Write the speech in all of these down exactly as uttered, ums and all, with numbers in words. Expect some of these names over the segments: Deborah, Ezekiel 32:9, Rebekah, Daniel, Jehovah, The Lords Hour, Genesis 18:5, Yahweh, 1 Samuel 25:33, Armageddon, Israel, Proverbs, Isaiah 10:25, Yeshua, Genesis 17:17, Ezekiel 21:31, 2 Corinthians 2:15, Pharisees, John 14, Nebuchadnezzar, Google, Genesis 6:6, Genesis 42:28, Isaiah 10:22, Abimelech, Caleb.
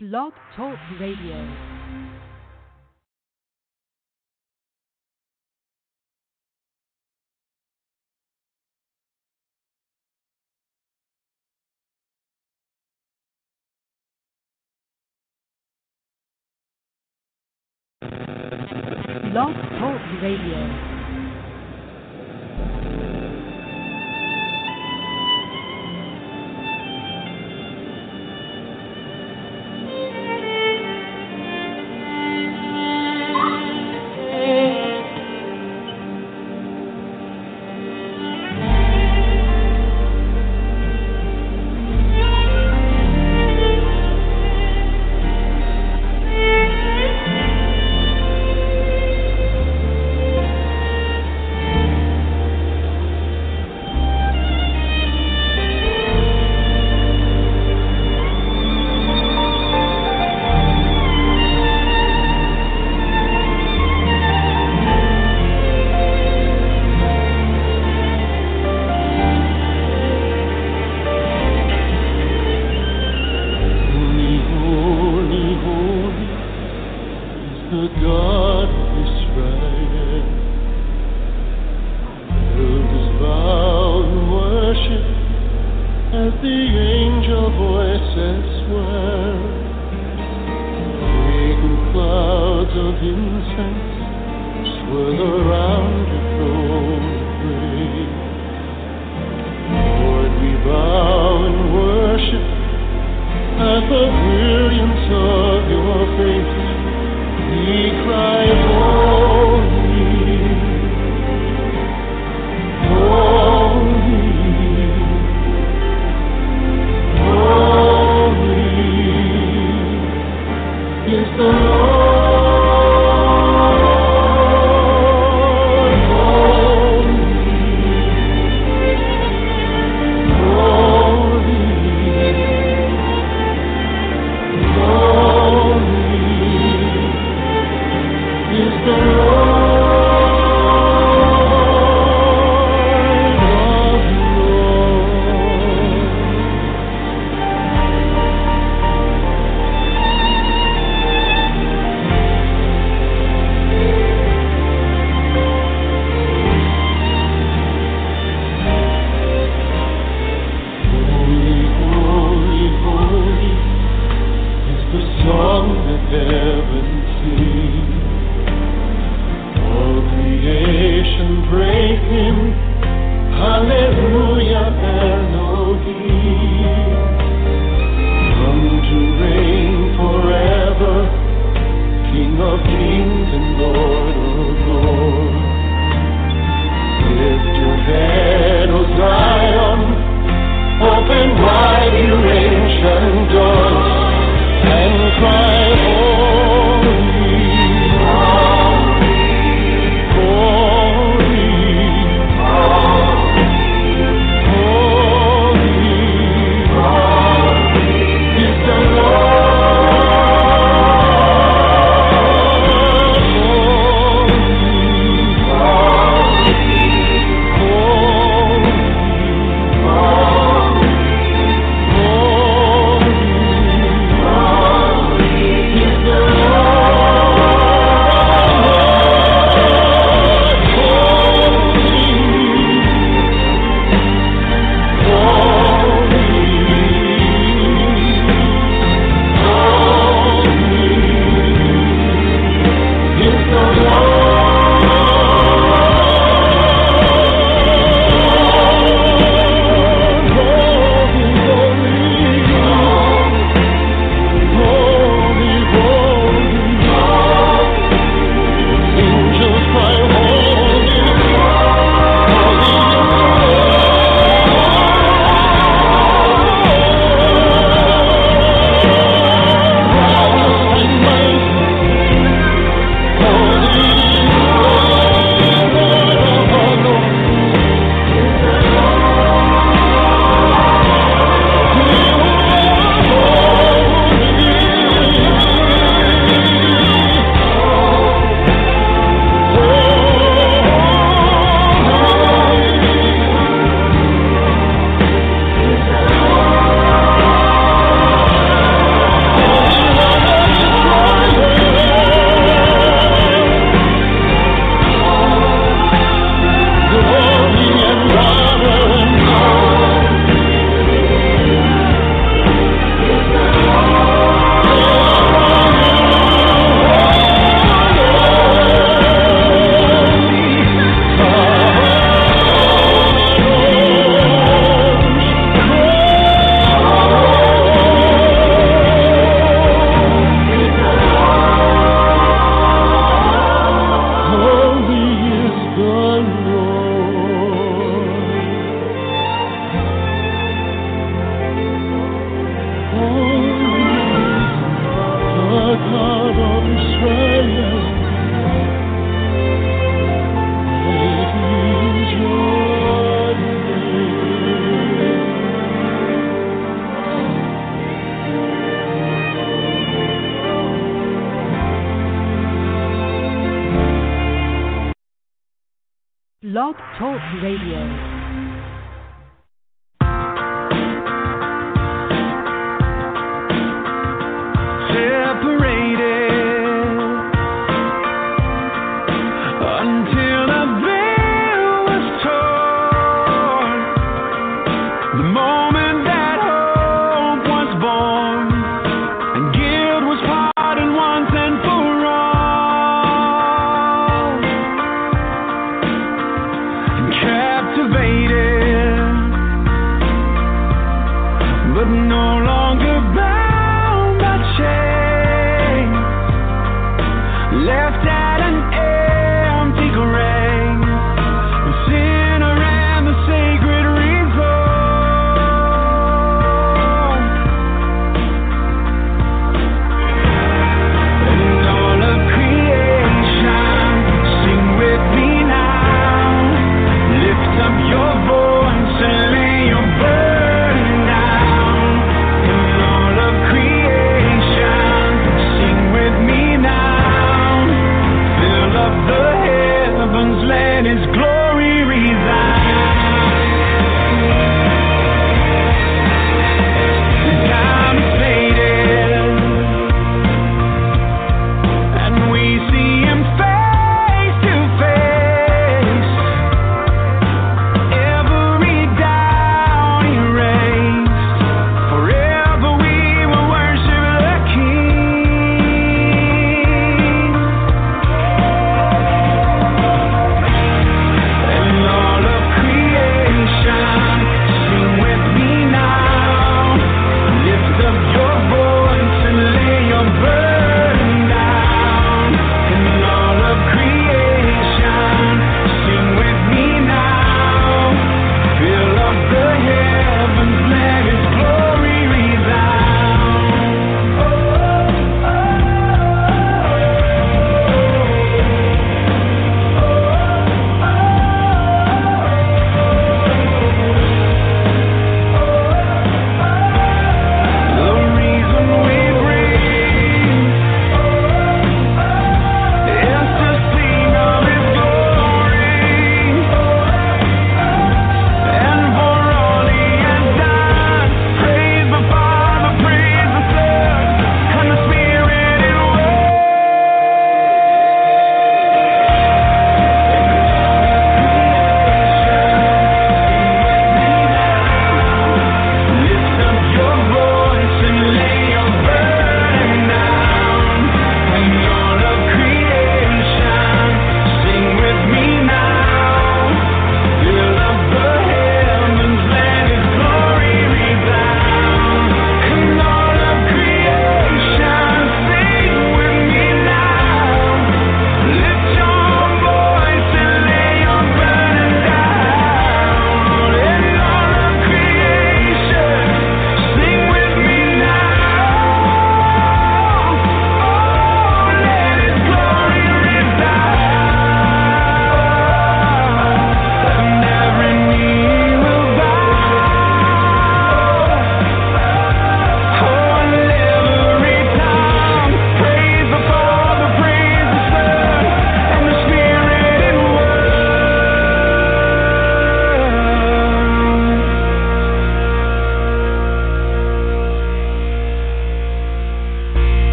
Blog Talk Radio. Blog Talk Radio. Door and cry, holy, Blog Talk Radio.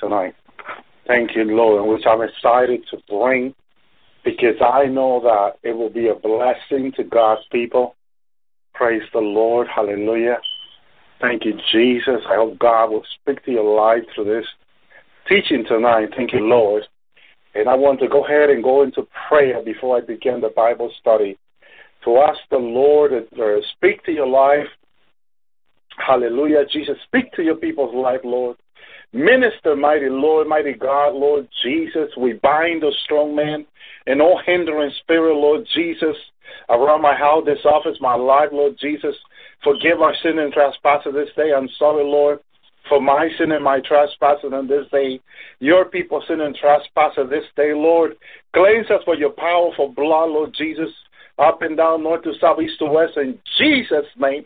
Tonight. Thank you, Lord, which I'm excited to bring because I know that it will be a blessing to God's people. Praise the Lord. Hallelujah. Thank you, Jesus. I hope God will speak to your life through this teaching tonight. Thank you, Lord. And I want to go ahead and go into prayer before I begin the Bible study to ask the Lord to speak to your life. Hallelujah. Jesus, speak to your people's life, Lord. Minister, mighty Lord, mighty God, Lord Jesus, we bind the strong man and all hindering spirit, Lord Jesus, around my house, this office, my life, Lord Jesus. Forgive our sin and trespasses this day. I'm sorry, Lord, for my sin and my trespasses on this day. Your people sin and trespasses this day, Lord. Cleanse us for your powerful blood, Lord Jesus, up and down, north to south, east to west, in Jesus' name.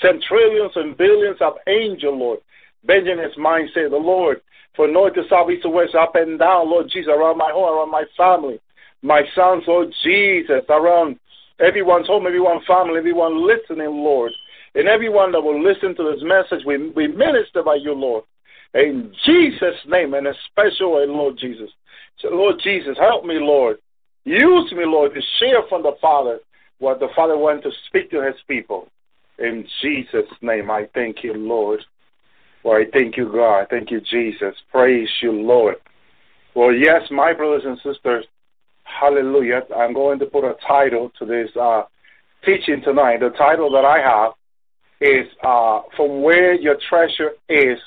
Send trillions and billions of angels, Lord. Benjamin's mind said, the Lord, for north to south, east to west, up and down, Lord Jesus, around my home, around my family, my sons, Lord Jesus, around everyone's home, everyone's family, everyone listening, Lord. And everyone that will listen to this message, we, we minister by you, Lord. In Jesus' name, in a special way, Lord Jesus. So, Lord Jesus, help me, Lord. Use me, Lord, to share from the Father what the Father wanted to speak to his people. In Jesus' name, I thank you, Lord. Well, I thank you, God. Thank you, Jesus. Praise you, Lord. Well, yes, my brothers and sisters, hallelujah. I'm going to put a title to this uh, teaching tonight. The title that I have is uh, From Where Your Treasure Is,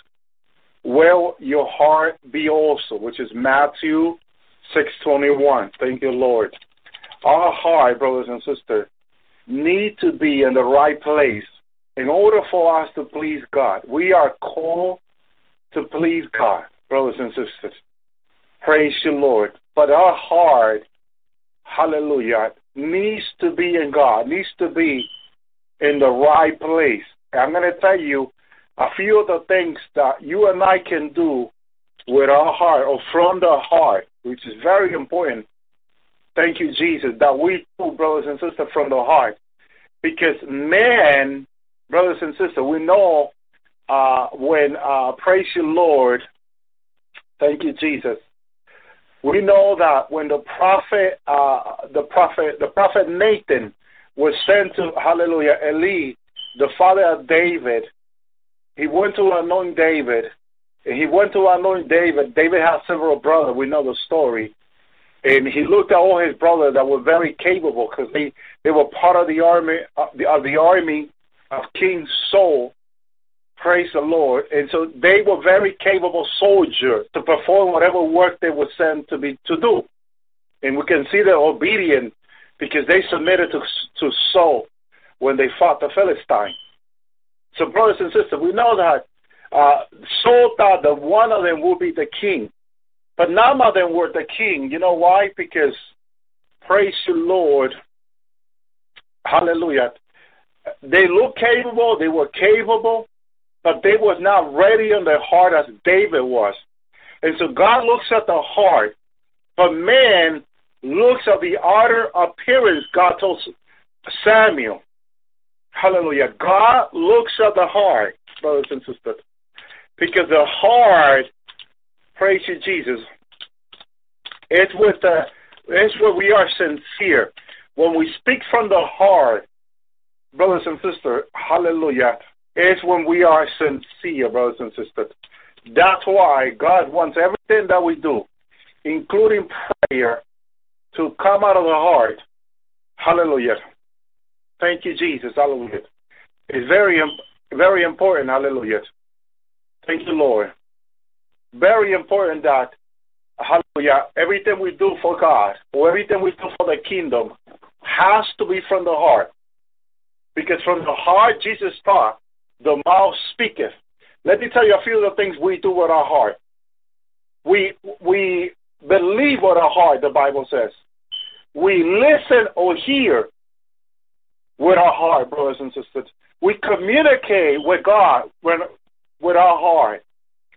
Will Your Heart Be Also, which is Matthew six twenty-one. Thank you, Lord. Our heart, brothers and sisters, need to be in the right place in order for us to please God. We are called to please God, brothers and sisters. Praise you, Lord. But our heart, hallelujah, needs to be in God, needs to be in the right place. I'm going to tell you a few of the things that you and I can do with our heart or from the heart, which is very important. Thank you, Jesus, that we do, brothers and sisters, from the heart. Because man, brothers and sisters, we know uh, when, uh, praise you, Lord, thank you, Jesus, we know that when the prophet, uh, the prophet, the prophet Nathan was sent to, hallelujah, Eli, the father of David. He went to anoint David. And he went to anoint David. David had several brothers. We know the story. And he looked at all his brothers that were very capable because they, they were part of the army of the, of the army of King Saul. Praise the Lord. And so they were very capable soldiers to perform whatever work they were sent to be to do. And we can see their obedience, because they submitted to, to Saul when they fought the Philistine. So, brothers and sisters, we know that uh, Saul thought that one of them would be the king, but none of them were the king. You know why? Because, praise the Lord, hallelujah, they looked capable, they were capable, but they was not ready in their heart as David was. And so God looks at the heart, but man looks at the outer appearance. God told Samuel, hallelujah, God looks at the heart, brothers and sisters, because the heart, praise you, Jesus, it's, with the, it's where we are sincere. When we speak from the heart, brothers and sisters, hallelujah, it's when we are sincere, brothers and sisters. That's why God wants everything that we do, including prayer, to come out of the heart. Hallelujah. Thank you, Jesus. Hallelujah. It's very, very important. Hallelujah. Thank you, Lord. Very important that, hallelujah, everything we do for God or everything we do for the kingdom has to be from the heart. Because from the heart, Jesus taught, the mouth speaketh. Let me tell you a few of the things we do with our heart. We, we believe with our heart, the Bible says. We listen or hear with our heart, brothers and sisters. We communicate with God with, with our heart.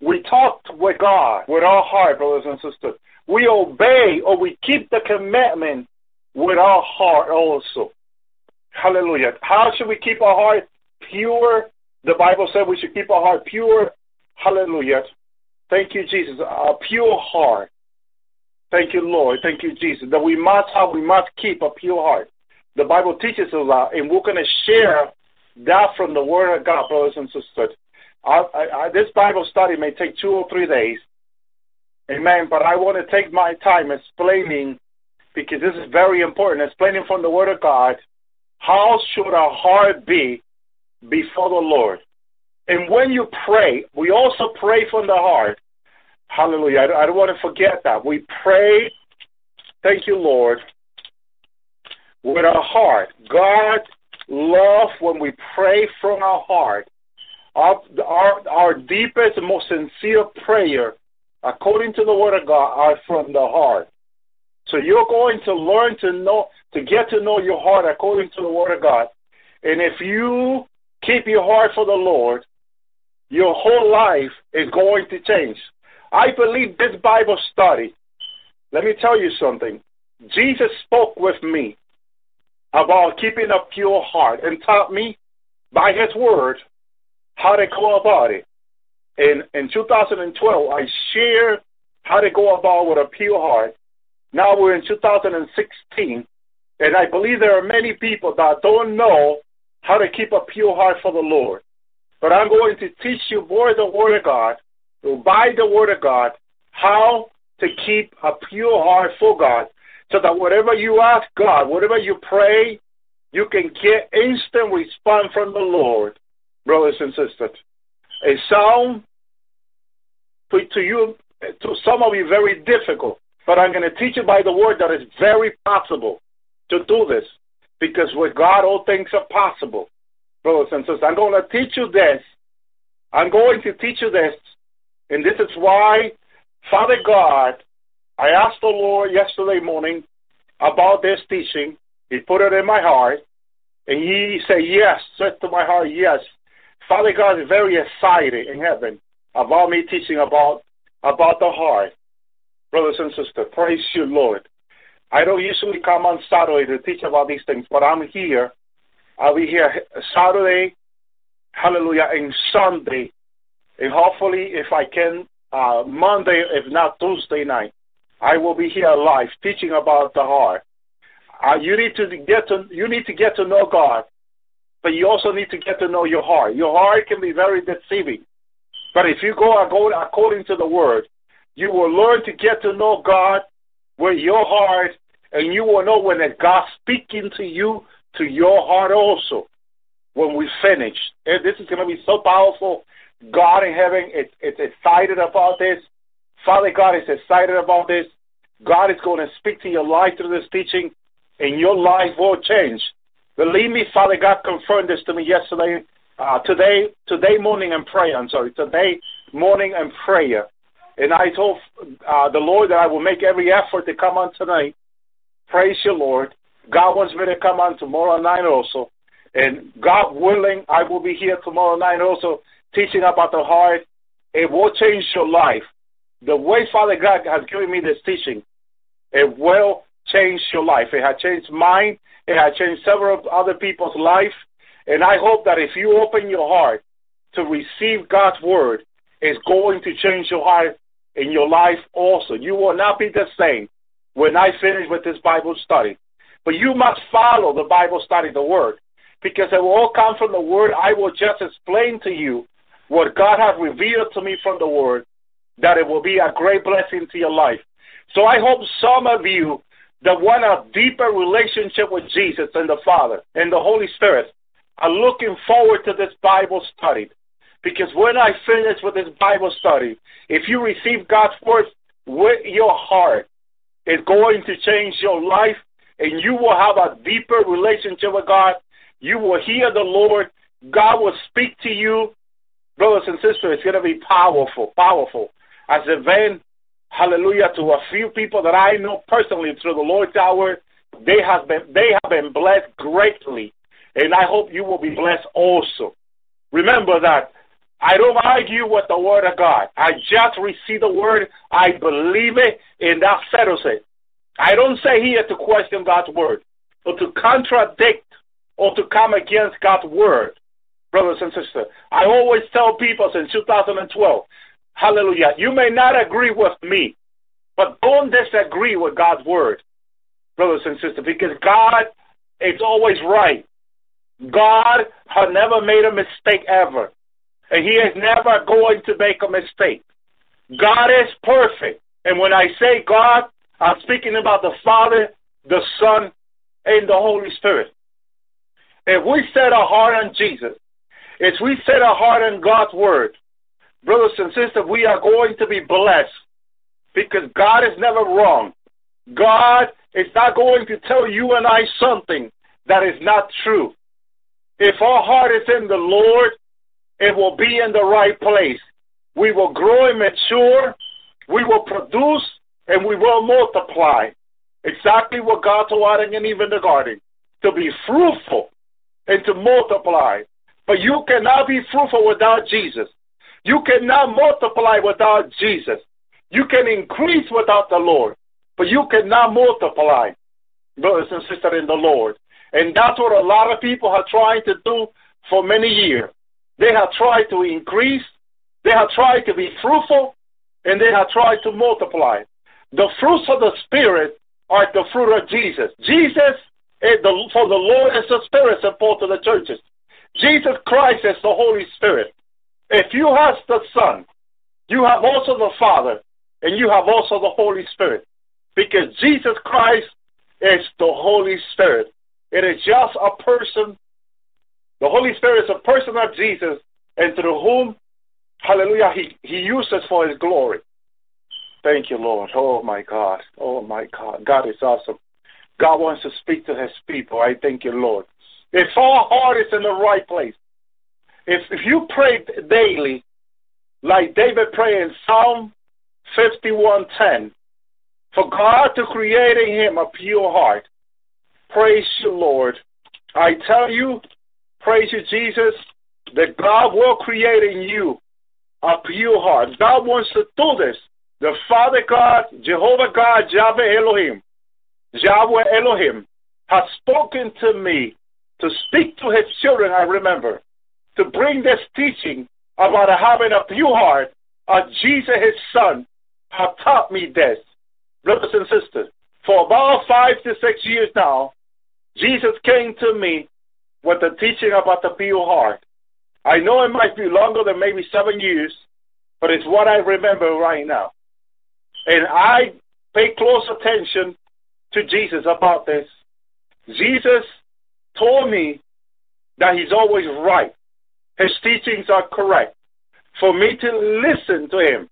We talk with God with our heart, brothers and sisters. We obey or we keep the commandment with our heart also. Hallelujah. How should we keep our heart pure? The Bible said we should keep our heart pure. Hallelujah. Thank you, Jesus. A pure heart. Thank you, Lord. Thank you, Jesus. That we must have, we must keep a pure heart. The Bible teaches us that, and we're going to share that from the Word of God, brothers and sisters. I, I, I, this Bible study may take two or three days, amen, but I want to take my time explaining, because this is very important, explaining from the Word of God, how should our heart be before the Lord. And when you pray, we also pray from the heart. Hallelujah. I don't want to forget that. We pray, thank you, Lord, with our heart. God loves when we pray from our heart. Our, our, our deepest and most sincere prayer, according to the Word of God, are from the heart. So you're going to learn to know, to get to know your heart according to the Word of God. And if you keep your heart for the Lord, your whole life is going to change. I believe this Bible study, let me tell you something. Jesus spoke with me about keeping a pure heart and taught me by his word how to go about it. And in two thousand twelve, I shared how to go about with a pure heart. Now we're in two thousand sixteen, and I believe there are many people that don't know how to keep a pure heart for the Lord. But I'm going to teach you by the Word of God, by the Word of God, how to keep a pure heart for God, so that whatever you ask God, whatever you pray, you can get instant response from the Lord, brothers and sisters. It sounds to, to you, to some of you, very difficult, but I'm going to teach you by the Word that it's very possible to do this, because with God all things are possible, brothers and sisters. I'm going to teach you this. I'm going to teach you this, and this is why, Father God, I asked the Lord yesterday morning about this teaching. He put it in my heart, and he said, yes, said to my heart, yes. Father God is very excited in heaven about me teaching about, about the heart. Brothers and sisters, praise you, Lord. I don't usually come on Saturday to teach about these things, but I'm here. I'll be here Saturday, hallelujah, and Sunday, and hopefully, if I can, uh, Monday, if not Tuesday night, I will be here live teaching about the heart. Uh, you need to get to you need to get to know God, but you also need to get to know your heart. Your heart can be very deceiving, but if you go according to the Word, you will learn to get to know God with your heart, and you will know when God's speaking to you, to your heart also. When we finish, and this is going to be so powerful. God in heaven is, is excited about this. Father God is excited about this. God is going to speak to your life through this teaching, and your life will change. Believe me, Father God confirmed this to me yesterday, uh, today, today morning in prayer. I'm sorry, today morning in prayer. And I told uh, the Lord that I will make every effort to come on tonight. Praise you, Lord. God wants me to come on tomorrow night also. And God willing, I will be here tomorrow night also teaching about the heart. It will change your life. The way Father God has given me this teaching, it will change your life. It has changed mine. It has changed several other people's life. And I hope that if you open your heart to receive God's word, it's going to change your heart and your life also. You will not be the same when I finish with this Bible study. But you must follow the Bible study, the word, because it will all come from the word. I will just explain to you what God has revealed to me from the word, that it will be a great blessing to your life. So I hope some of you that want a deeper relationship with Jesus and the Father and the Holy Spirit are looking forward to this Bible study. Because when I finish with this Bible study, if you receive God's word with your heart, it's going to change your life, and you will have a deeper relationship with God. You will hear the Lord. God will speak to you. Brothers and sisters, it's going to be powerful, powerful. As a van, hallelujah, to a few people that I know personally through the Lord's Hour, they have been, they have been blessed greatly, and I hope you will be blessed also. Remember that I don't argue with the Word of God. I just receive the Word, I believe it, and that settles it. I don't say here to question God's Word, or to contradict, or to come against God's Word, brothers and sisters. I always tell people since two thousand twelve, hallelujah, you may not agree with me, but don't disagree with God's Word, brothers and sisters, because God is always right. God has never made a mistake ever. And he is never going to make a mistake. God is perfect. And when I say God, I'm speaking about the Father, the Son, and the Holy Spirit. If we set our heart on Jesus, if we set our heart on God's word, brothers and sisters, we are going to be blessed. because God is never wrong. God is not going to tell you and I something that is not true. If our heart is in the Lord, it will be in the right place. We will grow and mature. We will produce, and we will multiply. Exactly what God told Adam and Eve in the garden, to be fruitful and to multiply. But you cannot be fruitful without Jesus. You cannot multiply without Jesus. You can increase without the Lord, but you cannot multiply, brothers and sisters, in the Lord. And that's what a lot of people are trying to do for many years. They have tried to increase, they have tried to be fruitful, and they have tried to multiply. The fruits of the Spirit are the fruit of Jesus. Jesus, is the, for the Lord is the Spirit, said Paul to the churches. Jesus Christ is the Holy Spirit. If you have the Son, you have also the Father, and you have also the Holy Spirit, because Jesus Christ is the Holy Spirit. It is just a person. The Holy Spirit is a person of Jesus, and through whom, hallelujah, he, he uses for his glory. Thank you, Lord. Oh, my God. Oh, my God. God is awesome. God wants to speak to his people. I thank you, Lord. If our heart is in the right place, if, if you pray daily, like David prayed in Psalm fifty-one ten, for God to create in him a pure heart. Praise you, Lord. I tell you, praise you, Jesus, that God will create in you a pure heart. God wants to do this. The Father God, Jehovah God, Yahweh Elohim, Yahweh Elohim, has spoken to me to speak to his children, I remember, to bring this teaching about having a pure heart, as Jesus, his son, has taught me this. Brothers and sisters, for about five to six years now, Jesus came to me with the teaching about the pure heart. I know it might be longer than maybe seven years, but it's what I remember right now. And I pay close attention to Jesus about this. Jesus told me that he's always right. His teachings are correct. For me to listen to him,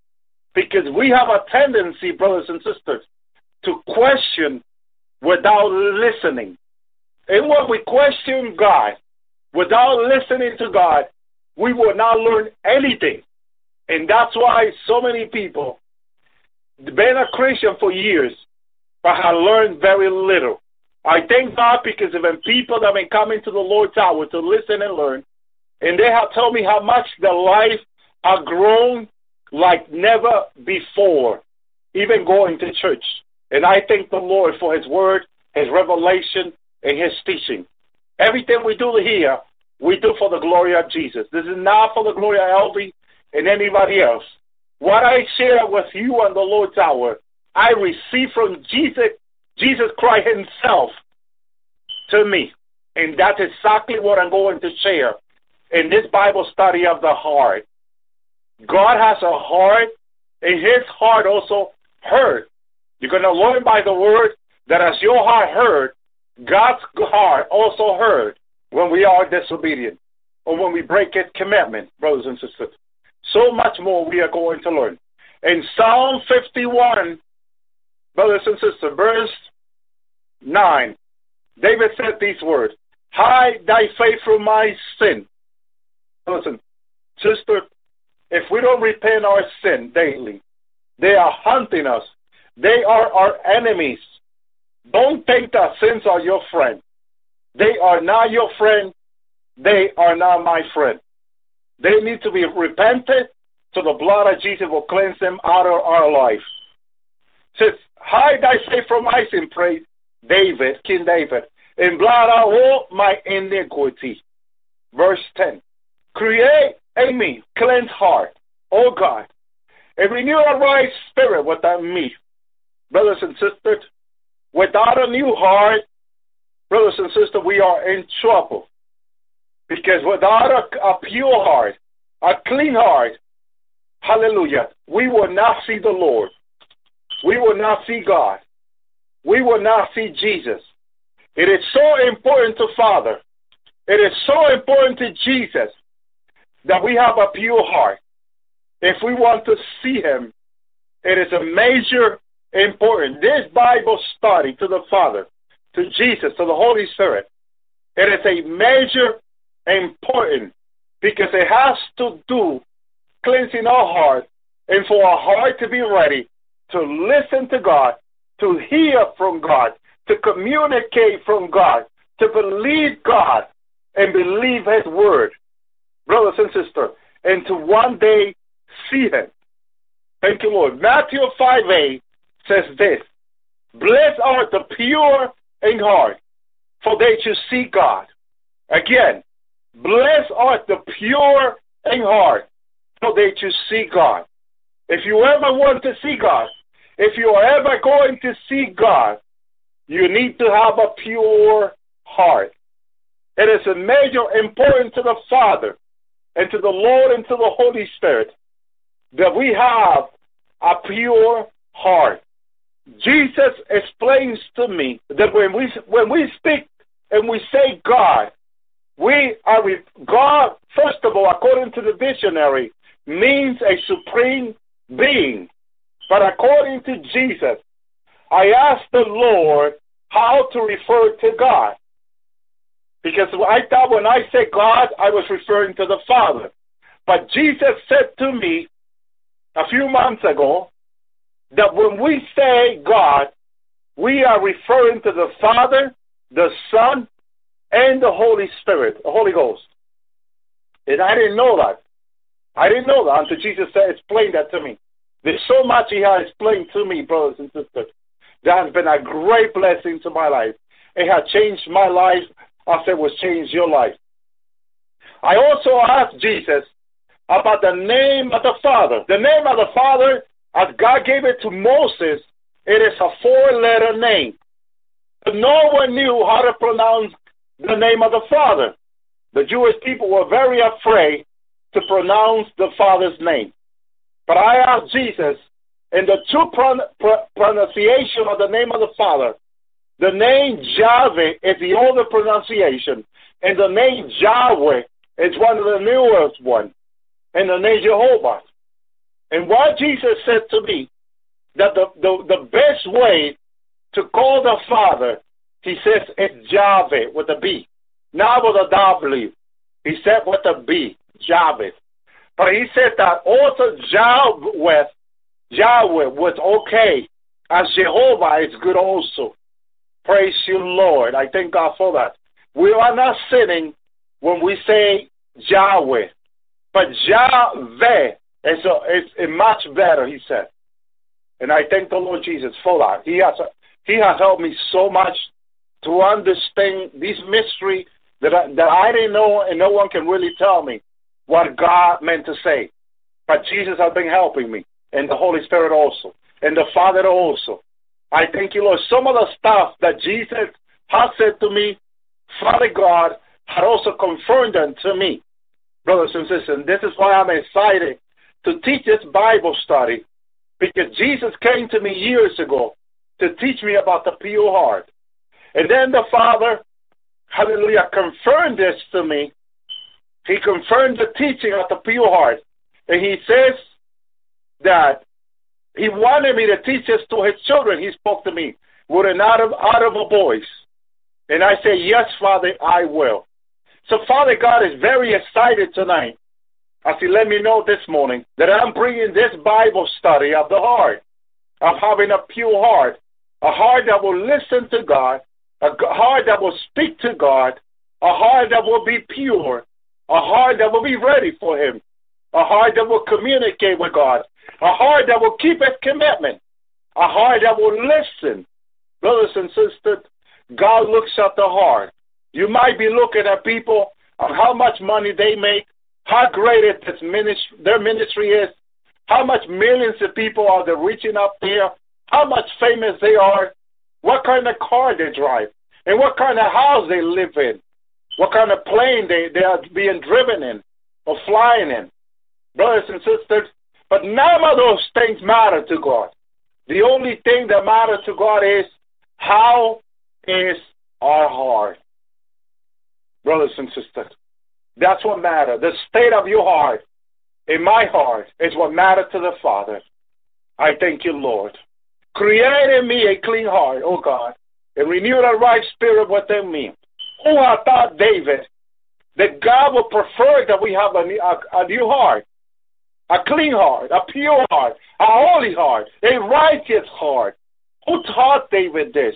because we have a tendency, brothers and sisters, to question without listening. And when we question God, without listening to God, we will not learn anything. And that's why so many people been a Christian for years, but have learned very little. I thank God because even people that have been coming to the Lord's Hour to listen and learn, and they have told me how much their life has grown like never before, even going to church. And I thank the Lord for his word, his revelation, and his teaching. Everything we do here, we do for the glory of Jesus. This is not for the glory of L V and anybody else. What I share with you on the Lord's Hour, I receive from Jesus, Jesus Christ himself to me. And that's exactly what I'm going to share in this Bible study of the heart. God has a heart, and his heart also heard. You're going to learn by the word that as your heart heard, God's heart also heard when we are disobedient or when we break his commandment, brothers and sisters. So much more we are going to learn. In Psalm fifty-one, brothers and sisters, verse nine, David said these words, hide thy face from my sin. Listen, sister, if we don't repent our sin daily, they are hunting us. They are our enemies. Don't think that sins are your friend. They are not your friend. They are not my friend. They need to be repented so the blood of Jesus will cleanse them out of our life. Says, hide thy face from my sin, praise David, King David, and blot out all my iniquity. Verse ten. Create in me cleansed heart, O God, and renew a right spirit within me. Brothers and sisters, without a new heart, brothers and sisters, we are in trouble. Because without a, a pure heart, a clean heart, hallelujah, we will not see the Lord. We will not see God. We will not see Jesus. It is so important to Father. It is so important to Jesus that we have a pure heart. If we want to see him, It is a major important. This Bible study to the Father, to Jesus, to the Holy Spirit, it is a major important because it has to do cleansing our heart and for our heart to be ready to listen to God, to hear from God, to communicate from God, to believe God and believe His Word, brothers and sisters, and to one day see Him. Thank you, Lord. Matthew five eight says this, "Blessed are the pure in heart, for they shall see God." Again, blessed are the pure in heart, for they shall see God. If you ever want to see God, if you are ever going to see God, you need to have a pure heart. It is a major importance to the Father and to the Lord and to the Holy Spirit that we have a pure heart. Jesus explains to me that when we when we speak and we say God, we are with God. First of all, according to the dictionary, means a supreme being. But according to Jesus, I asked the Lord how to refer to God, because I thought when I said God, I was referring to the Father. But Jesus said to me a few months ago that when we say God, we are referring to the Father, the Son, and the Holy Spirit, the Holy Ghost. And I didn't know that. I didn't know that until Jesus said, explained that to me. There's so much He has explained to me, brothers and sisters, that has been a great blessing to my life. It has changed my life as it will change your life. I also asked Jesus about the name of the Father. The name of the Father, as God gave it to Moses, it is a four-letter name. But no one knew how to pronounce the name of the Father. The Jewish people were very afraid to pronounce the Father's name. But I asked Jesus, in the true pron- pr- pronunciation of the name of the Father, the name Yahweh is the older pronunciation, and the name Yahweh is one of the newest ones, and the name Jehovah. And what Jesus said to me, that the, the, the best way to call the Father, He says, it's Yahweh with a B, not with a W. He said with a B, Yahweh. But He said that also Yahweh, Yahweh was okay, as Jehovah is good also. Praise you, Lord. I thank God for that. We are not sinning when we say Yahweh. But Yahweh is, a, is a much better, He said. And I thank the Lord Jesus for that. He has, he has helped me so much to understand this mystery that I, that I didn't know, and no one can really tell me what God meant to say. But Jesus has been helping me, and the Holy Spirit also, and the Father also. I thank you, Lord. Some of the stuff that Jesus has said to me, Father God had also confirmed them to me. Brothers and sisters, this is why I'm excited to teach this Bible study, because Jesus came to me years ago to teach me about the pure heart. And then the Father, hallelujah, confirmed this to me. He confirmed the teaching of the pure heart. And He says that He wanted me to teach this to His children. He spoke to me with an audible voice. And I said, yes, Father, I will. So Father God is very excited tonight, as He let me know this morning, that I'm bringing this Bible study of the heart, of having a pure heart, a heart that will listen to God, a heart that will speak to God, a heart that will be pure, a heart that will be ready for Him, a heart that will communicate with God, a heart that will keep His commitment, a heart that will listen. Brothers and sisters, God looks at the heart. You might be looking at people on how much money they make, how great it is ministry, their ministry is, how much millions of people are they reaching up there, how much famous they are, what kind of car they drive, and what kind of house they live in, what kind of plane they, they are being driven in or flying in. Brothers and sisters, but none of those things matter to God. The only thing that matters to God is, how is our heart? Brothers and sisters, that's what matters. The state of your heart, in my heart, is what matters to the Father. I thank you, Lord. Create in me a clean heart, O God, and renew the right spirit within me. Who art thou, David, that God will prefer that we have a new, a, a new heart, a clean heart, a pure heart, a holy heart, a righteous heart. Who taught David this?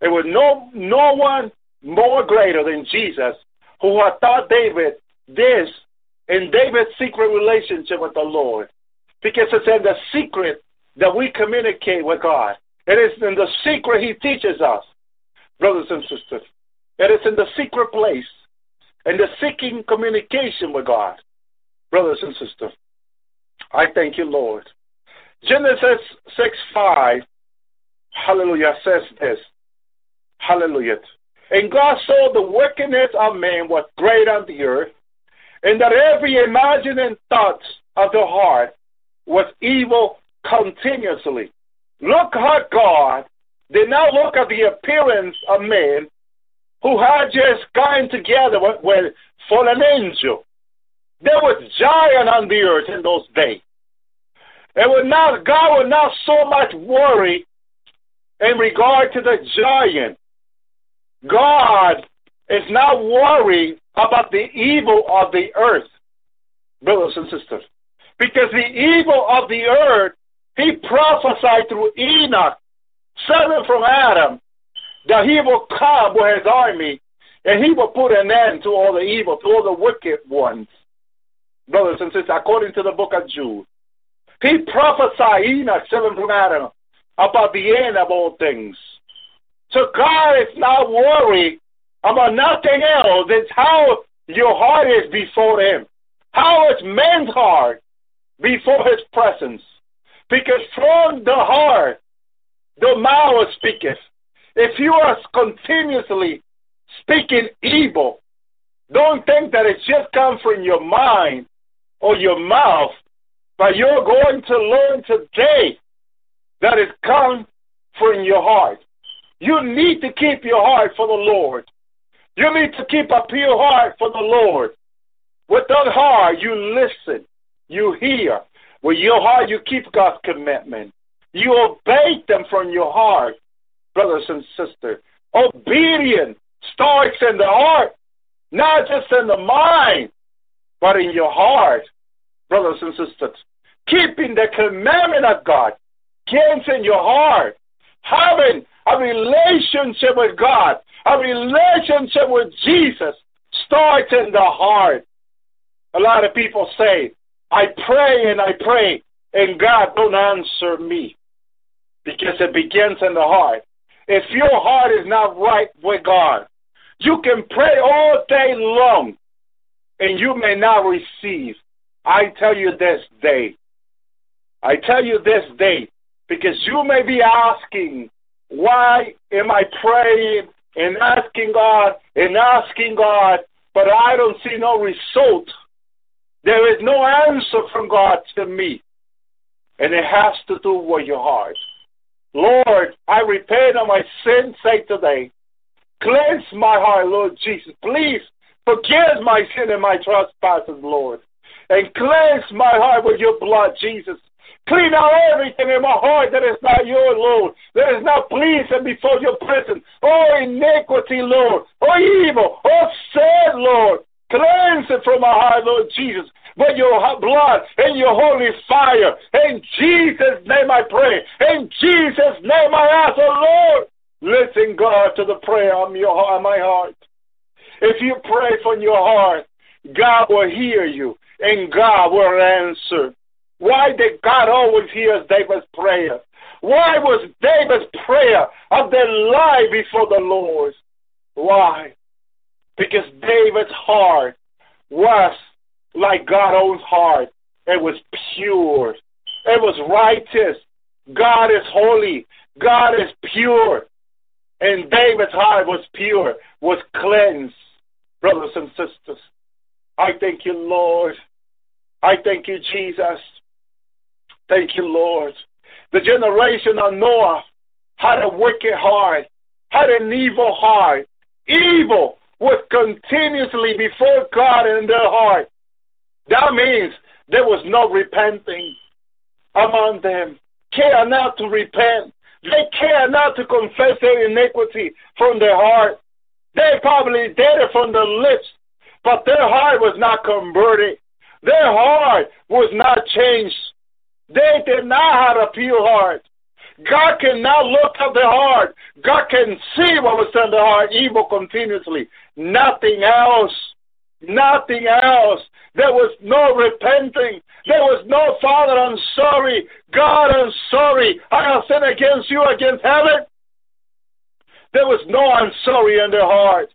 There was no, no one more greater than Jesus who had taught David this in David's secret relationship with the Lord. Because it's in the secret that we communicate with God. It is in the secret he teaches us, brothers and sisters. It is in the secret place, in the seeking communication with God, brothers and sisters. I thank you, Lord. Genesis six five, hallelujah, says this. Hallelujah. And God saw the wickedness of man was great on the earth, and that every imagining thought of the heart was evil continuously. Look how God did not look at the appearance of man, who had just gotten together with, with fallen angel. There was giant on the earth in those days. It would not, God would not so much worry in regard to the giant. God is not worried about the evil of the earth, brothers and sisters, because the evil of the earth, he prophesied through Enoch, seven from Adam, that he will come with his army, and he will put an end to all the evil, to all the wicked ones, brothers and sisters, according to the book of Jude. He prophesied, Enoch, seven from Adam, about the end of all things. So God is not worried about nothing else. It's how your heart is before him. How is man's heart before his presence? Because from the heart, the mouth speaketh. If you are continuously speaking evil, don't think that it just comes from your mind or your mouth, but you're going to learn today that it comes from your heart. You need to keep your heart for the Lord. You need to keep a pure heart for the Lord. With that heart, you listen, you hear. With your heart, you keep God's commandment. You obey them from your heart. Brothers and sisters, obedience starts in the heart, not just in the mind, but in your heart, brothers and sisters. Keeping the commandment of God comes in your heart. Having a relationship with God, a relationship with Jesus starts in the heart. A lot of people say, I pray and I pray, and God don't answer me, because it begins in the heart. If your heart is not right with God, you can pray all day long and you may not receive. I tell you this day. I tell you this day because you may be asking, why am I praying and asking God and asking God, but I don't see no result. There is no answer from God to me. And it has to do with your heart. Lord, I repent of my sins, say today, cleanse my heart, Lord Jesus. Please forgive my sin and my trespasses, Lord. And cleanse my heart with your blood, Jesus. Clean out everything in my heart that is not your, Lord, that is not pleasing before your presence. Oh, iniquity, Lord. Oh, evil. Oh, sin, Lord. Cleanse it from my heart, Lord Jesus, with your blood and your holy fire. In Jesus' name I pray. In Jesus' name I ask, oh Lord, listen, God, to the prayer of your heart, my heart. If you pray from your heart, God will hear you, and God will answer. Why did God always hear David's prayer? Why was David's prayer of their life before the Lord? Why? Because David's heart was like God's own heart. It was pure. It was righteous. God is holy. God is pure. And David's heart was pure, was cleansed. Brothers and sisters, I thank you, Lord. I thank you, Jesus. Thank you, Lord. The generation of Noah had a wicked heart, had an evil heart. Evil was continuously before God in their heart. That means there was no repenting. among them care not to repent. They care not to confess their iniquity from their heart. They probably did it from their lips, but their heart was not converted. Their heart was not changed. They did not have a pure heart. God cannot look at the heart. God can see what was in the heart, evil continuously. Nothing else. Nothing else. There was no repenting. There was no, Father, I'm sorry. God, I'm sorry. I have sinned against you, against heaven. There was no I'm sorry in their heart.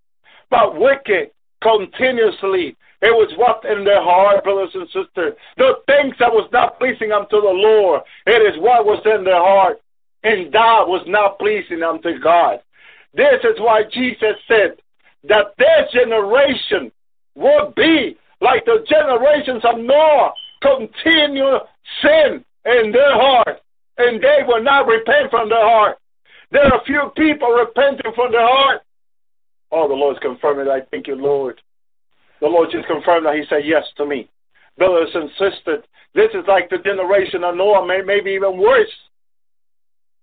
But wicked, continuously, it was what in their heart, brothers and sisters. The things that was not pleasing unto the Lord, it is what was in their heart. And that was not pleasing unto God. This is why Jesus said that this generation will be like the generations of Noah, continual sin in their heart, and they will not repent from their heart. There are few people repenting from their heart. Oh, the Lord's confirming that. I thank you, Lord. The Lord just confirmed that. He said yes to me. Brothers and sisters, this is like the generation of Noah, maybe even worse.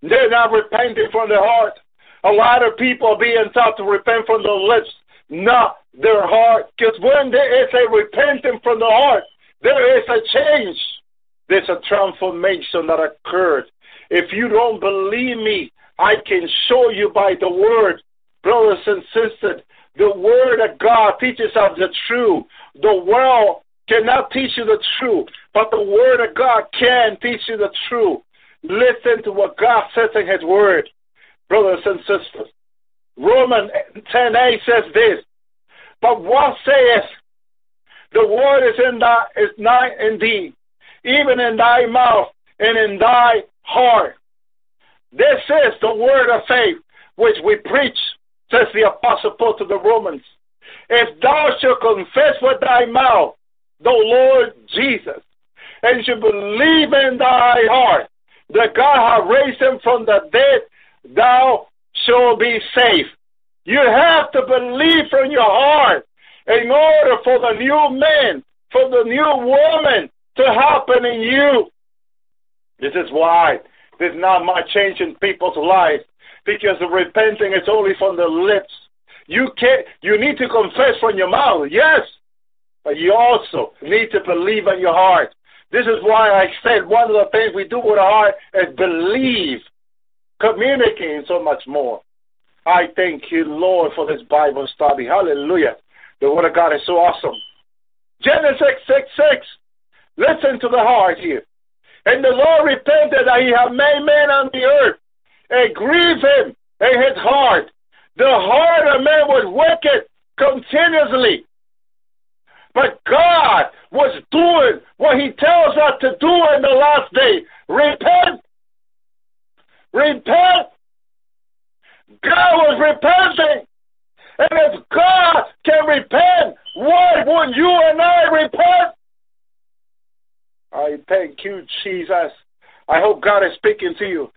They're not repenting from their heart. A lot of people are being taught to repent from their lips, not their heart. Because when there is a repenting from the heart, there is a change. There's a transformation that occurred. If you don't believe me, I can show you by the word. Brothers and sisters, the word of God teaches us the truth. The world cannot teach you the truth, but the word of God can teach you the truth. Listen to what God says in his word. Brothers and sisters, Romans ten eight says this, but what saith the word is in thy is nigh in thee, even in thy mouth and in thy heart. This is the word of faith which we preach, says the Apostle Paul to the Romans. If thou shalt confess with thy mouth the Lord Jesus, and shalt believe in thy heart that God hath raised him from the dead, thou shalt be saved. You have to believe from your heart in order for the new man, for the new woman to happen in you. This is why there's not much change in people's lives, because the repenting is only from the lips. You can't, you need to confess from your mouth, yes, but you also need to believe in your heart. This is why I said one of the things we do with our heart is believe, communicating so much more. I thank you, Lord, for this Bible study. Hallelujah. The word of God is so awesome. Genesis six six. Listen to the heart here. And the Lord repented that he had made man on the earth, and grieved him in his heart. The heart of man was wicked continuously. But God was doing what he tells us to do in the last day. Repent. Repent. God was repenting. And if God can repent, why wouldn't you and I repent? I thank you, Jesus. I hope God is speaking to you.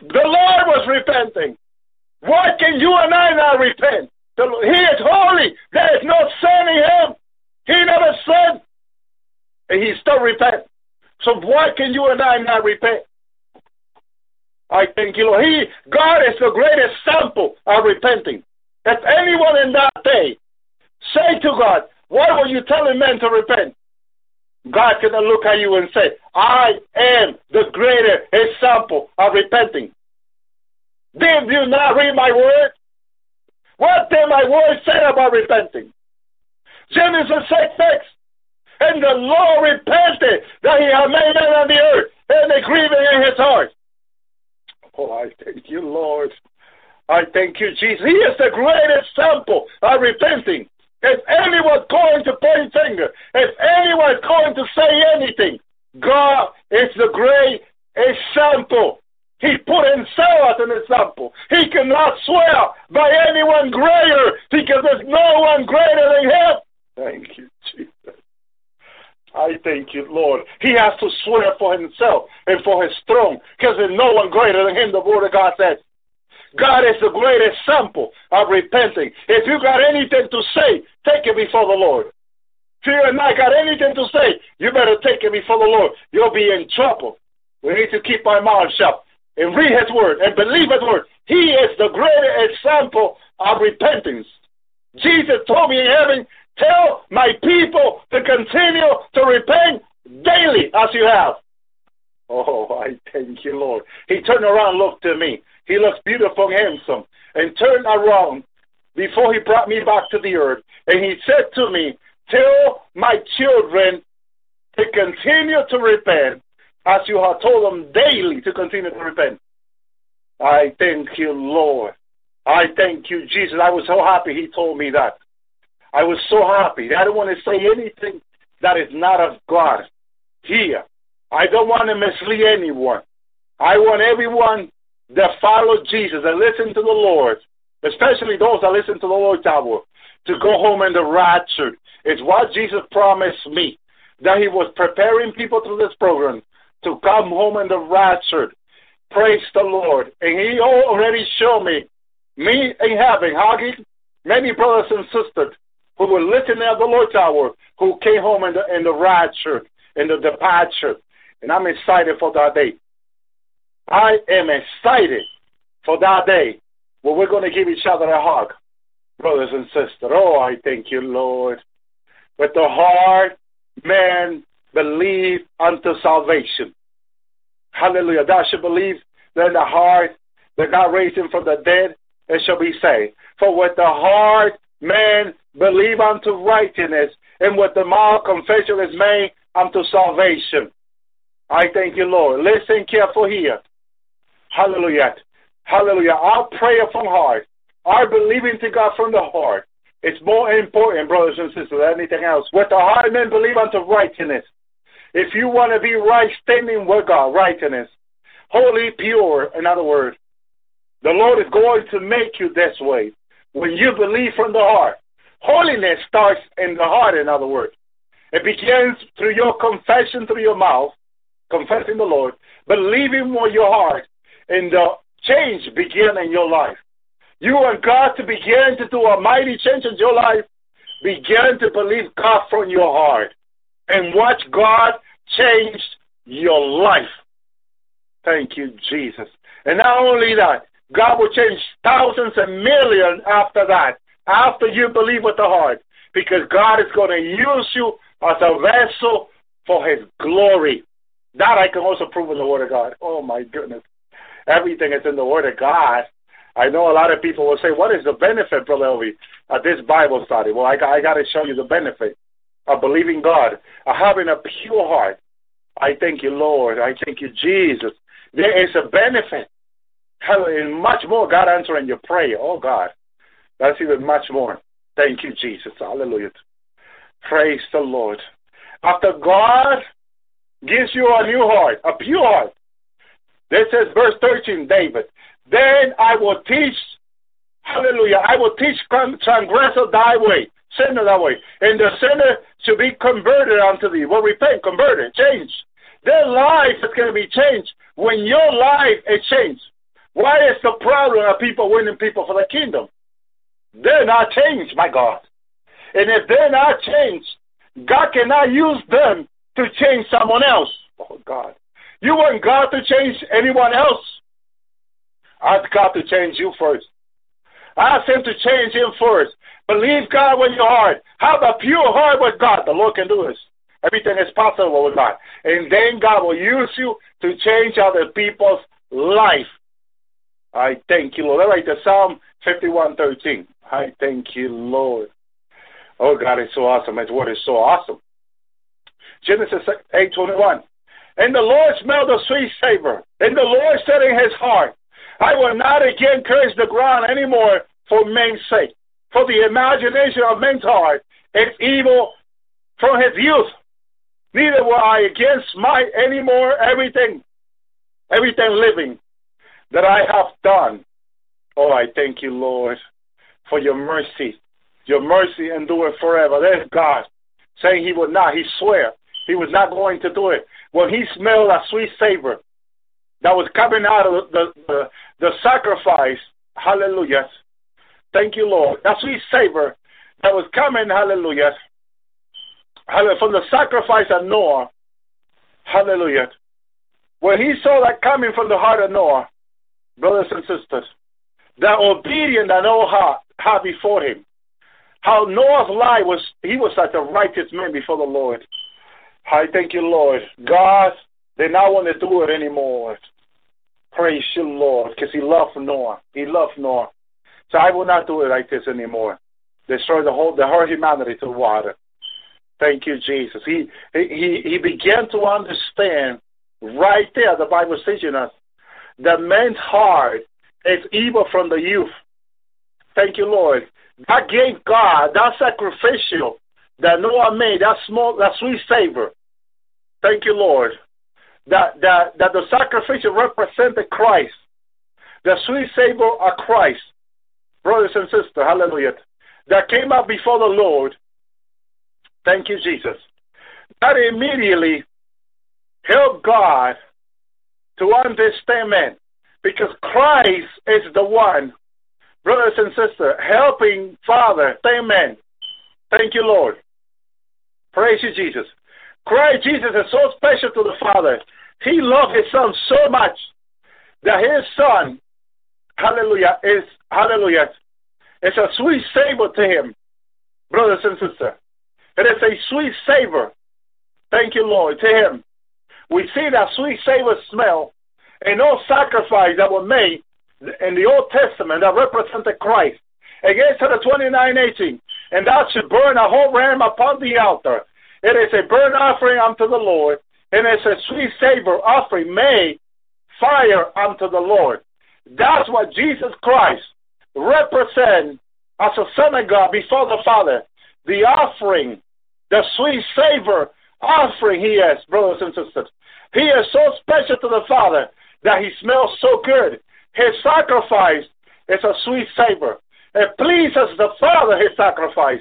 The Lord was repenting. Why can you and I not repent? The, he is holy. There is no sin in him. He never sinned. And he still repents. So why can you and I not repent? I thank you, Lord. He, God is the greatest sample of repenting. If anyone in that day say to God, why were you telling men to repent? God cannot look at you and say, I am the greater example of repenting. Did you not read my word? What did my word say about repenting? Genesis six six. And the Lord repented that he had made man on the earth, and the grieving in his heart. Oh, I thank you, Lord. I thank you, Jesus. He is the greatest sample of repenting. If anyone's going to point finger, if anyone's going to say anything, God is the great example. He put himself as an example. He cannot swear by anyone greater, because there's no one greater than him. Thank you, Jesus. I thank you, Lord. He has to swear for himself and for his throne, because there's no one greater than him, the word of God says. God is the greatest sample of repenting. If you got anything to say, take it before the Lord. If you and I got anything to say, you better take it before the Lord. You'll be in trouble. We need to keep our mouth shut and read his word and believe his word. He is the greatest example of repentance. Jesus told me in heaven, tell my people to continue to repent daily as you have. Oh, I thank you, Lord. He turned around and looked to me. He looks beautiful and handsome, and turned around before he brought me back to the earth. And he said to me, tell my children to continue to repent as you have told them daily to continue to repent. I thank you, Lord. I thank you, Jesus. I was so happy he told me that. I was so happy. I don't want to say anything that is not of God here. I don't want to mislead anyone. I want everyone that follows Jesus and listen to the Lord, especially those that listen to the Lord's Hour, to go home in the rapture. It's what Jesus promised me, that he was preparing people through this program to come home in the rapture. Praise the Lord. And he already showed me, me in heaven, hugging many brothers and sisters who were listening at the Lord's Hour, who came home in the, in the rapture, in the departure. And I'm excited for that day. I am excited for that day where we're going to give each other a hug, brothers and sisters. Oh, I thank you, Lord. With the heart, man, believe unto salvation. Hallelujah. Thou shalt believe in the heart that God raised him from the dead, and shall be saved. For with the heart, man, believe unto righteousness, and with the mouth, confession is made unto salvation. I thank you, Lord. Listen careful here. Hallelujah. Hallelujah. Our prayer from heart, our believing to God from the heart, it's more important, brothers and sisters, than anything else. With the heart, men believe unto righteousness. If you want to be right standing with God, righteousness, holy, pure, in other words, the Lord is going to make you this way when you believe from the heart. Holiness starts in the heart, in other words. It begins through your confession, through your mouth, confessing the Lord, believing with your heart, and the change begin in your life. You and God to begin to do a mighty change in your life. Begin to believe God from your heart and watch God change your life. Thank you, Jesus. And not only that, God will change thousands and millions after that, after you believe with the heart, because God is going to use you as a vessel for his glory. That I can also prove in the Word of God. Oh, my goodness. Everything is in the Word of God. I know a lot of people will say, what is the benefit, Brother Elvie, of this Bible study? Well, I, I got to show you the benefit of believing God, of having a pure heart. I thank you, Lord. I thank you, Jesus. There is a benefit. And much more, God answering your prayer. Oh, God. That's even much more. Thank you, Jesus. Hallelujah. Praise the Lord. After God gives you a new heart, a pure heart. This is verse thirteen, David. Then I will teach, hallelujah, I will teach transgressor thy way, sinner thy way, and the sinner shall be converted unto thee. Well, repent, converted, changed. Their life is going to be changed when your life is changed. Why is the problem of people winning people for the kingdom? They're not changed, my God. And if they're not changed, God cannot use them to change someone else. Oh, God. You want God to change anyone else? Ask God to change you first. Ask him to change him first. Believe God with your heart. Have a pure heart with God. The Lord can do this. Everything is possible with God. And then God will use you to change other people's life. I thank you, Lord. All right, the Psalm fifty-one thirteen. I thank you, Lord. Oh, God, it's so awesome. His word is so awesome. Genesis eight twenty-one. And the Lord smelled the sweet savor. And the Lord said in his heart, I will not again curse the ground anymore for men's sake. For the imagination of men's heart is evil from his youth. Neither will I again smite anymore everything, everything living that I have done. Oh, I thank you, Lord, for your mercy. Your mercy endures forever. There's God saying he would not. He swear. He was not going to do it. When he smelled a sweet savor that was coming out of the, the, the sacrifice, hallelujah, thank you, Lord, that sweet savor that was coming, hallelujah, from the sacrifice of Noah, hallelujah, When he saw that coming from the heart of Noah, brothers and sisters, that obedient that Noah had before him, how Noah's life was, he was such a righteous man before the Lord. I thank you, Lord. God did not want to do it anymore. Praise you, Lord, because he loved Noah. He loved Noah. So I will not do it like this anymore. Destroy the whole, the whole humanity to water. Thank you, Jesus. He, he, he began to understand right there, the Bible is teaching us, the man's heart is evil from the youth. Thank you, Lord. That gave God that sacrificial that Noah made, that small, that sweet savor. Thank you, Lord. That that that the sacrificial represented Christ, the sweet savor of Christ, brothers and sisters. Hallelujah. That came up before the Lord. Thank you, Jesus. That immediately helped God to understand man, because Christ is the one, brothers and sisters, helping Father, amen. Thank you, Lord. Praise you, Jesus. Christ Jesus is so special to the Father. He loved his Son so much that his Son, hallelujah, is, hallelujah, it's a sweet savor to him, brothers and sisters. It is a sweet savor, thank you, Lord, to him. We see that sweet savor smell in all sacrifice that were made in the Old Testament that represented Christ. In Exodus twenty-nine eighteen, and thou shalt burn a whole ram upon the altar. It is a burnt offering unto the Lord, and it's a sweet savor offering made fire unto the Lord. That's what Jesus Christ represents as a Son of God before the Father. The offering, the sweet savor offering he is, brothers and sisters. He is so special to the Father that he smells so good. His sacrifice is a sweet savor. It pleases the Father, his sacrifice.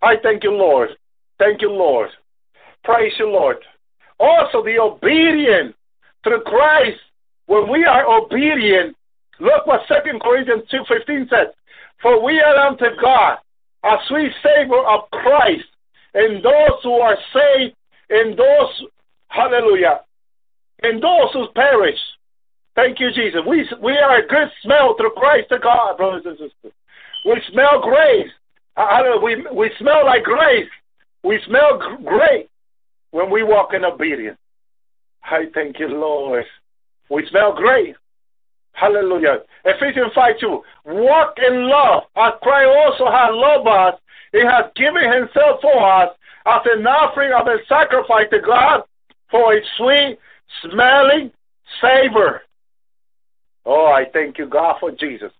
I thank you, Lord. Thank you, Lord. Praise you, Lord. Also, the obedient through Christ, when we are obedient, look what Second Corinthians two fifteen says. For we are unto God a sweet savor of Christ in those who are saved, in those, hallelujah, in those who perish. Thank you, Jesus. We, we are a good smell through Christ to God, brothers and sisters. We smell grace. Hallelujah. We, we smell like grace. We smell great when we walk in obedience. I thank you, Lord. We smell great. Hallelujah. Ephesians five two. Walk in love, as Christ also hath loved us. He has given himself for us as an offering of a sacrifice to God for a sweet, smelling savor. Oh, I thank you, God, for Jesus.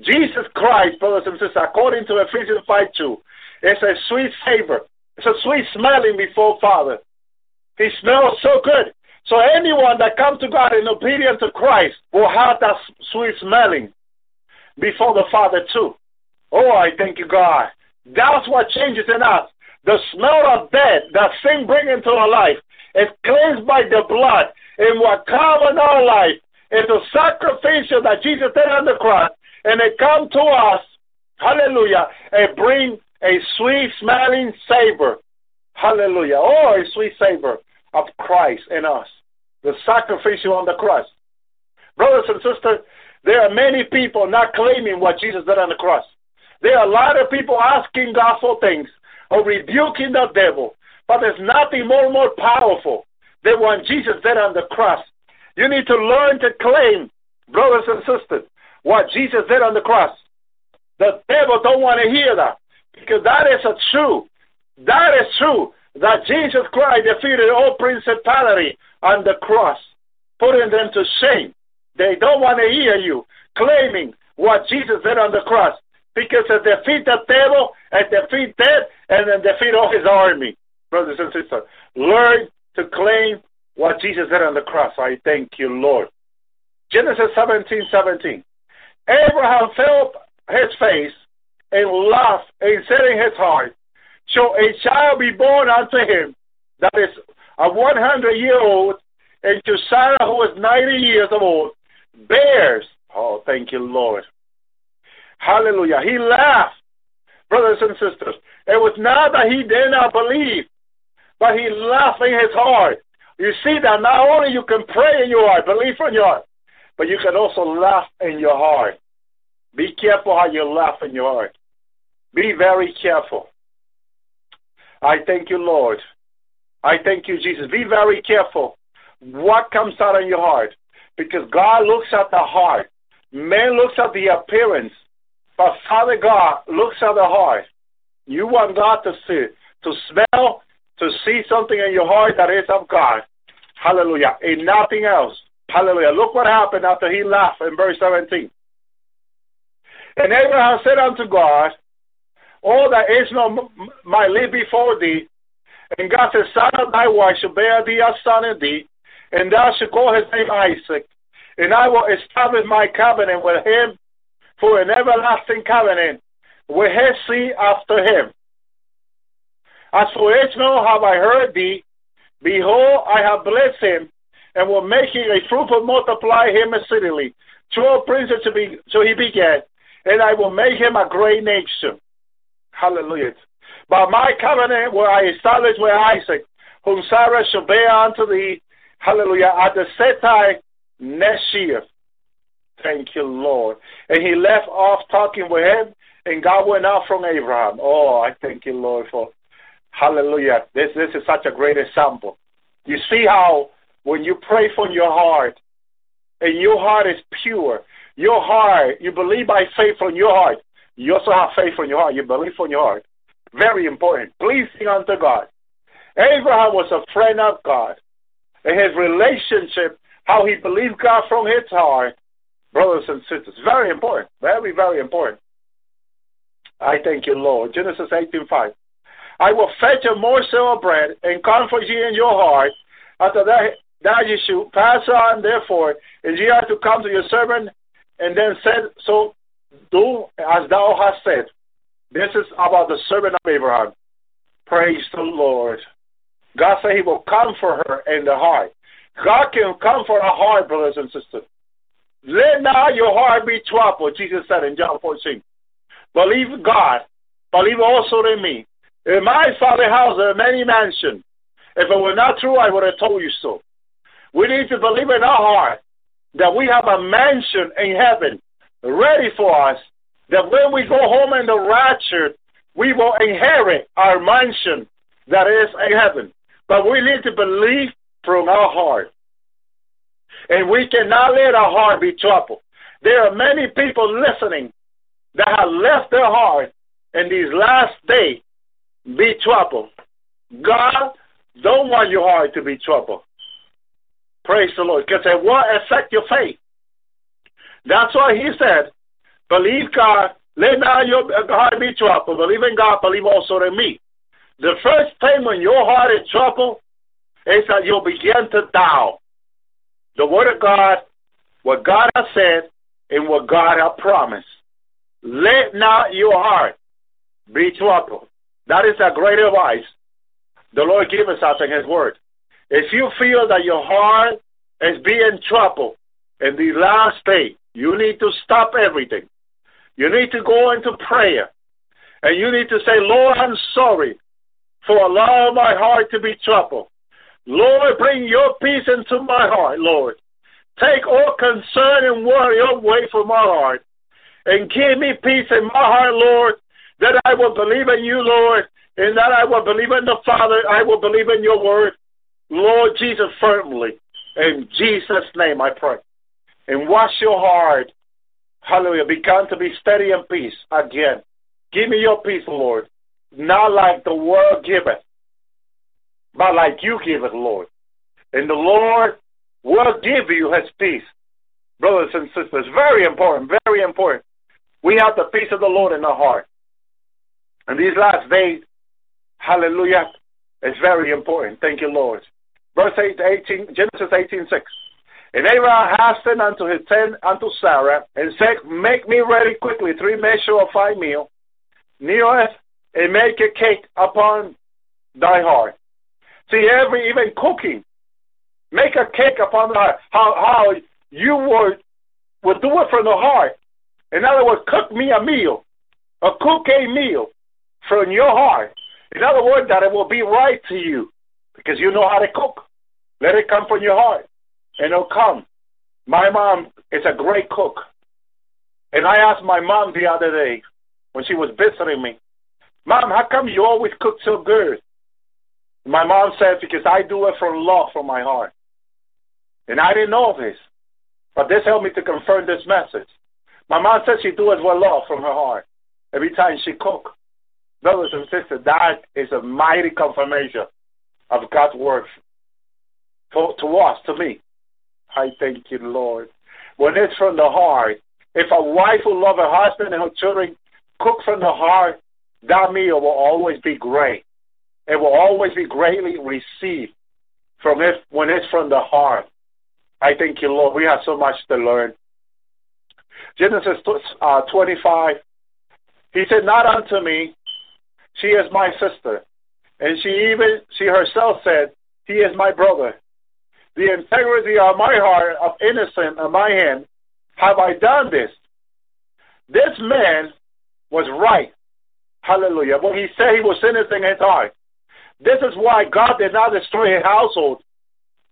Jesus Christ, brothers and sisters, according to Ephesians five two, it's a sweet savor. It's a sweet smelling before Father. He smells so good. So anyone that comes to God in obedience to Christ will have that sweet smelling before the Father too. Oh, I thank you, God. That's what changes in us. The smell of death that sin brings into our life is cleansed by the blood. And what comes in our life is the sacrificial that Jesus did on the cross. And it comes to us, hallelujah, and bring a sweet smelling savor, hallelujah, or oh, a sweet savor of Christ in us, the sacrificial on the cross. Brothers and sisters, there are many people not claiming what Jesus did on the cross. There are a lot of people asking God for things or rebuking the devil, but there's nothing more more powerful than when Jesus did on the cross. You need to learn to claim, brothers and sisters, what Jesus did on the cross. The devil don't want to hear that, because that is a true, that is true, that Jesus Christ defeated all principality on the cross, putting them to shame. They don't want to hear you claiming what Jesus did on the cross, because it defeats the devil, it defeats death, and it defeats all his army. Brothers and sisters, learn to claim what Jesus did on the cross. I thank you, Lord. Genesis seventeen seventeen. Abraham fell his face and laughed and said in his heart, shall a child be born unto him that is a hundred year old, and to Sarah who is ninety years old, bears. Oh, thank you, Lord. Hallelujah. He laughed, brothers and sisters. It was not that he did not believe, but he laughed in his heart. You see that not only you can pray in your heart, believe in your heart, but you can also laugh in your heart. Be careful how you laugh in your heart. Be very careful. I thank you, Lord. I thank you, Jesus. Be very careful what comes out of your heart, because God looks at the heart. Man looks at the appearance, but Father God looks at the heart. You want God to see, to smell, to see something in your heart that is of God. Hallelujah. And nothing else. Hallelujah. Look what happened after he laughed in verse seventeen. And Abraham said unto God, all that Israel might live before thee. And God said, son of thy wife shall bear thee a son in thee, and thou shalt call his name Isaac. And I will establish my covenant with him for an everlasting covenant, with his seed after him. As for Israel have I heard thee, behold, I have blessed him, and will make him a fruitful, multiply him exceedingly. Twelve princes shall be, so he begat, and I will make him a great nation. Hallelujah. By my covenant will I establish with Isaac, whom Sarah shall bear unto thee. Hallelujah. At the set time next year. Thank you, Lord. And he left off talking with him, and God went out from Abraham. Oh, I thank you, Lord, for hallelujah. This this is such a great example. You see how when you pray from your heart, and your heart is pure, your heart, you believe by faith from your heart. You also have faith in your heart. You believe from your heart. Very important. Pleasing unto God. Abraham was a friend of God. And his relationship, how he believed God from his heart, brothers and sisters, very important. Very, very important. I thank you, Lord. Genesis eighteen five. I will fetch a morsel of bread and comfort ye in your heart. After that, that ye should pass on, therefore, and ye are to come to your servant, and then said, so do as thou hast said. This is about the servant of Abraham. Praise the Lord. God said he will comfort her in the heart. God can comfort a heart, brothers and sisters. Let not your heart be troubled, Jesus said in John fourteen. Believe God. Believe also in me. In my Father's house there are many mansions. If it were not true, I would have told you so. We need to believe in our heart that we have a mansion in heaven ready for us, that when we go home in the rapture, we will inherit our mansion that is in heaven. But we need to believe from our heart. And we cannot let our heart be troubled. There are many people listening that have left their heart in these last days be troubled. God don't want your heart to be troubled. Praise the Lord. Because it will affect your faith. That's why he said, believe God, let not your heart be troubled. Believe in God, believe also in me. The first time when your heart is troubled is that you'll begin to doubt the word of God, what God has said, and what God has promised. Let not your heart be troubled. That is a great advice the Lord gives us in his word. If you feel that your heart is being troubled in the last day, you need to stop everything. You need to go into prayer. And you need to say, Lord, I'm sorry for allowing my heart to be troubled. Lord, bring your peace into my heart, Lord. Take all concern and worry away from my heart. And give me peace in my heart, Lord, that I will believe in you, Lord, and that I will believe in the Father. I will believe in your word, Lord Jesus, firmly. In Jesus' name I pray. And watch your heart, hallelujah, become to be steady in peace again. Give me your peace, Lord, not like the world giveth, but like you give it, Lord. And the Lord will give you his peace, brothers and sisters. Very important, very important. We have the peace of the Lord in our heart. And these last days, hallelujah, is very important. Thank you, Lord. Verse eighteen, Genesis eighteen six. And Abraham hastened unto his tent unto Sarah, and said, make me ready quickly three measures of fine meal, knead it, and make a cake upon thy heart. See, every even cooking, make a cake upon thy heart. How, how you would, would do it from the heart. In other words, cook me a meal, or cook a meal from your heart. In other words, that it will be right to you, because you know how to cook. Let it come from your heart, and it'll come. My mom is a great cook. And I asked my mom the other day when she was visiting me, Mom, how come you always cook so good? My mom said, because I do it from love, from my heart. And I didn't know this, but this helped me to confirm this message. My mom said she do it with love from her heart every time she cook. Brothers and sisters, that is a mighty confirmation of God's word to, to us, to me. I thank you, Lord. When it's from the heart, if a wife who loves her husband and her children cook from the heart, that meal will always be great. It will always be greatly received from it when it's from the heart. I thank you, Lord. We have so much to learn. Genesis uh, twenty-five, he said, not unto me, she is my sister. And she even, she herself said, he is my brother. The integrity of my heart, of innocence of my hand, have I done this? This man was right. Hallelujah. When he said he was innocent in his heart. This is why God did not destroy his household.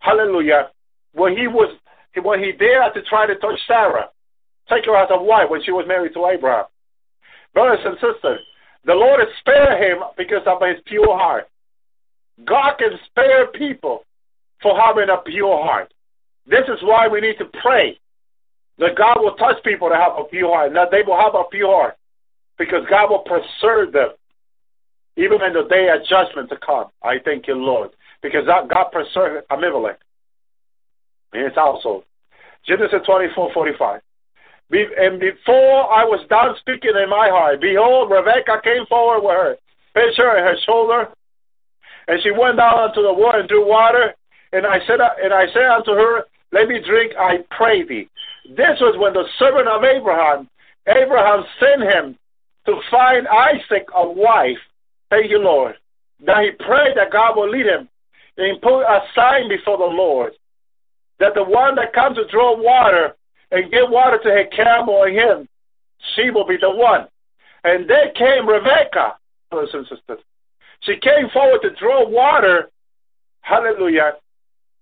Hallelujah. When he was, when he dared to try to touch Sarah, take her as a wife when she was married to Abraham. Brothers and sisters, the Lord has spared him because of his pure heart. God can spare people for having a pure heart. This is why we need to pray that God will touch people to have a pure heart, that they will have a pure heart, because God will preserve them even in the day of judgment to come. I thank you, Lord, because God preserved Abimelech in his household. Genesis twenty-four forty-five. And before I was done speaking in my heart, behold, Rebekah came forward with her pitcher and her shoulder, and she went down unto the water and drew water. And I said, and I said unto her, let me drink, I pray thee. This was when the servant of Abraham, Abraham sent him to find Isaac a wife. Thank you, Lord. That he prayed that God will lead him and put a sign before the Lord, that the one that comes to draw water and give water to her camel or him, she will be the one. And there came Rebekah, brothers and sisters. She came forward to draw water, hallelujah,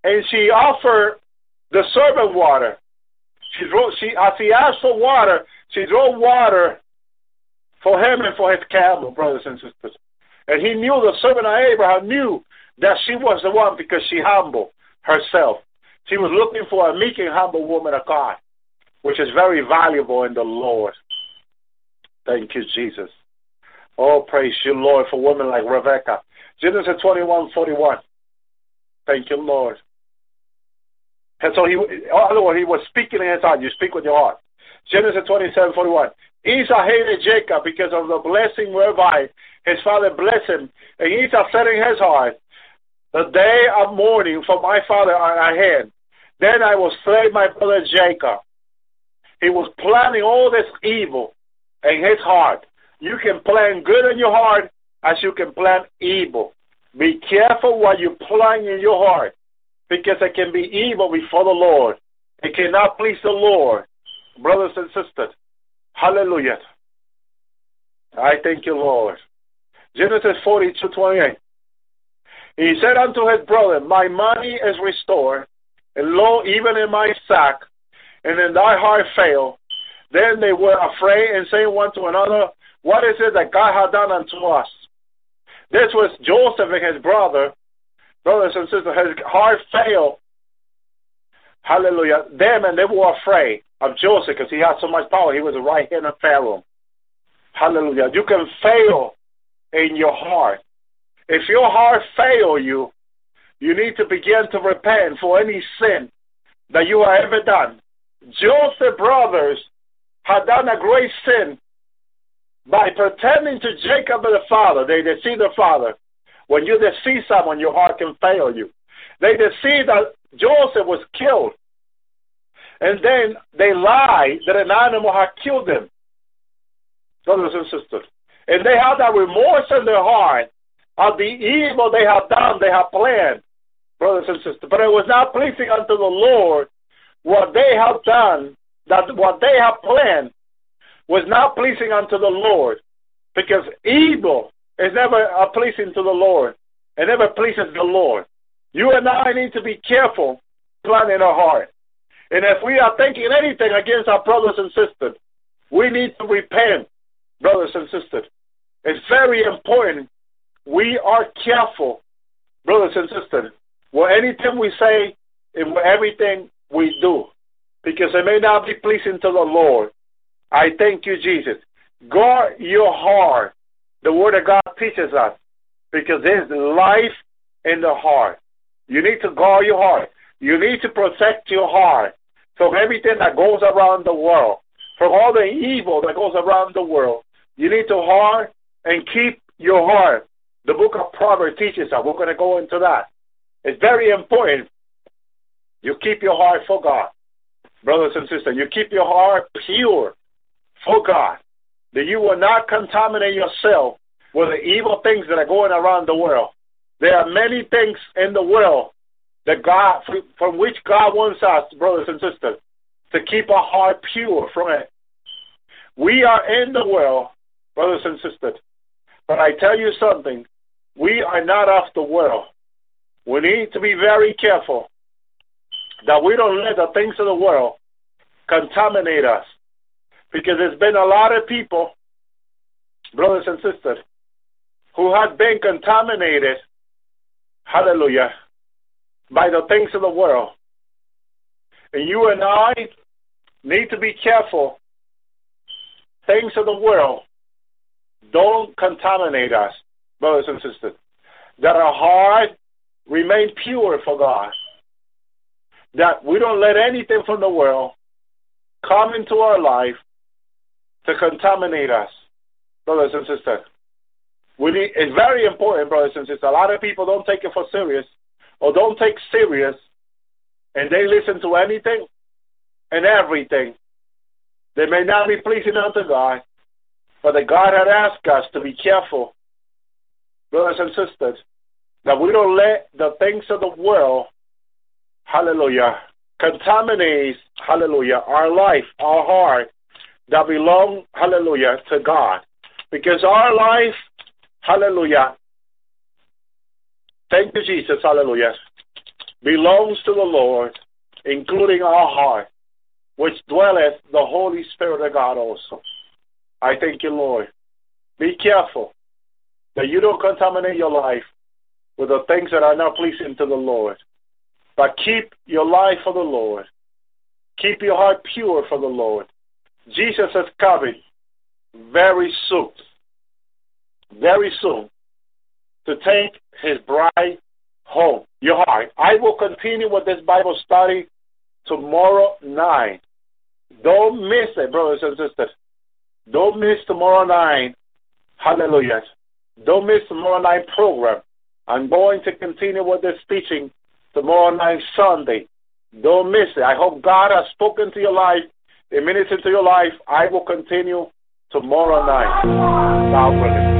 and she offered the servant water. She drew, she, as he asked for water, she drew water for him and for his camel, brothers and sisters. And he knew, the servant of Abraham knew that she was the one because she humbled herself. She was looking for a meek and humble woman of God, which is very valuable in the Lord. Thank you, Jesus. Oh, praise you, Lord, for women like Rebekah. Genesis twenty-one forty-one. Thank you, Lord. And so he, otherwise, he was speaking in his heart. You speak with your heart. Genesis twenty-seven forty-one. Esau hated Jacob because of the blessing whereby his father blessed him. And Esau said in his heart, the day of mourning for my father are at hand. Then I will slay my brother Jacob. He was planning all this evil in his heart. You can plan good in your heart as you can plan evil. Be careful what you plan in your heart, because it can be evil before the Lord. It cannot please the Lord. Brothers and sisters, hallelujah. I thank you, Lord. Genesis forty-two twenty-eight. He said unto his brother, my money is restored, and lo, even in my sack, and in thy heart fail. Then they were afraid and saying one to another, what is it that God hath done unto us? This was Joseph and his brother. Brothers and sisters, his heart failed. Hallelujah. Them, and they were afraid of Joseph because he had so much power. He was the right hand of Pharaoh. Hallelujah. You can fail in your heart. If your heart fail you, you need to begin to repent for any sin that you have ever done. Joseph's brothers had done a great sin by pretending to Jacob the father. They deceived the father. When you deceive someone, your heart can fail you. They deceived that Joseph was killed. And then they lied that an animal had killed him. Brothers and sisters. And they had that remorse in their heart of the evil they had done, they had planned, brothers and sisters. But it was not pleasing unto the Lord. What they had done, that what they had planned, was not pleasing unto the Lord, because evil is never pleasing to the Lord. It never pleases the Lord. You and I need to be careful planning our heart. And if we are thinking anything against our brothers and sisters, we need to repent, brothers and sisters. It's very important. We are careful, brothers and sisters, with anything we say and with everything we do, because it may not be pleasing to the Lord. I thank you, Jesus. Guard your heart. The Word of God teaches us, because there's life in the heart. You need to guard your heart. You need to protect your heart from everything that goes around the world, from all the evil that goes around the world. You need to guard and keep your heart. The book of Proverbs teaches us. We're going to go into that. It's very important. You keep your heart for God, brothers and sisters. You keep your heart pure for God, that you will not contaminate yourself with the evil things that are going around the world. There are many things in the world that God, from which God wants us, brothers and sisters, to keep our heart pure from it. We are in the world, brothers and sisters, but I tell you something, we are not of the world. We need to be very careful that we don't let the things of the world contaminate us, because there's been a lot of people, brothers and sisters, who have been contaminated, hallelujah, by the things of the world. And you and I need to be careful. Things of the world don't contaminate us, brothers and sisters. That our heart remain pure for God. That we don't let anything from the world come into our life to contaminate us, brothers and sisters. We need, it's very important, brothers and sisters. A lot of people don't take it for serious, or don't take serious, and they listen to anything and everything. They may not be pleasing unto God, but that God had asked us to be careful, brothers and sisters, that we don't let the things of the world, hallelujah, contaminate, hallelujah, our life, our heart, that belong, hallelujah, to God. Because our life, hallelujah, thank you, Jesus, hallelujah, belongs to the Lord, including our heart, which dwelleth the Holy Spirit of God also. I thank you, Lord. Be careful that you don't contaminate your life with the things that are not pleasing to the Lord. But keep your life for the Lord. Keep your heart pure for the Lord. Jesus is coming very soon, very soon, to take his bride home, your heart. I will continue with this Bible study tomorrow night. Don't miss it, brothers and sisters. Don't miss tomorrow night. Hallelujah. Don't miss tomorrow night program. I'm going to continue with this teaching tomorrow night, Sunday. Don't miss it. I hope God has spoken to your life, and ministered to your life. I will continue tomorrow night. God willing.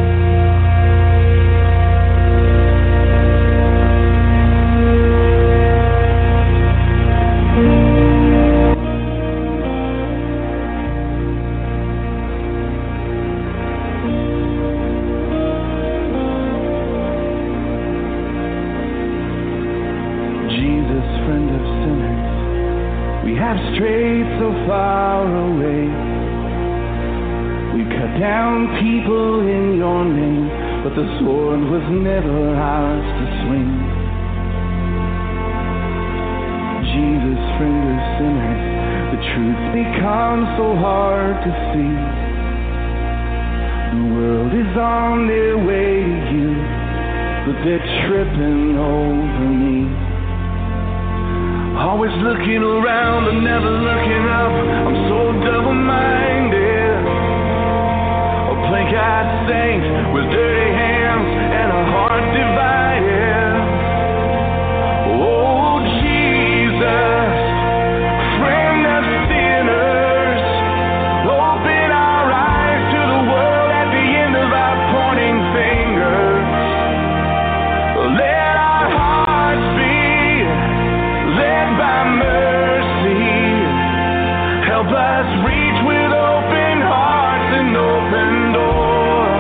Reach with open hearts and open doors.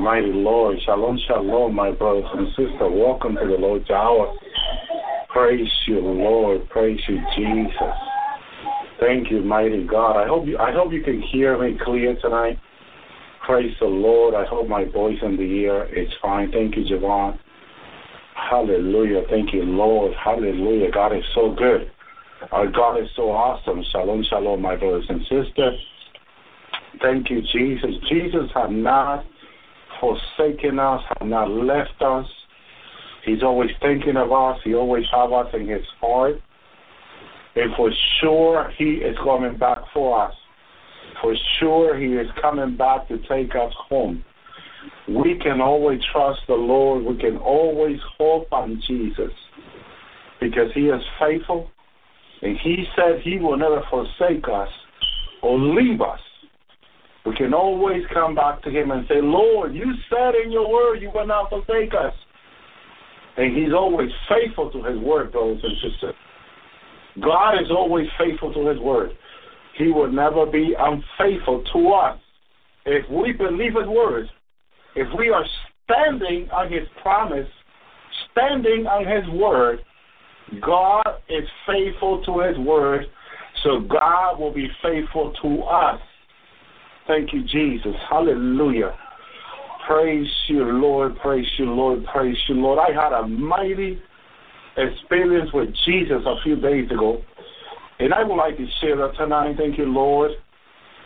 Mighty Lord, shalom, shalom, my brothers and sisters. Welcome to the Lord's Hour. Praise you, Lord. Praise you, Jesus. Thank you, mighty God. I hope you. I hope you can hear me clear tonight. Praise the Lord. I hope my voice in the ear is fine. Thank you, Javon. Hallelujah. Thank you, Lord. Hallelujah. God is so good. Our God is so awesome. Shalom, shalom, my brothers and sisters. Thank you, Jesus. Jesus have not forsaken us, have not left us. He's always thinking of us. He always have us in his heart. And for sure, he is coming back for us. For sure, he is coming back to take us home. We can always trust the Lord. We can always hope on Jesus because he is faithful. And he said he will never forsake us or leave us. We can always come back to him and say, Lord, you said in your word you will not forsake us. And he's always faithful to his word, brothers and sisters. God is always faithful to his word. He will never be unfaithful to us. If we believe his word, if we are standing on his promise, standing on his word, God is faithful to his word, so God will be faithful to us. Thank you, Jesus. Hallelujah. Praise you, Lord. Praise you, Lord. Praise you, Lord. I had a mighty experience with Jesus a few days ago, and I would like to share that tonight. Thank you, Lord.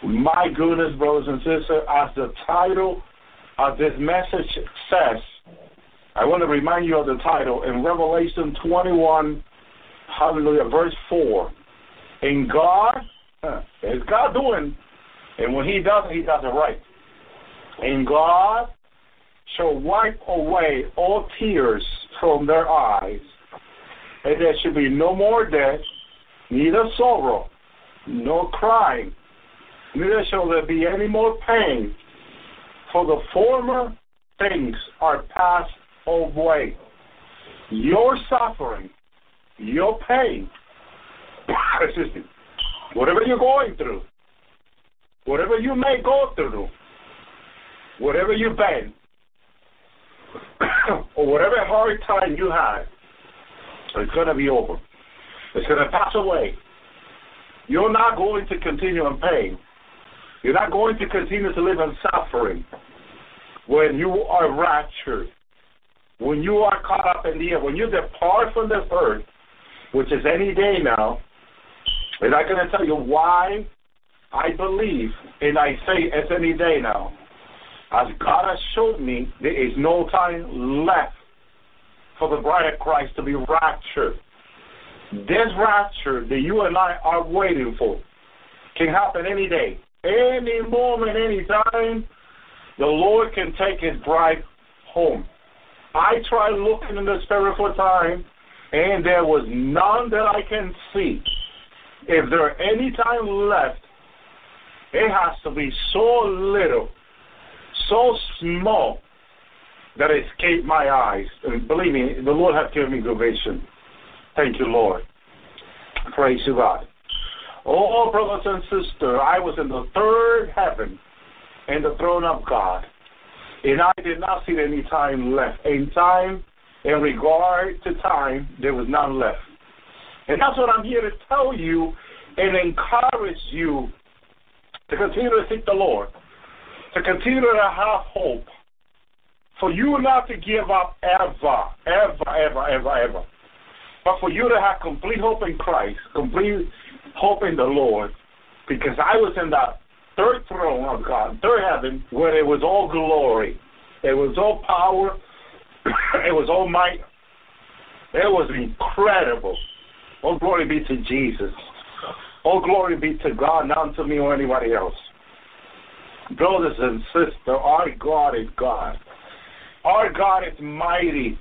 My goodness, brothers and sisters, as the title of this message says, I want to remind you of the title in Revelation twenty-one, hallelujah, verse four. And God, it's God doing, and when he does it, he does it right. And God shall wipe away all tears from their eyes, and there shall be no more death, neither sorrow, nor crying, neither shall there be any more pain, for the former things are passed away. Your suffering, your pain, whatever you're going through, whatever you may go through, whatever you've been, or whatever hard time you had, it's going to be over. It's going to pass away. You're not going to continue in pain. You're not going to continue to live in suffering. When you are raptured, when you are caught up in the air, when you depart from this earth, which is any day now, and I'm going to tell you why I believe, and I say it's any day now, as God has showed me, there is no time left for the bride of Christ to be raptured. This rapture that you and I are waiting for can happen any day, any moment, any time. The Lord can take his bride home. I tried looking in the spirit for time, and there was none that I can see. If there are any time left, it has to be so little, so small, that it escaped my eyes. And believe me, the Lord has given me good vision. Thank you, Lord. Praise you, God. Oh, brothers and sisters, I was in the third heaven and the throne of God, and I did not see any time left. In time, in regard to time, there was none left. And that's what I'm here to tell you and encourage you to continue to seek the Lord, to continue to have hope, for you not to give up ever, ever, ever, ever, ever, but for you to have complete hope in Christ, complete hope in the Lord, because I was in that third throne of God, third heaven, where it was all glory, it was all power, it was all might, it was incredible. All glory be to Jesus. All glory be to God, not to me or anybody else. Brothers and sisters, our God is God. Our God is mighty.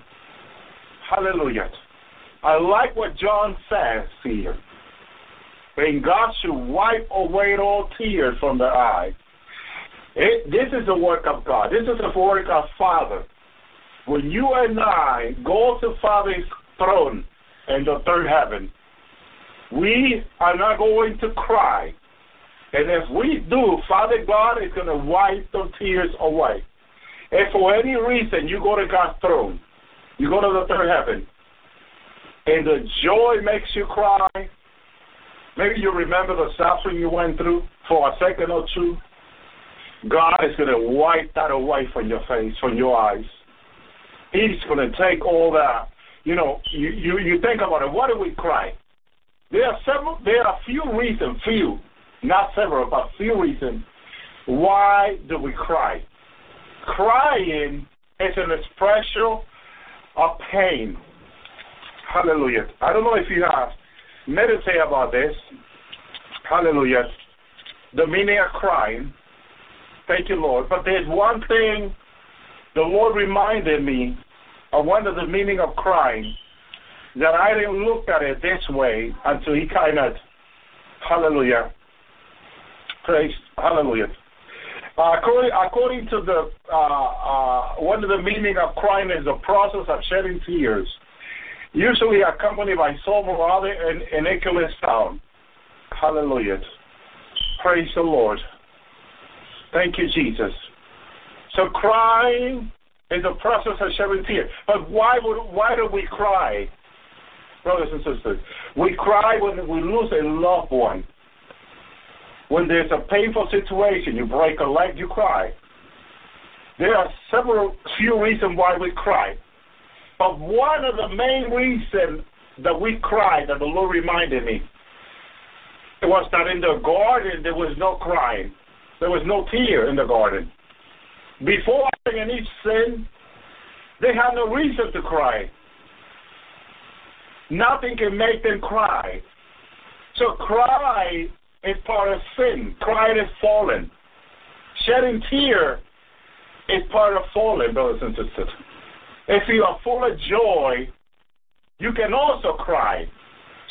Hallelujah. I like what John says here. And God should wipe away all tears from their eyes. It, this is the work of God. This is the work of Father. When you and I go to Father's throne in the third heaven, we are not going to cry. And if we do, Father God is going to wipe the tears away. If for any reason you go to God's throne, you go to the third heaven, and the joy makes you cry, maybe you remember the suffering you went through for a second or two, God is going to wipe that away from your face, from your eyes. He's going to take all that. You know, you, you, you think about it. Why do we cry? There are several. There are few reasons, few, not several, but few reasons why do we cry. Crying is an expression of pain. Hallelujah. I don't know if you have meditate about this. Hallelujah. The meaning of crying. Thank you, Lord. But there's one thing the Lord reminded me of, one of the meaning of crying, that I didn't look at it this way until he kind of, hallelujah, praise, hallelujah. Uh, according, according to the, uh, uh, one of the meaning of crying is the process of shedding tears, usually accompanied by sorrow or other and iniquitous sound. Hallelujah. Praise the Lord. Thank you, Jesus. So crying is the process of shedding tears. But why would why do we cry? brothers and sisters. We cry when we lose a loved one. When there's a painful situation, you break a leg, you cry. There are several few reasons why we cry. But one of the main reasons that we cry, that the Lord reminded me, it was that in the garden there was no crying. There was no tear in the garden. Before Adam and Eve sinned, they had no reason to cry. Nothing can make them cry. So cry is part of sin. Crying is fallen. Shedding tear is part of fallen, brothers and sisters. If you are full of joy, you can also cry.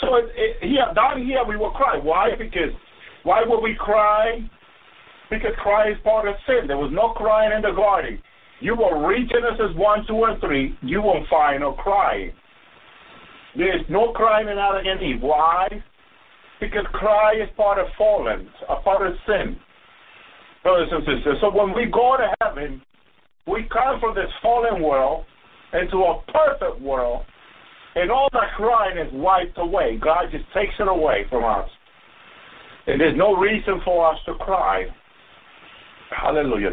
So it, it, here, down here we will cry. Why? Because why would we cry? Because crying is part of sin. There was no crying in the garden. You will read Genesis one, two, and three. You won't find no crying. There is no crying in Adam and Eve. Why? Because crying is part of fallen, a part of sin. Brothers and sisters, so when we go to heaven, we come from this fallen world into a perfect world, and all that crying is wiped away. God just takes it away from us. And there's no reason for us to cry. Hallelujah.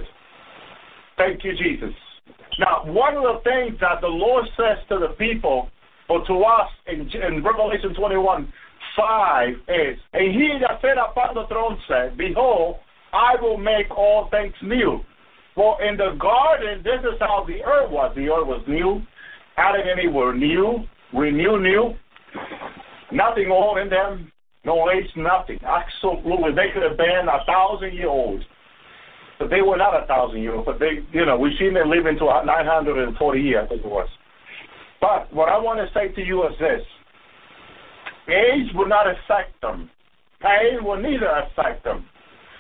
Thank you, Jesus. Now, one of the things that the Lord says to the people, or to us, in, in Revelation twenty-one, five, is, and he that sat upon the throne said, behold, I will make all things new. For in the garden, this is how the earth was. The earth was new. Adam and Eve were new, renew, new. Nothing old in them. No age, nothing. Absolutely. They could have been a thousand year olds. But they were not a thousand year olds. But they, you know, we've seen them live into nine hundred forty years, I think it was. But what I want to say to you is this. Age will not affect them. Pain will neither affect them.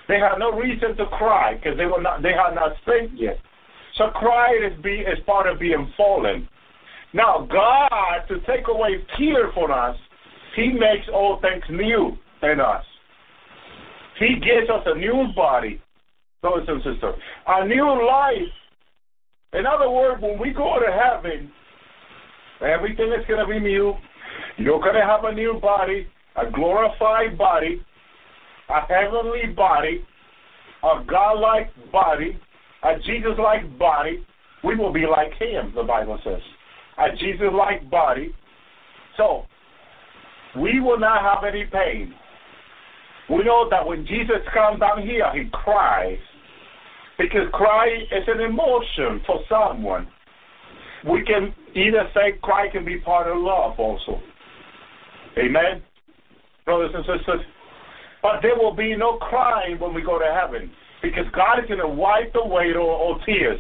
They have no reason to cry because they were not they have not sinned yet. So crying is be is part of being fallen. Now God, to take away tear from us, he makes all things new in us. He gives us a new body, brothers and sisters, a new life. In other words, when we go to heaven, everything is going to be new. You're going to have a new body, a glorified body, a heavenly body, a God-like body, a Jesus-like body. We will be like him, the Bible says. A Jesus-like body. So, we will not have any pain. We know that when Jesus comes down here, he cries. Because crying is an emotion for someone. We can either say cry can be part of love also. Amen? Brothers and sisters. But there will be no crying when we go to heaven. Because God is going to wipe away all tears.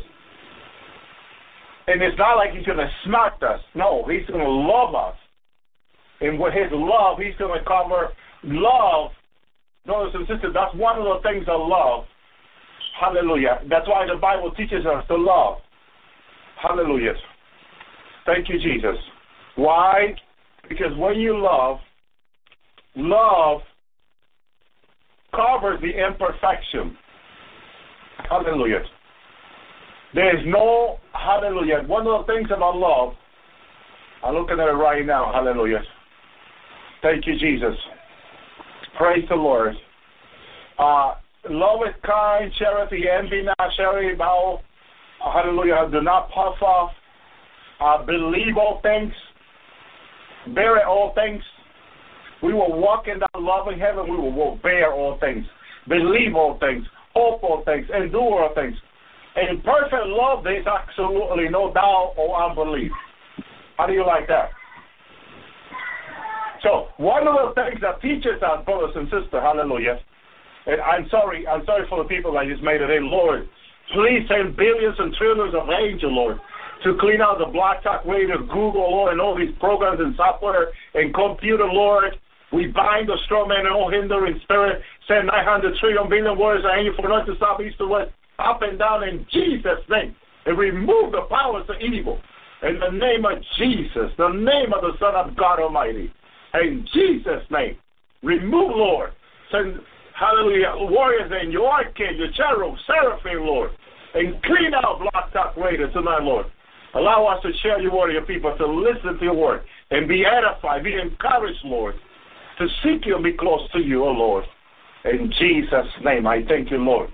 And it's not like he's going to smack us. No, he's going to love us. And with his love, he's going to cover love. Brothers and sisters, that's one of the things I love. Hallelujah. That's why the Bible teaches us to love. Hallelujah. Thank you, Jesus. Why? Because when you love, love covers the imperfection. Hallelujah. There is no, hallelujah. One of the things about love, I'm looking at it right now. Hallelujah. Thank you, Jesus. Praise the Lord. Uh, love is kind, charity, envy not, charity, bow. Hallelujah. Do not puff off. Uh, believe all things. Bear all things. We will walk in that love in heaven. We will bear all things. Believe all things. Hope all things. Endure all things. In perfect love, there is absolutely no doubt or unbelief. How do you like that? So, one of the things that teaches us, brothers and sisters, hallelujah, and I'm sorry, I'm sorry for the people I just made today, Lord, please send billions and trillions of angels, Lord, to clean out the Blog Talk Radio, Google, Lord, and all these programs and software and computer, Lord. We bind the straw man and all hindering spirit, send nine hundred trillion billion words of angels for us to stop east to west, up and down in Jesus' name, and remove the powers of evil. In the name of Jesus, the name of the Son of God Almighty. In Jesus' name, remove, Lord. Send, hallelujah, warriors in your arcade, your cherub, seraphim, Lord. And clean out Blog Talk Radio tonight, Lord. Allow us to share your word to your people, to listen to your word. and be edified, be encouraged, Lord, to seek you and be close to you, O Lord. In Jesus' name, I thank you, Lord.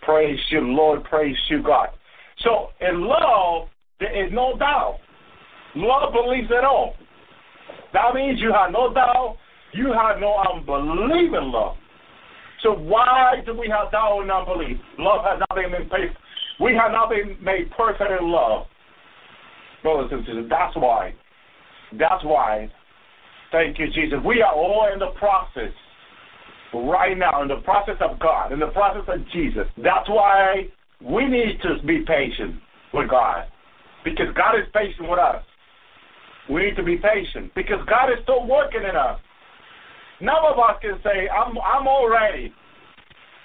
Praise you, Lord. Praise you, God. So, in love, there is no doubt. Love believes it all. That means you have no doubt. You have no unbelief in love. So why do we have doubt and unbelief? Love has not been made. We have not been made perfect in love, brothers and sisters. That's why. That's why. Thank you, Jesus. We are all in the process right now, in the process of God, in the process of Jesus. That's why we need to be patient with God, because God is patient with us. We need to be patient because God is still working in us. None of us can say, I'm I'm all ready.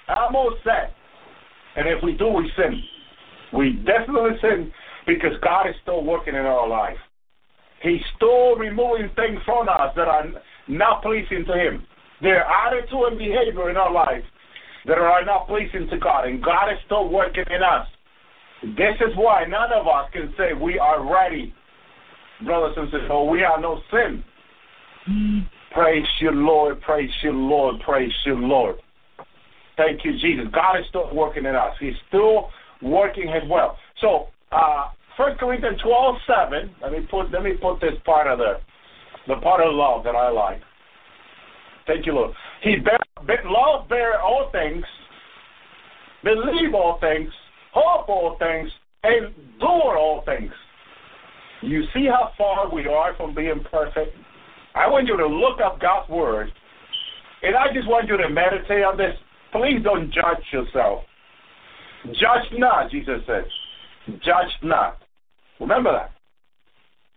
I'm all set. And if we do, we sin. We definitely sin because God is still working in our life. He's still removing things from us that are not pleasing to him. There are attitude and behavior in our life that are not pleasing to God, and God is still working in us. This is why none of us can say we are ready, brothers and sisters, or we are no sin. Mm. Praise you, Lord. Praise you, Lord. Praise you, Lord. Thank you, Jesus. God is still working in us. He's still working his will. So, uh, First Corinthians twelve seven. Let me put let me put this part of the the part of love that I like. Thank you, Lord. He bear, bear, love bear all things, believe all things, hope all things, and endure all things. You see how far we are from being perfect. I want you to look up God's word, and I just want you to meditate on this. Please don't judge yourself. Judge not, Jesus says. Judge not. Remember that.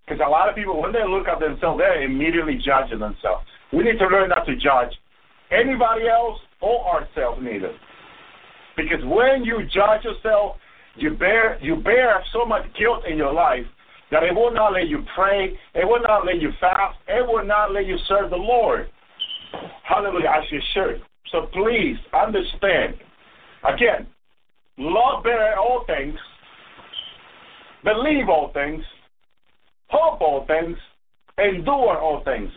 Because a lot of people, when they look at themselves, they're immediately judging themselves. We need to learn not to judge anybody else or ourselves neither. Because when you judge yourself, you bear, you bear so much guilt in your life that it will not let you pray, it will not let you fast, it will not let you serve the Lord. Hallelujah, as you should. So please understand. Again, love bear all things, believe all things, hope all things, endure all things.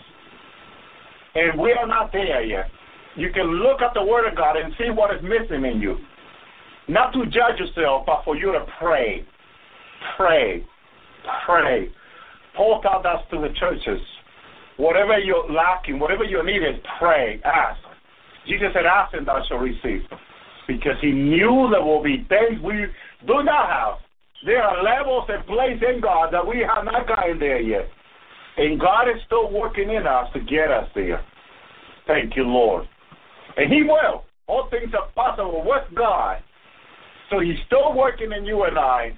And we are not there yet. You can look at the Word of God and see what is missing in you. Not to judge yourself, but for you to pray. Pray. Pray. Paul taught us to the churches. Whatever you're lacking, whatever you need is pray, ask. Jesus said, ask and thou shalt receive. Because he knew there will be things we do not have. There are levels and places in God that we have not gotten there yet. And God is still working in us to get us there. Thank you, Lord. And he will. All things are possible with God. So he's still working in you and I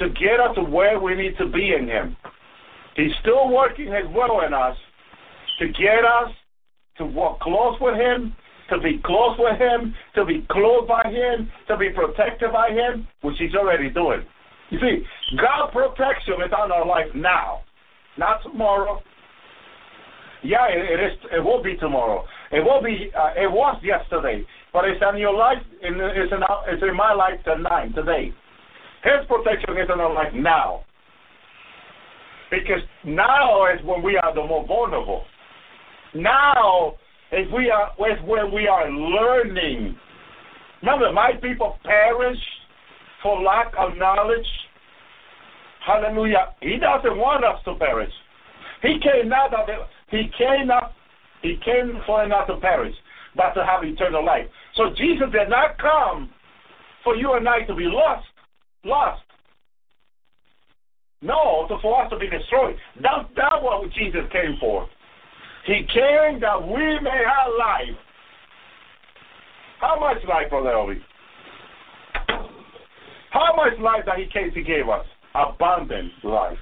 to get us to where we need to be in him. He's still working his will in us to get us to walk close with him, to be close with him, to be clothed by him, to be protected by him, which he's already doing. You see, God's protection is on our life now, not tomorrow. Yeah, it, it is. It will be tomorrow. It will be. Uh, it was yesterday, but it's on your life, and it's in, it's in my life tonight, today. His protection is in our life now. Because now is when we are the more vulnerable. Now is, we are, is when we are learning. Remember, my people perish for lack of knowledge. Hallelujah. He doesn't want us to perish. He came not that he came not he came for not to perish, but to have eternal life. So Jesus did not come for you and I to be lost. Lost. No, to, for us to be destroyed. That's that what Jesus came for. He came that we may have life. How much life, Brother Elvie? How much life that he came to give us? Abundant life.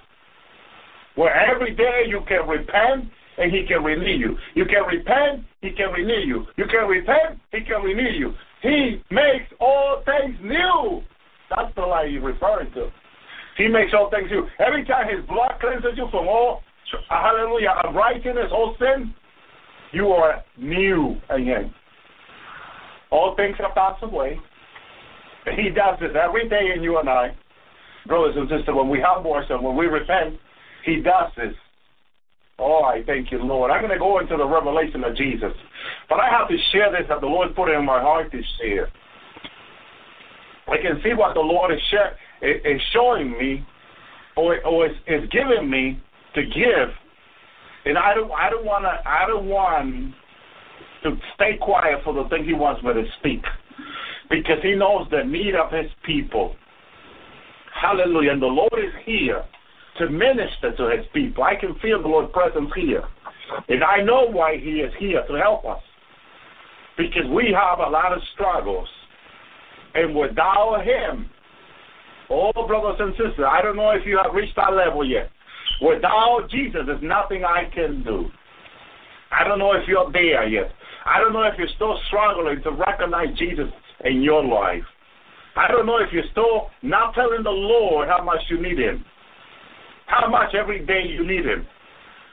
Where every day you can repent and he can renew you. You can repent, he can renew you. You can repent, he can renew you. He makes all things new. That's the life he's referring to. He makes all things new. Every time his blood cleanses you from all, hallelujah, unrighteousness, all sin, you are new again. All things have passed away. He does this every day in you and I. Brothers and sisters, when we have more sin, when we repent, he does this. Oh, I thank you, Lord. I'm going to go into the revelation of Jesus. But I have to share this that the Lord put in my heart to share. I can see what the Lord is, share, is showing me or, or is, is giving me to give. And I don't, I don't want to, I don't want to stay quiet for the thing he wants me to speak, because he knows the need of his people. Hallelujah. And the Lord is here to minister to his people. I can feel the Lord's presence here. And I know why he is here, to help us, because we have a lot of struggles. And without him, oh, brothers and sisters, I don't know if you have reached that level yet. Without Jesus, there's nothing I can do. I don't know if you're there yet. I don't know if you're still struggling to recognize Jesus in your life. I don't know if you're still not telling the Lord how much you need him, how much every day you need him.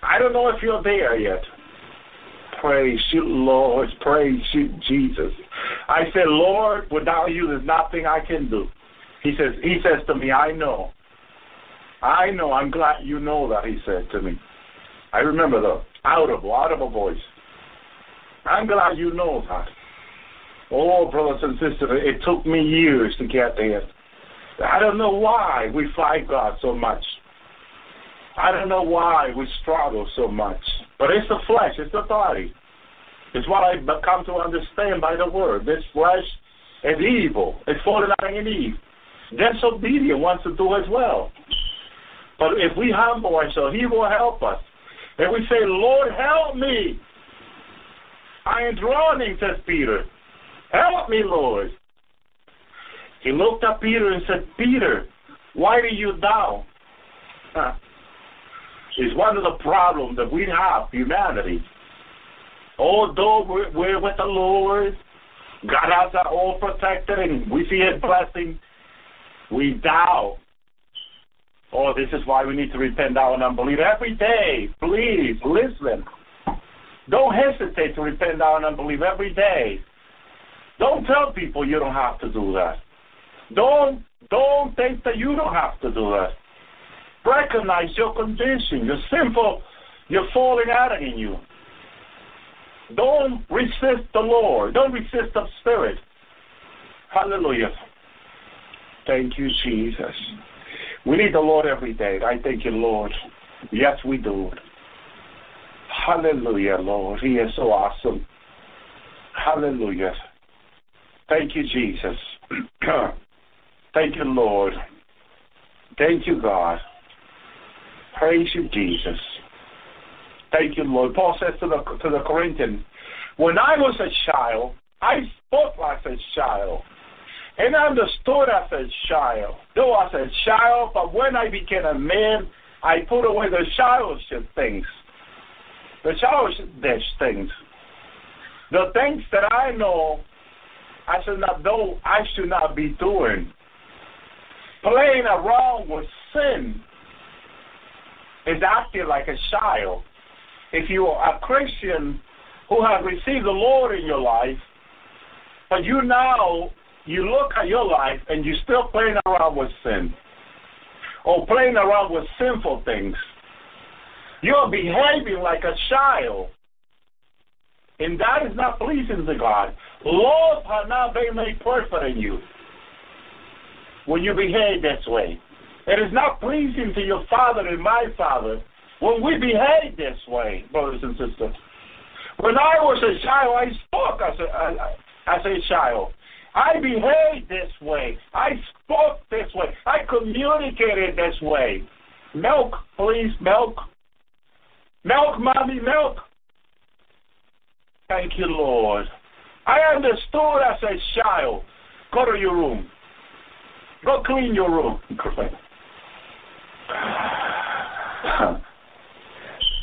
I don't know if you're there yet. Praise you, Lord. Praise you, Jesus. I said, Lord, without you, there's nothing I can do. He says, he says to me, I know. I know. I'm glad you know that, he said to me. I remember the audible, audible voice. I'm glad you know that. Oh, brothers and sisters, it took me years to get there. I don't know why we fight God so much. I don't know why we struggle so much. But it's the flesh, it's the body. It's what I've come to understand by the word. This flesh is evil. It's fallen out in Eve. Disobedient wants to do as well. But if we humble ourselves, he will help us. And we say, Lord, help me. I am drowning, says Peter. Help me, Lord. He looked at Peter and said, Peter, why do you doubt? Huh. It's one of the problems that we have, humanity. Although we're, we're with the Lord, God has us all protected, and we see his blessing, we doubt. Oh, this is why we need to repent our unbelief. Every day, please, listen. Don't hesitate to repent our unbelief every day. Don't tell people you don't have to do that. Don't, don't think that you don't have to do that. Recognize your condition, your sinful, your falling out in you. Don't resist the Lord. Don't resist the Spirit. Hallelujah. Thank you, Jesus. We need the Lord every day. I thank you, Lord. Yes, we do. Hallelujah, Lord. He is so awesome. Hallelujah. Thank you, Jesus. Thank you, Lord. Thank you, God. Praise you, Jesus. Thank you, Lord. Paul says to the, to the Corinthians, when I was a child, I spoke as a child, and understood as a child, though as a child, but when I became a man, I put away the childish things, the childish things, the things that I know I should not do, I should not be doing, playing around with sin. Is acting like a child. If you are a Christian who has received the Lord in your life, but you now, you look at your life and you're still playing around with sin or playing around with sinful things, you're behaving like a child. And that is not pleasing to God. Love has not been made perfect in you when you behave this way. It is not pleasing to your Father and my Father when we behave this way, brothers and sisters. When I was a child, I spoke as a, as a child. I behaved this way. I spoke this way. I communicated this way. Milk, please, milk. Milk, mommy, milk. Thank you, Lord. I understood as a child. Go to your room. Go clean your room.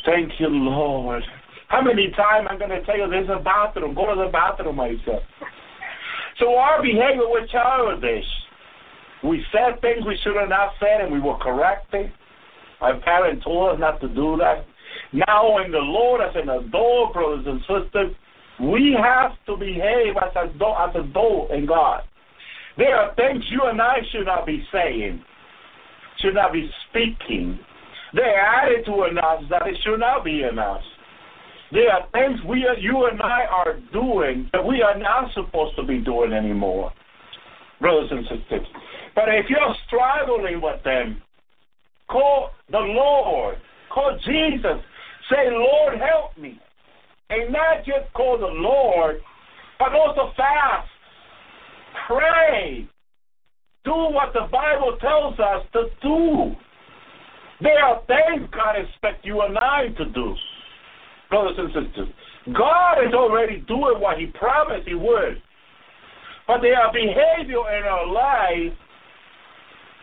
Thank you, Lord. How many times I'm going to tell you there's a bathroom? Go to the bathroom, I said. So our behavior was childish. We said things we should have not said, and we were corrected. Our parents told us not to do that. Now in the Lord, as an adult, brothers and sisters, we have to behave as an adult, as adult in God. There are things you and I should not be saying, should not be speaking. They added to announce that it should not be announced. There are things we, are, you and I are doing that we are not supposed to be doing anymore, brothers and sisters. But if you're struggling with them, call the Lord, call Jesus. Say, Lord, help me. And not just call the Lord, but also fast, pray, do what the Bible tells us to do. There are things God expects you and I to do, brothers and sisters. God is already doing what he promised he would. But there are behavior in our lives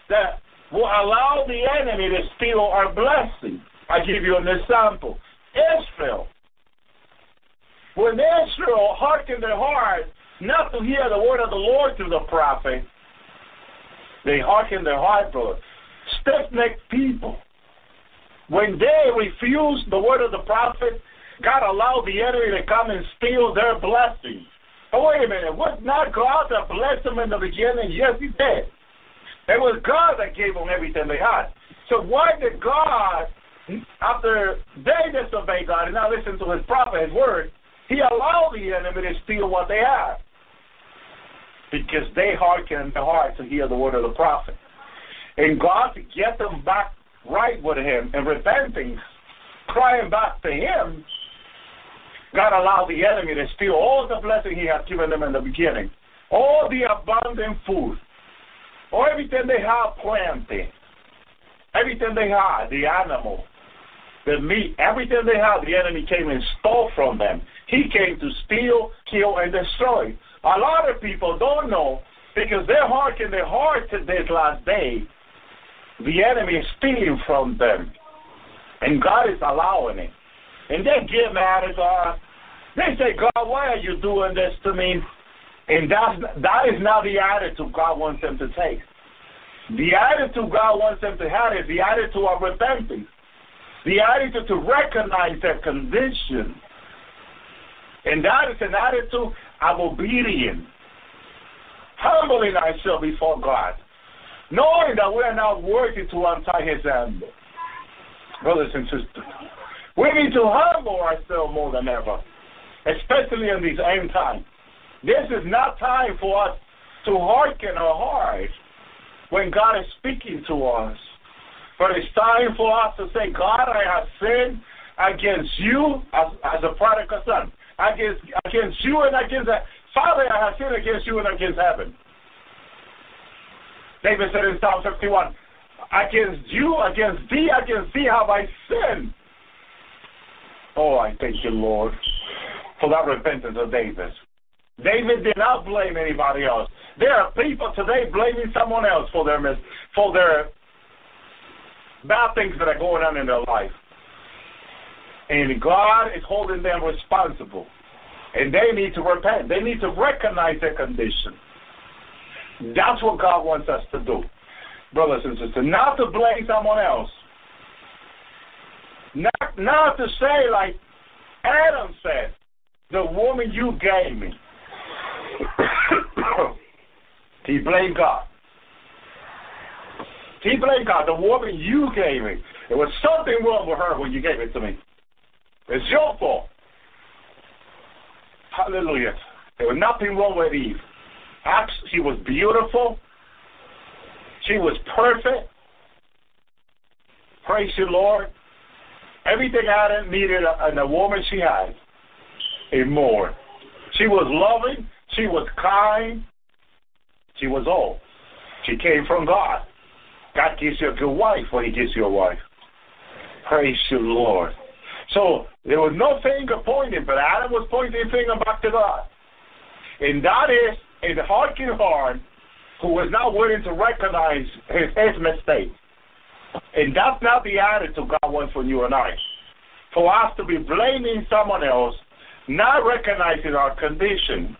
that will allow the enemy to steal our blessing. I give you an example. Israel. When Israel hearkened their heart not to hear the word of the Lord through the prophet, they hearkened their heart, brother. Stiff-necked people. When they refused the word of the prophet, God allowed the enemy to come and steal their blessing. Oh, wait a minute. Was not God that blessed them in the beginning? Yes, he did. It was God that gave them everything they had. So why did God, after they disobeyed God and not listened to his prophet, his word, he allowed the enemy to steal what they had? Because they hearkened their heart to hear the word of the prophet. And God to get them back right with him and repenting, crying back to him, God allowed the enemy to steal all the blessing he had given them in the beginning, all the abundant food, all everything they had planted, everything they had, the animal, the meat, everything they had, the enemy came and stole from them. He came to steal, kill, and destroy. A lot of people don't know because they're hearkening their heart to this last day. The enemy is stealing from them, and God is allowing it. And they get mad at God. They say, God, why are you doing this to me? And that's, that is not the attitude God wants them to take. The attitude God wants them to have is the attitude of repentance, the attitude to recognize their condition. And that is an attitude of obedience, humbling ourselves before God, knowing that we are not worthy to untie his hand. Brothers and sisters, we need to humble ourselves more than ever, especially in these end times. This is not time for us to hearken our hearts when God is speaking to us. But it's time for us to say, God, I have sinned against you as, as a prodigal son, against, against you and against heaven. Father, I have sinned against you and against heaven. David said in Psalm fifty-one, against you, against thee, against thee have I sinned. Oh, I thank you, Lord, for that repentance of David. David did not blame anybody else. There are people today blaming someone else for their mis- for their bad things that are going on in their life. And God is holding them responsible. And they need to repent. They need to recognize their condition. That's what God wants us to do, brothers and sisters, not to blame someone else. Not, not to say like Adam said, the woman you gave me. He blamed God. He blamed God, the woman you gave me. There was something wrong with her when you gave it to me. It's your fault. Hallelujah. There was nothing wrong with Eve. She was beautiful. She was perfect. Praise you, Lord. Everything Adam needed in a woman she had, and more. She was loving. She was kind. She was all. She came from God. God gives you a good wife when he gives you a wife. Praise you, Lord. So there was no finger pointing, but Adam was pointing his finger back to God. And that is a hearken heart who was not willing to recognize his, his mistake. And that's not the attitude God wants from you and I. For us to be blaming someone else, not recognizing our condition,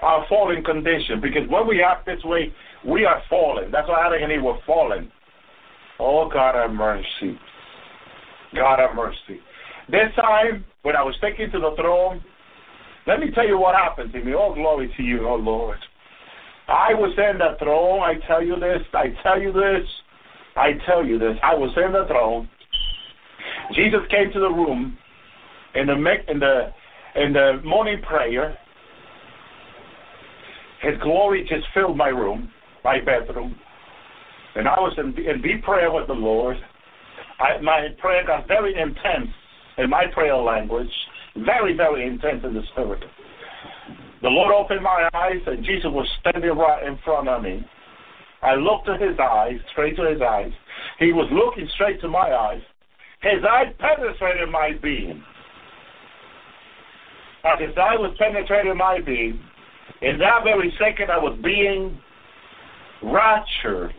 our fallen condition. Because when we act this way, we are fallen. That's why Adam and Eve were fallen. Oh, God have mercy. God have mercy. This time, when I was taken to the throne, let me tell you what happened to me. Oh, glory to you, oh, Lord. I was in the throne. I tell you this. I tell you this. I tell you this, I will serve the throne. Jesus came to the room in the in the in the morning prayer. His glory just filled my room, my bedroom, and I was in, in deep prayer with the Lord. I, my prayer got very intense in my prayer language, very, very intense in the spirit. The Lord opened my eyes, and Jesus was standing right in front of me. I looked to his eyes, straight to his eyes. He was looking straight to my eyes. His eye penetrated my being. As his eye was penetrating my being, in that very second I was being raptured.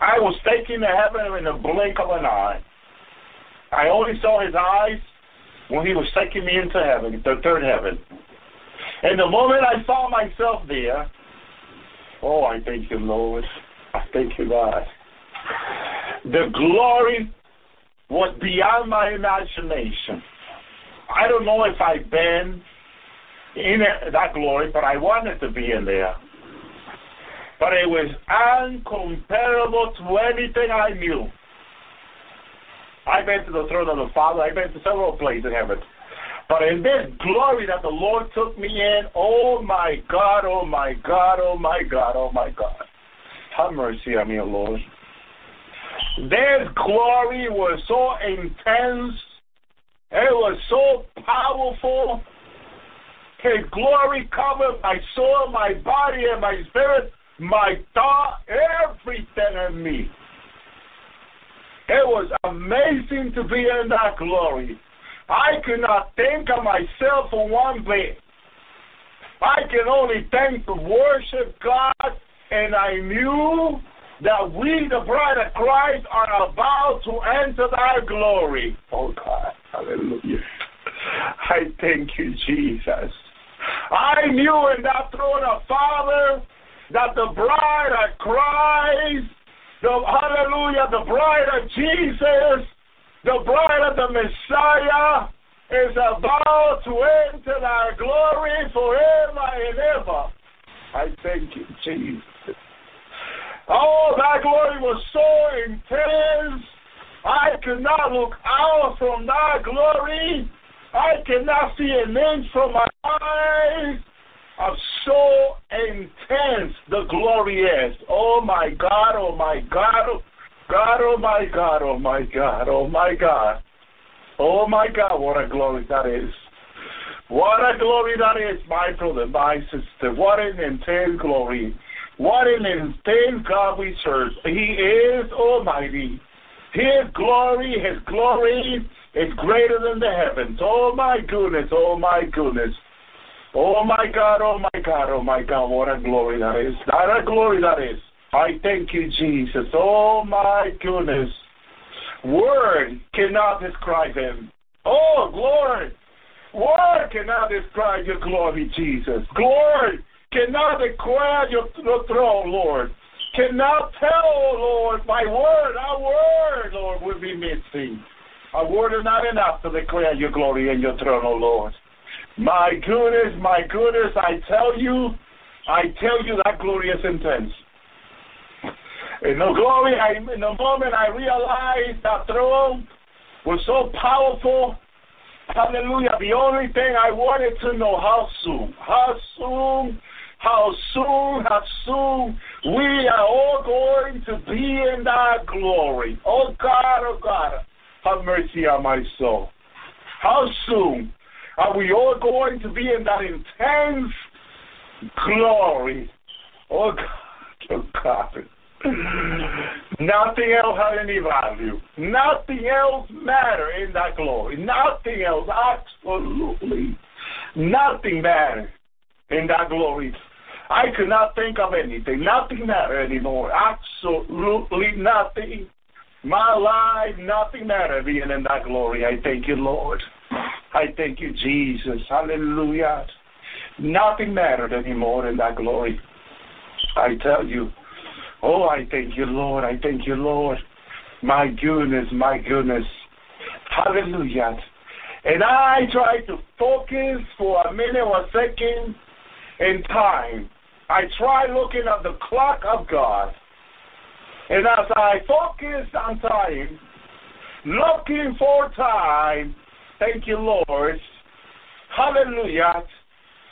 I was taken to heaven in the blink of an eye. I only saw his eyes when he was taking me into heaven, the third heaven. And the moment I saw myself there, oh, I thank you, Lord. I thank you, God. The glory was beyond my imagination. I don't know if I've been in that glory, but I wanted to be in there. But it was uncomparable to anything I knew. I've been to the throne of the Father. I've been to several places in heaven. But in this glory that the Lord took me in, oh my God, oh my God, oh my God, oh my God. Have mercy on me, O Lord. This glory was so intense. It was so powerful. His glory covered my soul, my body, and my spirit, my thought, everything in me. It was amazing to be in that glory. I could not think of myself for one bit. I can only thank to worship God, and I knew that we, the bride of Christ, are about to enter thy glory. Oh, God, hallelujah. I thank you, Jesus. I knew in that throne of Father that the bride of Christ, the, hallelujah, the bride of Jesus, the bride of the Messiah is about to enter our glory forever and ever. I thank you, Jesus. Oh, that glory was so intense. I could not look out from that glory. I cannot see an inch from my eyes. I'm so intense the glory is. Oh, my God, oh, my God, oh. God, oh my God, oh my God, oh my God. Oh my God, what a glory that is. What a glory that is, my brother, my sister. What an intense glory. What an intense God we serve. He is almighty. His glory, his glory is greater than the heavens. Oh my goodness, oh my goodness. Oh my God, oh my God, oh my God, what a glory that is. What a glory that is. I thank you, Jesus. Oh, my goodness. Word cannot describe him. Oh, glory. Word cannot describe your glory, Jesus. Glory cannot declare your throne, Lord. Cannot tell, oh, Lord, my word, our word, Lord, will be missing. Our word is not enough to declare your glory and your throne, oh, Lord. My goodness, my goodness, I tell you, I tell you that glory is intense. In the glory, I, in the moment I realized that throne was so powerful, hallelujah, the only thing I wanted to know, how soon, how soon, how soon, how soon we are all going to be in that glory. Oh, God, oh, God, have mercy on my soul. How soon are we all going to be in that intense glory? Oh, God, oh, God. Nothing else had any value. Nothing else mattered in that glory. Nothing else, absolutely nothing mattered in that glory. I could not think of anything. Nothing mattered anymore. Absolutely nothing. My life, nothing mattered being in that glory. I thank you, Lord. I thank you, Jesus. Hallelujah. Nothing mattered anymore in that glory. I tell you. Oh, I thank you, Lord. I thank you, Lord. My goodness, my goodness. Hallelujah. And I tried to focus for a minute or a second in time. I tried looking at the clock of God. And as I focused on time, looking for time, thank you, Lord, hallelujah,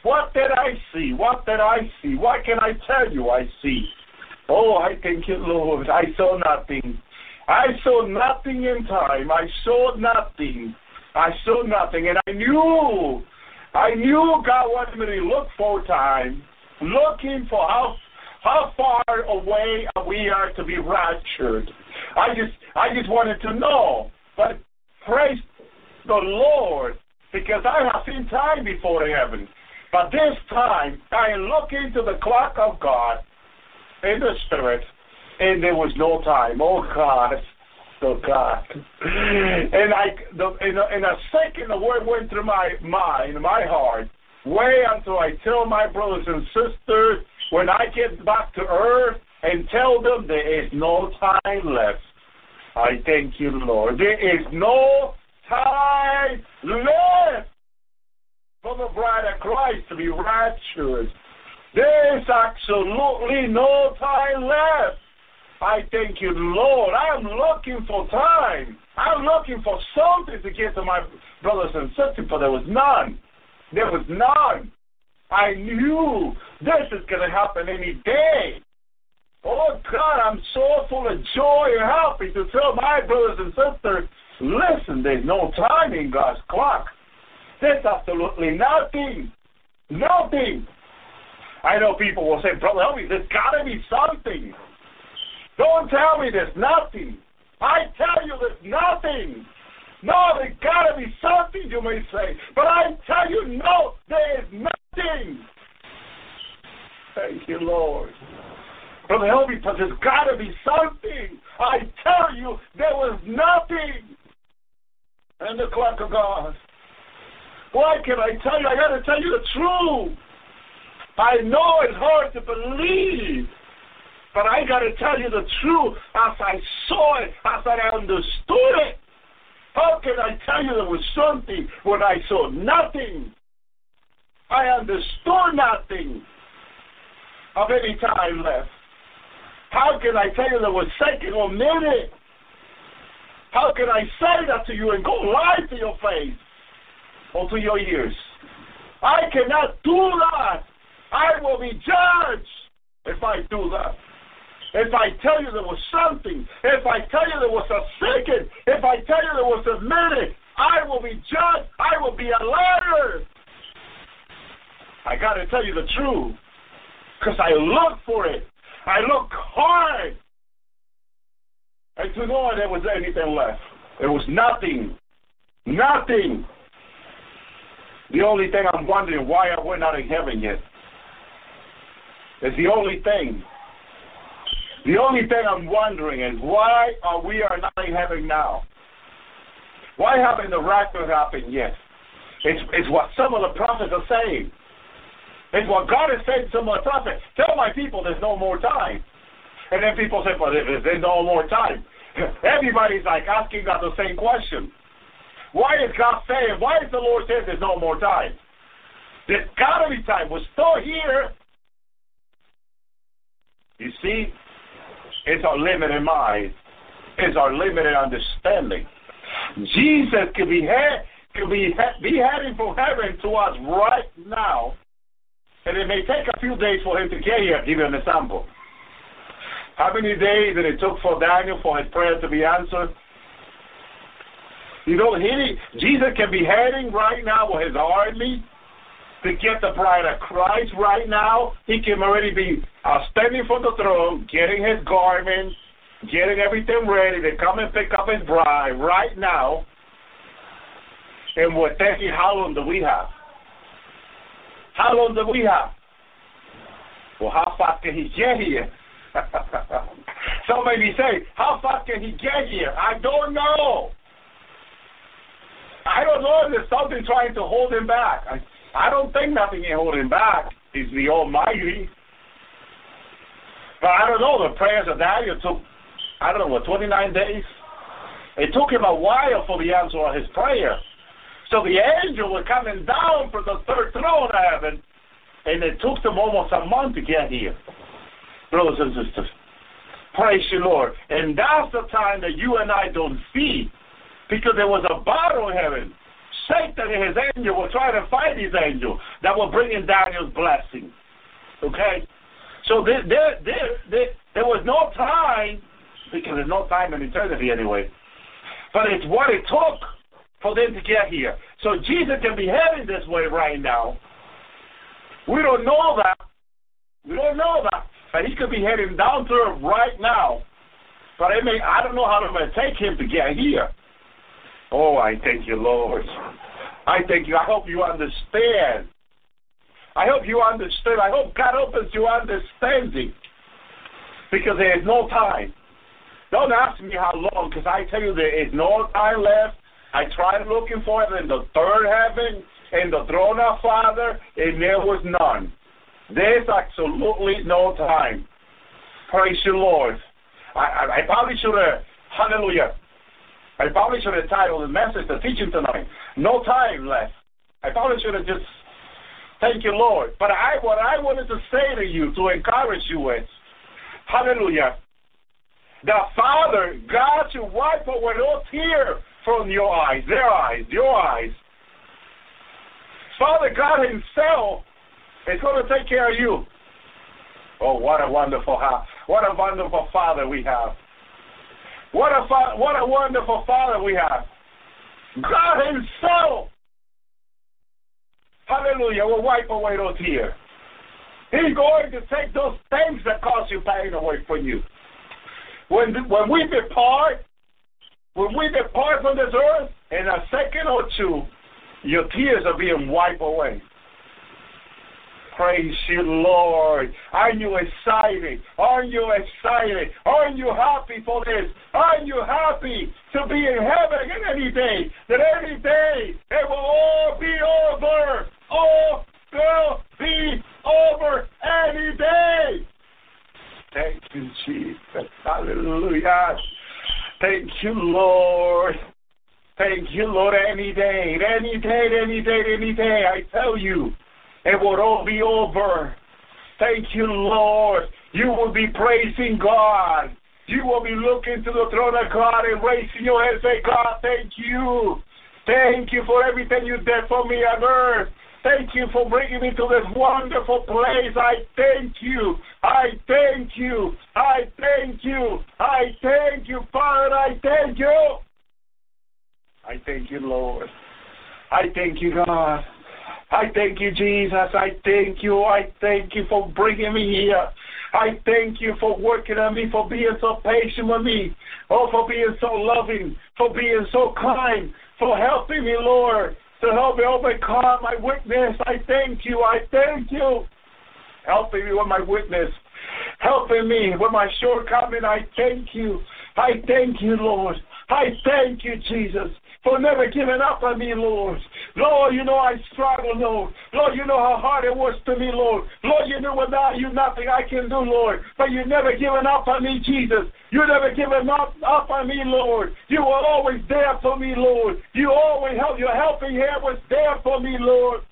what did I see? What did I see? What can I tell you I see? Oh, I thank you, Lord, I saw nothing. I saw nothing in time. I saw nothing. I saw nothing. And I knew, I knew God wanted me to look for time, looking for how how far away we are to be raptured. I just I just wanted to know. But praise the Lord, because I have seen time before in heaven. But this time, I looked into the clock of God in the Spirit, and there was no time. Oh, God. Oh, God. And I, the, in, a, in a second, the word went through my mind, my heart, way until I tell my brothers and sisters, when I get back to earth and tell them there is no time left. I thank you, Lord. There is no time left for the bride of Christ to be raptured. There is absolutely no time left. I thank you, Lord. I am looking for time. I'm looking for something to give to my brothers and sisters, but there was none. There was none. I knew this is going to happen any day. Oh, God, I'm so full of joy and happy to tell my brothers and sisters, listen, there's no time in God's clock. There's absolutely nothing. Nothing. I know people will say, brother, help me, there's got to be something. Don't tell me there's nothing. I tell you there's nothing. No, there's got to be something, you may say. But I tell you, no, there is nothing. Thank you, Lord. Brother, help me, but there's got to be something. I tell you, there was nothing. And the clock of God. Why can I tell you? I got to tell you the truth. I know it's hard to believe, but I got to tell you the truth as I saw it, as I understood it. How can I tell you there was something when I saw nothing? I understood nothing of any time left. How can I tell you there was second or minute? How can I say that to you and go lie to your face or to your ears? I cannot do that. I will be judged if I do that. If I tell you there was something, if I tell you there was a second, if I tell you there was a minute, I will be judged. I will be a liar. I got to tell you the truth because I looked for it. I looked hard. And to know there was anything left. There was nothing. Nothing. The only thing I'm wondering why I went out in heaven yet. It's the only thing. The only thing I'm wondering is why are we are not in heaven now? Why haven't the rapture happened yet? It's, it's what some of the prophets are saying. It's what God is saying to some of the prophets. Tell my people there's no more time. And then people say, but there's no more time. Everybody's like asking God the same question. Why is God saying, why is the Lord saying there's no more time? There's got to be time. We're still here. You see, it's our limited mind. It's our limited understanding. Jesus could be head, could be he- be heading from heaven to us right now, and it may take a few days for him to get here. I'll give you an example. How many days did it took for Daniel for his prayer to be answered? You know, he, Jesus can be heading right now with his army to get the bride of Christ right now. He can already be uh, standing for the throne, getting his garments, getting everything ready to come and pick up his bride right now. And we're thinking, how long do we have? How long do we have? Well, how fast can he get here? Somebody say, how fast can he get here? I don't know. I don't know if there's something trying to hold him back. I, I don't think nothing can hold him back. He's the Almighty. But I don't know, the prayers of Daniel took, I don't know, what, twenty-nine days? It took him a while for the answer of his prayer. So the angel was coming down from the third throne of heaven, and it took them almost a month to get here. Brothers and sisters, Praise you, Lord. And that's the time that you and I don't see, because there was a battle in heaven. Satan and his angel were trying to fight his angel that were bringing Daniel's blessing. Okay? So there, there, there, there, there was no time, because there's no time in eternity anyway. But it's what it took for them to get here. So Jesus can be heading this way right now. We don't know that. We don't know that. But he could be heading down to earth right now. But I mean, I don't know how it's going to take him to get here. Oh, I thank you, Lord. I thank you. I hope you understand. I hope you understood. I hope God opens your understanding, because there is no time. Don't ask me how long, because I tell you there is no time left. I tried looking for it in the third heaven, in the throne of Father, and there was none. There's absolutely no time. Praise you, Lord. I, I, I probably should have, hallelujah, I probably should have titled the message, the teaching tonight, No Time Left. I probably should have just, thank you, Lord. But I, what I wanted to say to you, to encourage you is, hallelujah, the Father, God, you wipe away no tear from your eyes, their eyes, your eyes. Father God himself is going to take care of you. Oh, what a wonderful, what a wonderful Father we have. What a, what a wonderful Father we have. God himself, hallelujah, will wipe away those tears. He's going to take those things that cause you pain away from you. When, when we depart, when we depart from this earth, in a second or two, your tears are being wiped away. Praise you, Lord. Aren't you excited? Aren't you excited? Aren't you happy for this? Aren't you happy to be in heaven in any day? That any day it will all be over. All will be over any day. Thank you, Jesus. Hallelujah. Thank you, Lord. Thank you, Lord. Any day, any day, any day, any day, I tell you, it will all be over. Thank you, Lord. You will be praising God. You will be looking to the throne of God and raising your hands and say, God, thank you. Thank you for everything you did for me on earth. Thank you for bringing me to this wonderful place. I thank you. I thank you. I thank you. I thank you, Father. I thank you. I thank you, Lord. I thank you, God. I thank you, Jesus. I thank you. I thank you for bringing me here. I thank you for working on me, for being so patient with me. Oh, for being so loving, for being so kind, for helping me, Lord, to help me overcome my weakness. I thank you. I thank you. Helping me with my weakness. Helping me with my shortcoming. I thank you. I thank you, Lord. I thank you, Jesus, for never giving up on me, Lord. Lord, you know I struggle, Lord. Lord, you know how hard it was to me, Lord. Lord, you know without you nothing I can do, Lord. But you never given up on me, Jesus. You never given up, up on me, Lord. You were always there for me, Lord. You always help. Your helping hand was there for me, Lord.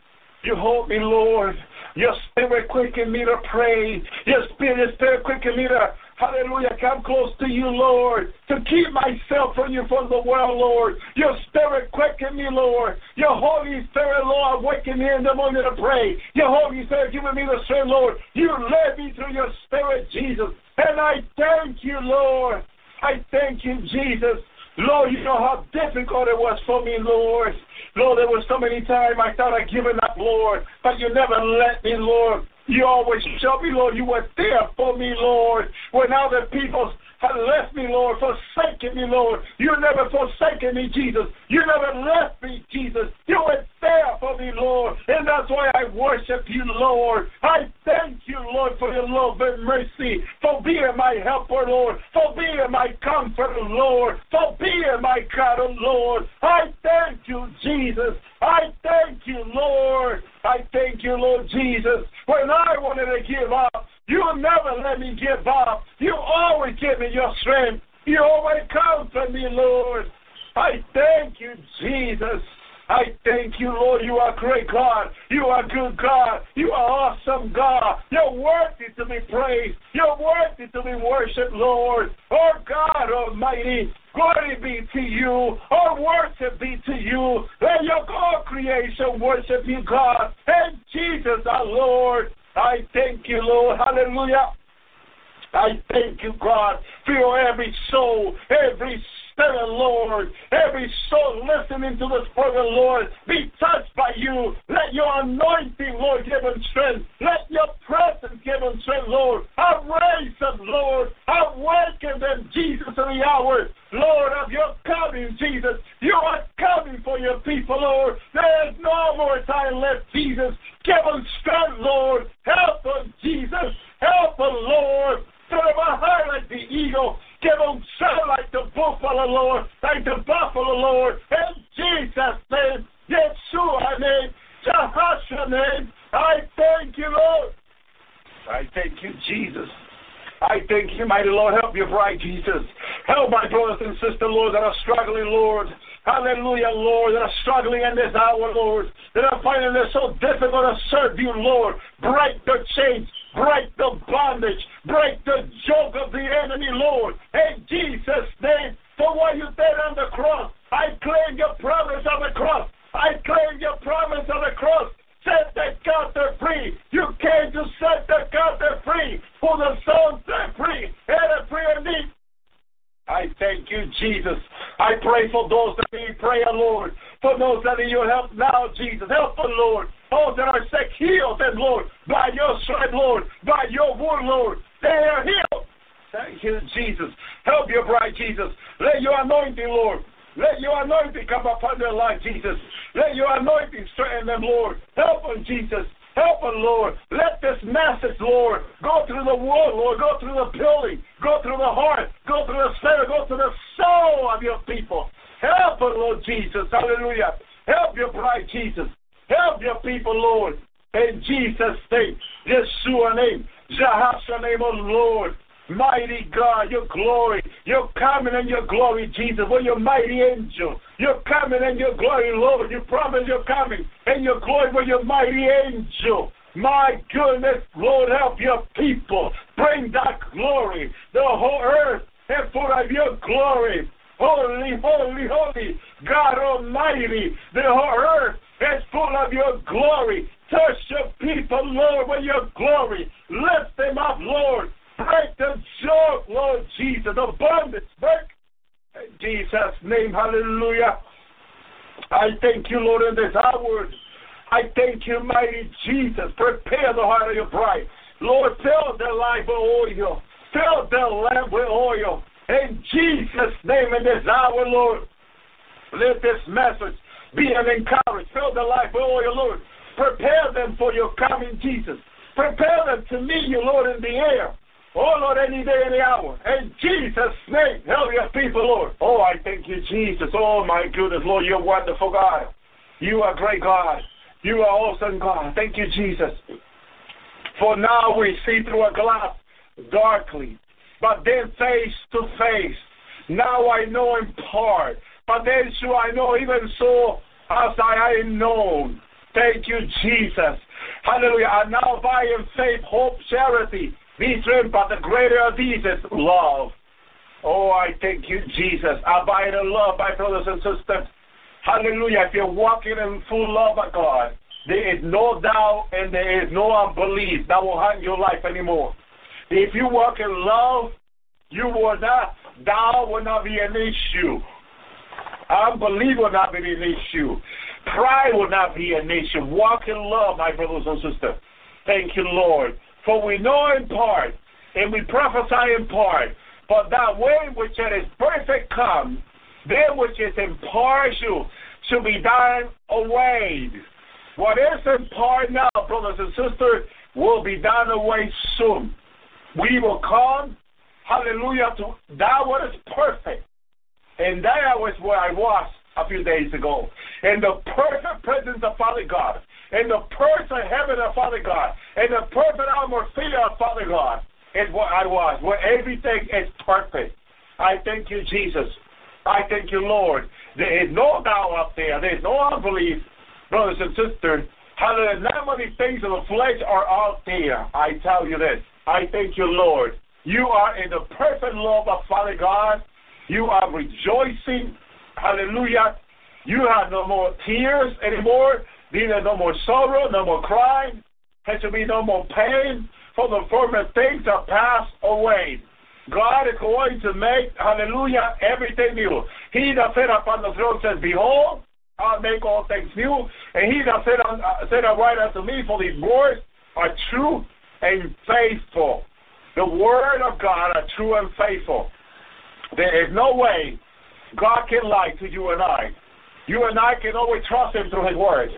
You hold me, Lord. Your spirit quickened me to pray. Your spirit, your spirit quickened me to, hallelujah, come close to you, Lord, to keep myself from you, from the world, Lord. Your spirit quicken me, Lord. Your Holy Spirit, Lord, awaken me in the morning to pray. Your Holy Spirit, giving me the strength, Lord. You led me through your spirit, Jesus. And I thank you, Lord. I thank you, Jesus. Lord, you know how difficult it was for me, Lord. Lord, there was so many times I thought I'd given up, Lord, but you never let me, Lord. You always showed me, Lord. You were there for me, Lord. When other people had left me, Lord, forsaken me, Lord, you never forsaken me, Jesus. You never left me, Jesus. You were there for me, Lord. And that's why I worship you, Lord. I thank you, Lord, for your love and mercy, for being my helper, Lord, for being my comforter, Lord, for being my God, Lord. I thank you, Jesus. I thank you, Lord. I thank you, Lord Jesus. When I wanted to give up, you never let me give up. You always give me your strength. You always comfort me, Lord. I thank you, Jesus. I thank you, Lord. You are great God. You are good God. You are awesome God. You're worthy to be praised. You're worthy to be worshipped, Lord. Oh, God Almighty, glory be to you. All worship be to you. Let your all creation worship you, God, and Jesus our Lord. I thank you, Lord. Hallelujah. I thank you, God. Fill every soul, every spirit, Lord, every soul listening to this program, Lord, be touched by you. Let your anointing, Lord, give them strength. Let your presence give them strength, Lord. I raise them, Lord. I awaken them, Jesus, in the hour, Lord, of your coming, Jesus. You are coming for your people, Lord. There is no more time left, Jesus. Give them strength, Lord. Help them, Jesus. Help them, Lord. Fill them a heart like the eagle. Give them strength like the buffalo, Lord. Like the buffalo, Lord. In Jesus' name, Yeshua name, Jehoshua name, I thank you, Lord. I thank you, Jesus. I thank you, mighty Lord. Help your bride, Jesus. Help my brothers and sisters, Lord, that are struggling, Lord. Hallelujah, Lord, that are struggling in this hour, Lord. That are finding it so difficult to serve you, Lord. Break the chains. Break the bondage. Break the yoke of the enemy, Lord. In Jesus' name, for what you did on the cross, I claim your promise on the cross. I claim your promise on the cross. Set the captive free. You came to set the captive free. For the soul set free. And a free indeed. I thank you, Jesus. I pray for those that need prayer, Lord. For those that need your help now, Jesus. Help the Lord. Those that are sick, heal them, Lord. By your stripe, Lord. By your word, Lord. They are healed. Thank you, Jesus. Help your bride, Jesus. Let your anointing, Lord. Let your anointing come upon their life, Jesus. Let your anointing strengthen them, Lord. Help them, Jesus. Help them, Lord. Let this message, Lord, go through the world, Lord. Go through the building. Go through the heart. Go through the spirit. Go through the soul of your people. Help them, Lord Jesus. Hallelujah. Help your bride, Jesus. Help your people, Lord. In Jesus' name, Yeshua name, Jehoshua name, O Lord. Mighty God, your glory, you're coming in your glory, Jesus, with your mighty angel. You're coming in your glory, Lord. You promise you're coming in your glory with your mighty angel. My goodness, Lord, help your people. Bring that glory, the whole earth, and full of your glory. Holy, holy, holy, God Almighty, the whole earth is full of your glory. Touch your people, Lord, with your glory. Lift them up, Lord. Break the yoke, Lord Jesus. The bondage, break. In Jesus' name, hallelujah. I thank you, Lord, in this hour. I thank you, mighty Jesus. Prepare the heart of your bride. Lord, fill their life with oil. Fill their lamp with oil. In Jesus' name, in this hour, Lord, let this message be an encouragement. Fill their life with oil, Lord. Prepare them for your coming, Jesus. Prepare them to meet you, Lord, in the air. Oh, Lord, any day, any hour. In Jesus' name, help your people, Lord. Oh, I thank you, Jesus. Oh, my goodness, Lord, you're a wonderful God. You are great God. You are awesome God. Thank you, Jesus. For now we see through a glass darkly, but then face to face. Now I know in part, but then shall I know even so as I am known. Thank you, Jesus. Hallelujah. And now by faith, hope, charity. These three, but the greater of these is love. Oh, I thank you, Jesus. Abide in love, my brothers and sisters. Hallelujah. If you're walking in full love of God, there is no doubt and there is no unbelief that will harm your life anymore. If you walk in love, you will not, doubt will not be an issue. Unbelief will not be an issue. Pride will not be an issue. Walk in love, my brothers and sisters. Thank you, Lord. For we know in part, and we prophesy in part, but that way which is perfect come, that which is impartial shall be done away. What is in part now, brothers and sisters, will be done away soon. We will come, hallelujah, to that what is perfect. And that was where I was a few days ago. In the perfect presence of Father God. And the person heaven of Father God, and the person atmosphere of Father God is what I was, where everything is perfect. I thank you, Jesus. I thank you, Lord. There is no doubt up there. There is no unbelief, brothers and sisters. Hallelujah. None of these things of the flesh are out there. I tell you this. I thank you, Lord. You are in the perfect love of Father God. You are rejoicing. Hallelujah. You have no more tears anymore. Neither no more sorrow, no more crying. There shall be no more pain, for the former things are passed away. God is going to make, hallelujah, everything new. He that sat upon the throne says, behold, I'll make all things new. And he that said uh, right unto me, for these words are true and faithful. The word of God are true and faithful. There is no way God can lie to you and I. You and I can always trust him through his word.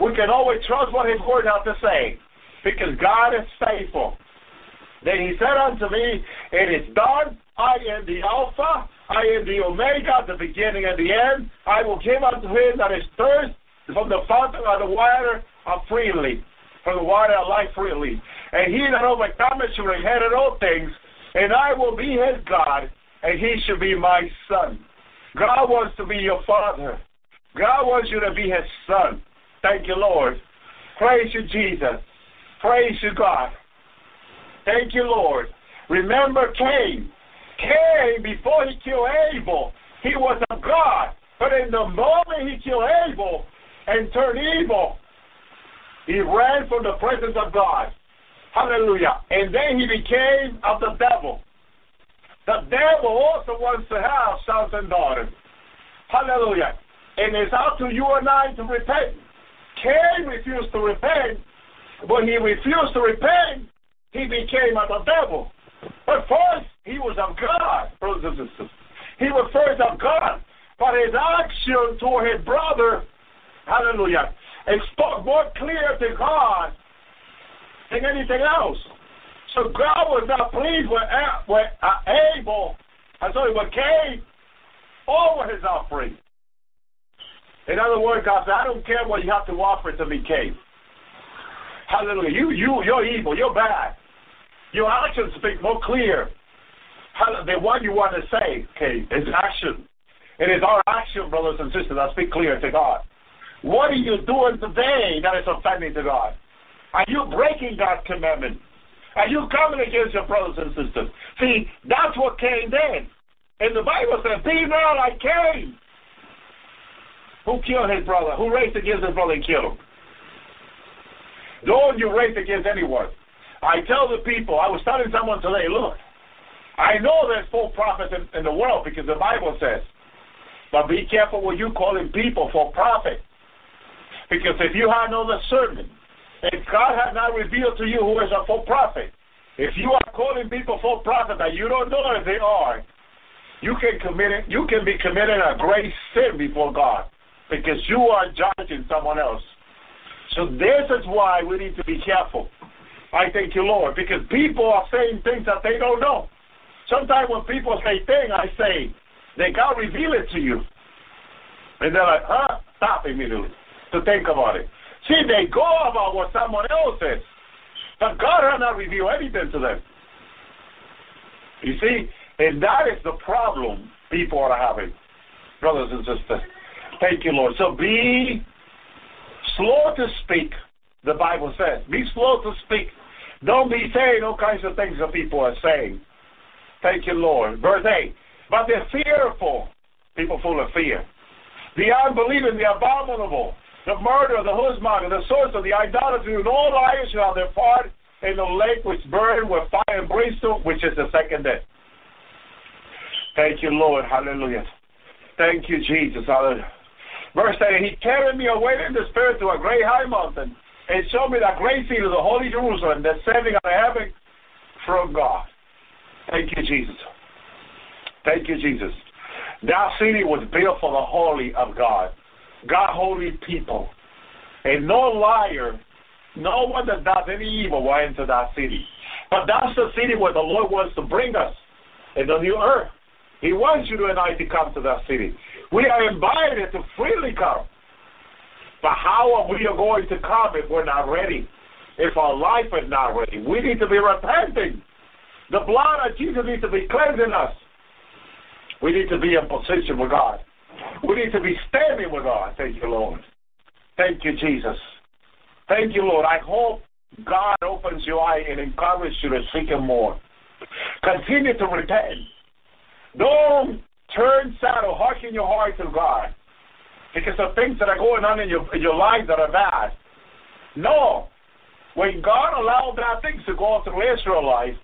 We can always trust what his word has to say, because God is faithful. Then he said unto me, it is done. I am the Alpha, I am the Omega, the beginning and the end. I will give unto him that is thirst from the fountain of the water of freely, from the water of life freely. And he that overcometh shall inherit all things, and I will be his God, and he shall be my son. God wants to be your father. God wants you to be his son. Thank you, Lord. Praise you, Jesus. Praise you, God. Thank you, Lord. Remember Cain. Cain, before he killed Abel, he was a god. But in the moment he killed Abel and turned evil, he ran from the presence of God. Hallelujah. And then he became of the devil. The devil also wants to have sons and daughters. Hallelujah. And it's up to you and I to repent. Cain refused to repent. When he refused to repent, he became of the devil. But first, he was of God, brothers and sisters. He was first of God. But his action toward his brother, hallelujah, it spoke more clear to God than anything else. So God was not pleased with, with uh, Abel, I'm sorry, with Cain, over his offering. In other words, God said, I don't care what you have to offer to me, Cain. Hallelujah. You, you, you're evil. You're bad. Your actions speak more clear than what you want to say, Cain. It's action. It is our action, brothers and sisters, that speak clear to God. What are you doing today that is offending to God? Are you breaking God's commandment? Are you coming against your brothers and sisters? See, that's what Cain did. And the Bible says, be not like Cain, who killed his brother, who raced against his brother and killed him. Don't you race against anyone. I tell the people, I was telling someone today, look, I know there's false prophets in, in the world because the Bible says, but be careful what you calling people for prophet. Because if you have no discernment, if God has not revealed to you who is a false prophet, if you are calling people false prophet that you don't know if they are, you can commit, you can be committing a great sin before God, because you are judging someone else. So this is why we need to be careful. I thank you, Lord, because people are saying things that they don't know. Sometimes when people say things, I say, then God reveal it to you. And they're like, huh? Stop immediately to think about it. See, they go about what someone else says, but God has not revealed anything to them. You see, and that is the problem people are having, brothers and sisters. Thank you, Lord. So be slow to speak, the Bible says. Be slow to speak. Don't be saying all kinds of things that people are saying. Thank you, Lord. Verse eight. But they're fearful. People full of fear. The unbelieving, the abominable, the murderer, the husbandman, the sorcerer, the idolatry, and all liars shall have their part in the lake which burned with fire and brimstone, which is the second death. Thank you, Lord. Hallelujah. Thank you, Jesus. Hallelujah. Verse eight, he carried me away in the spirit to a great high mountain and showed me that great city of the holy Jerusalem descending out of heaven from God. Thank you, Jesus. Thank you, Jesus. That city was built for the holy of God, God holy people. And no liar, no one that does any evil will enter that city. But that's the city where the Lord wants to bring us in the new earth. He wants you and I to come to that city. We are invited to freely come. But how are we going to come if we're not ready? If our life is not ready? We need to be repenting. The blood of Jesus needs to be cleansing us. We need to be in position with God. We need to be standing with God. Thank you, Lord. Thank you, Jesus. Thank you, Lord. I hope God opens your eye and encourages you to seek Him more. Continue to repent. Don't turn sad or harden your heart to God because of things that are going on in your, in your life that are bad. No. When God allowed bad things to go on through Israel's life,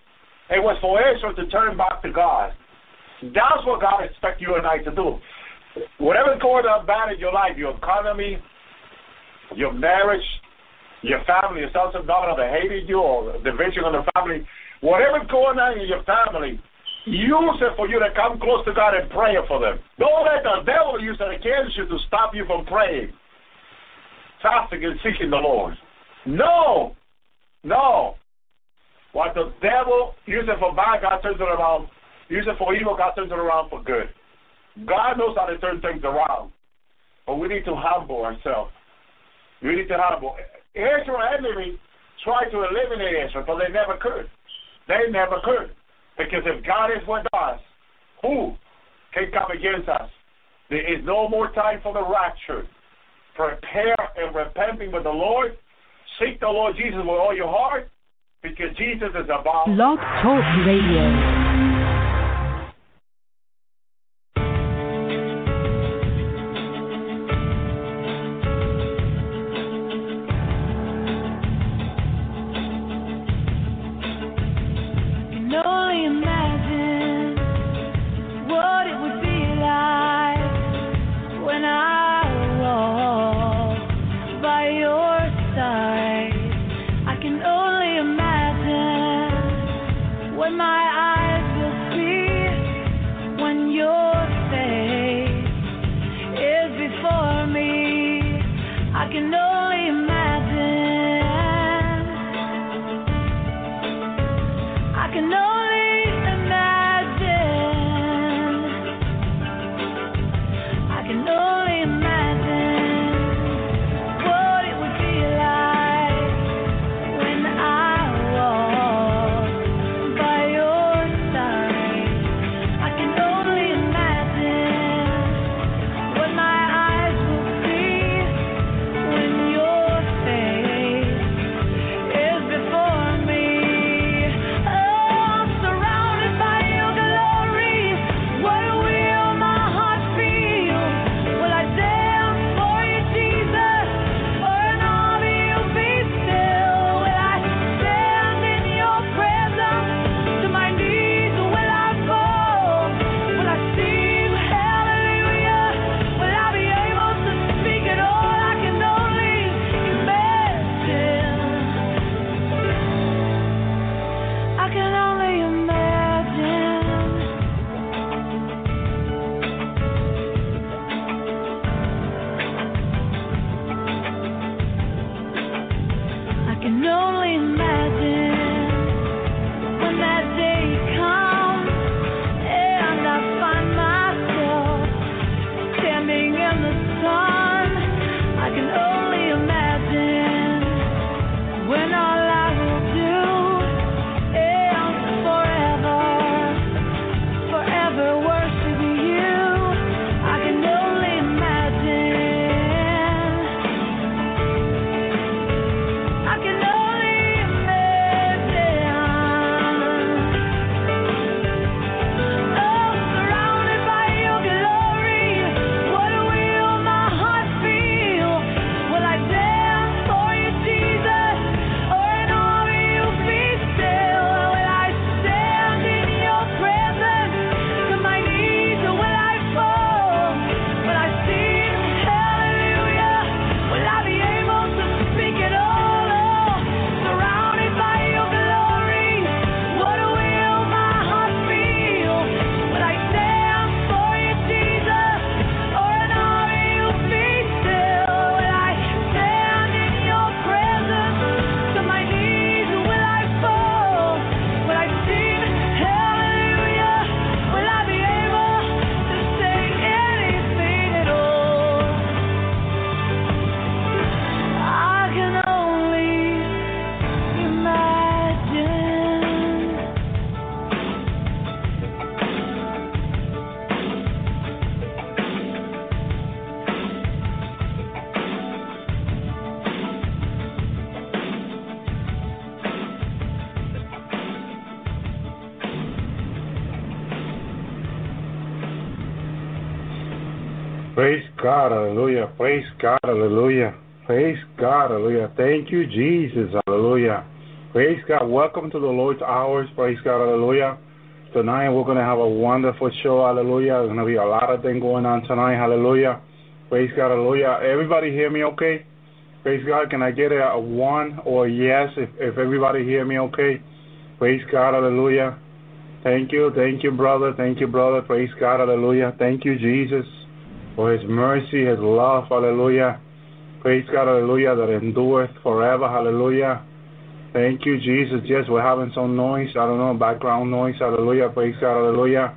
it was for Israel to turn back to God. That's what God expects you and I to do. Whatever's going on bad in your life, your economy, your marriage, your family, your sons and daughters that hated you or division in the family, whatever's going on in your family, use it for you to come close to God and pray for them. Don't let the devil use it against you to stop you from praying, fasting, and seeking the Lord. No, no. What the devil uses for bad, God turns it around. Use it for evil, God turns it around for good. God knows how to turn things around. But we need to humble ourselves. We need to humble. Israel's enemy tried to eliminate Israel, but they never could. They never could. Because if God is with us, who can come against us? There is no more time for the rapture. Prepare and repenting with the Lord. Seek the Lord Jesus with all your heart, because Jesus is about. Blog Talk Radio. Only Praise God, hallelujah. Praise God, hallelujah. Praise God, hallelujah. Thank you, Jesus, hallelujah. Praise God. Welcome to the Lord's Hours. Praise God, hallelujah. Tonight we're going to have a wonderful show, hallelujah. There's going to be a lot of things going on tonight, hallelujah. Praise God, hallelujah. Everybody hear me okay? Praise God. Can I get a, a one or a yes if, if everybody hear me okay? Praise God, hallelujah. Thank you, thank you, brother. Thank you, brother. Praise God, hallelujah. Thank you, Jesus, for his mercy, his love, hallelujah. Praise God, hallelujah, that endureth forever, hallelujah. Thank you, Jesus. Yes, we're having some noise, I don't know, background noise, hallelujah. Praise God, hallelujah.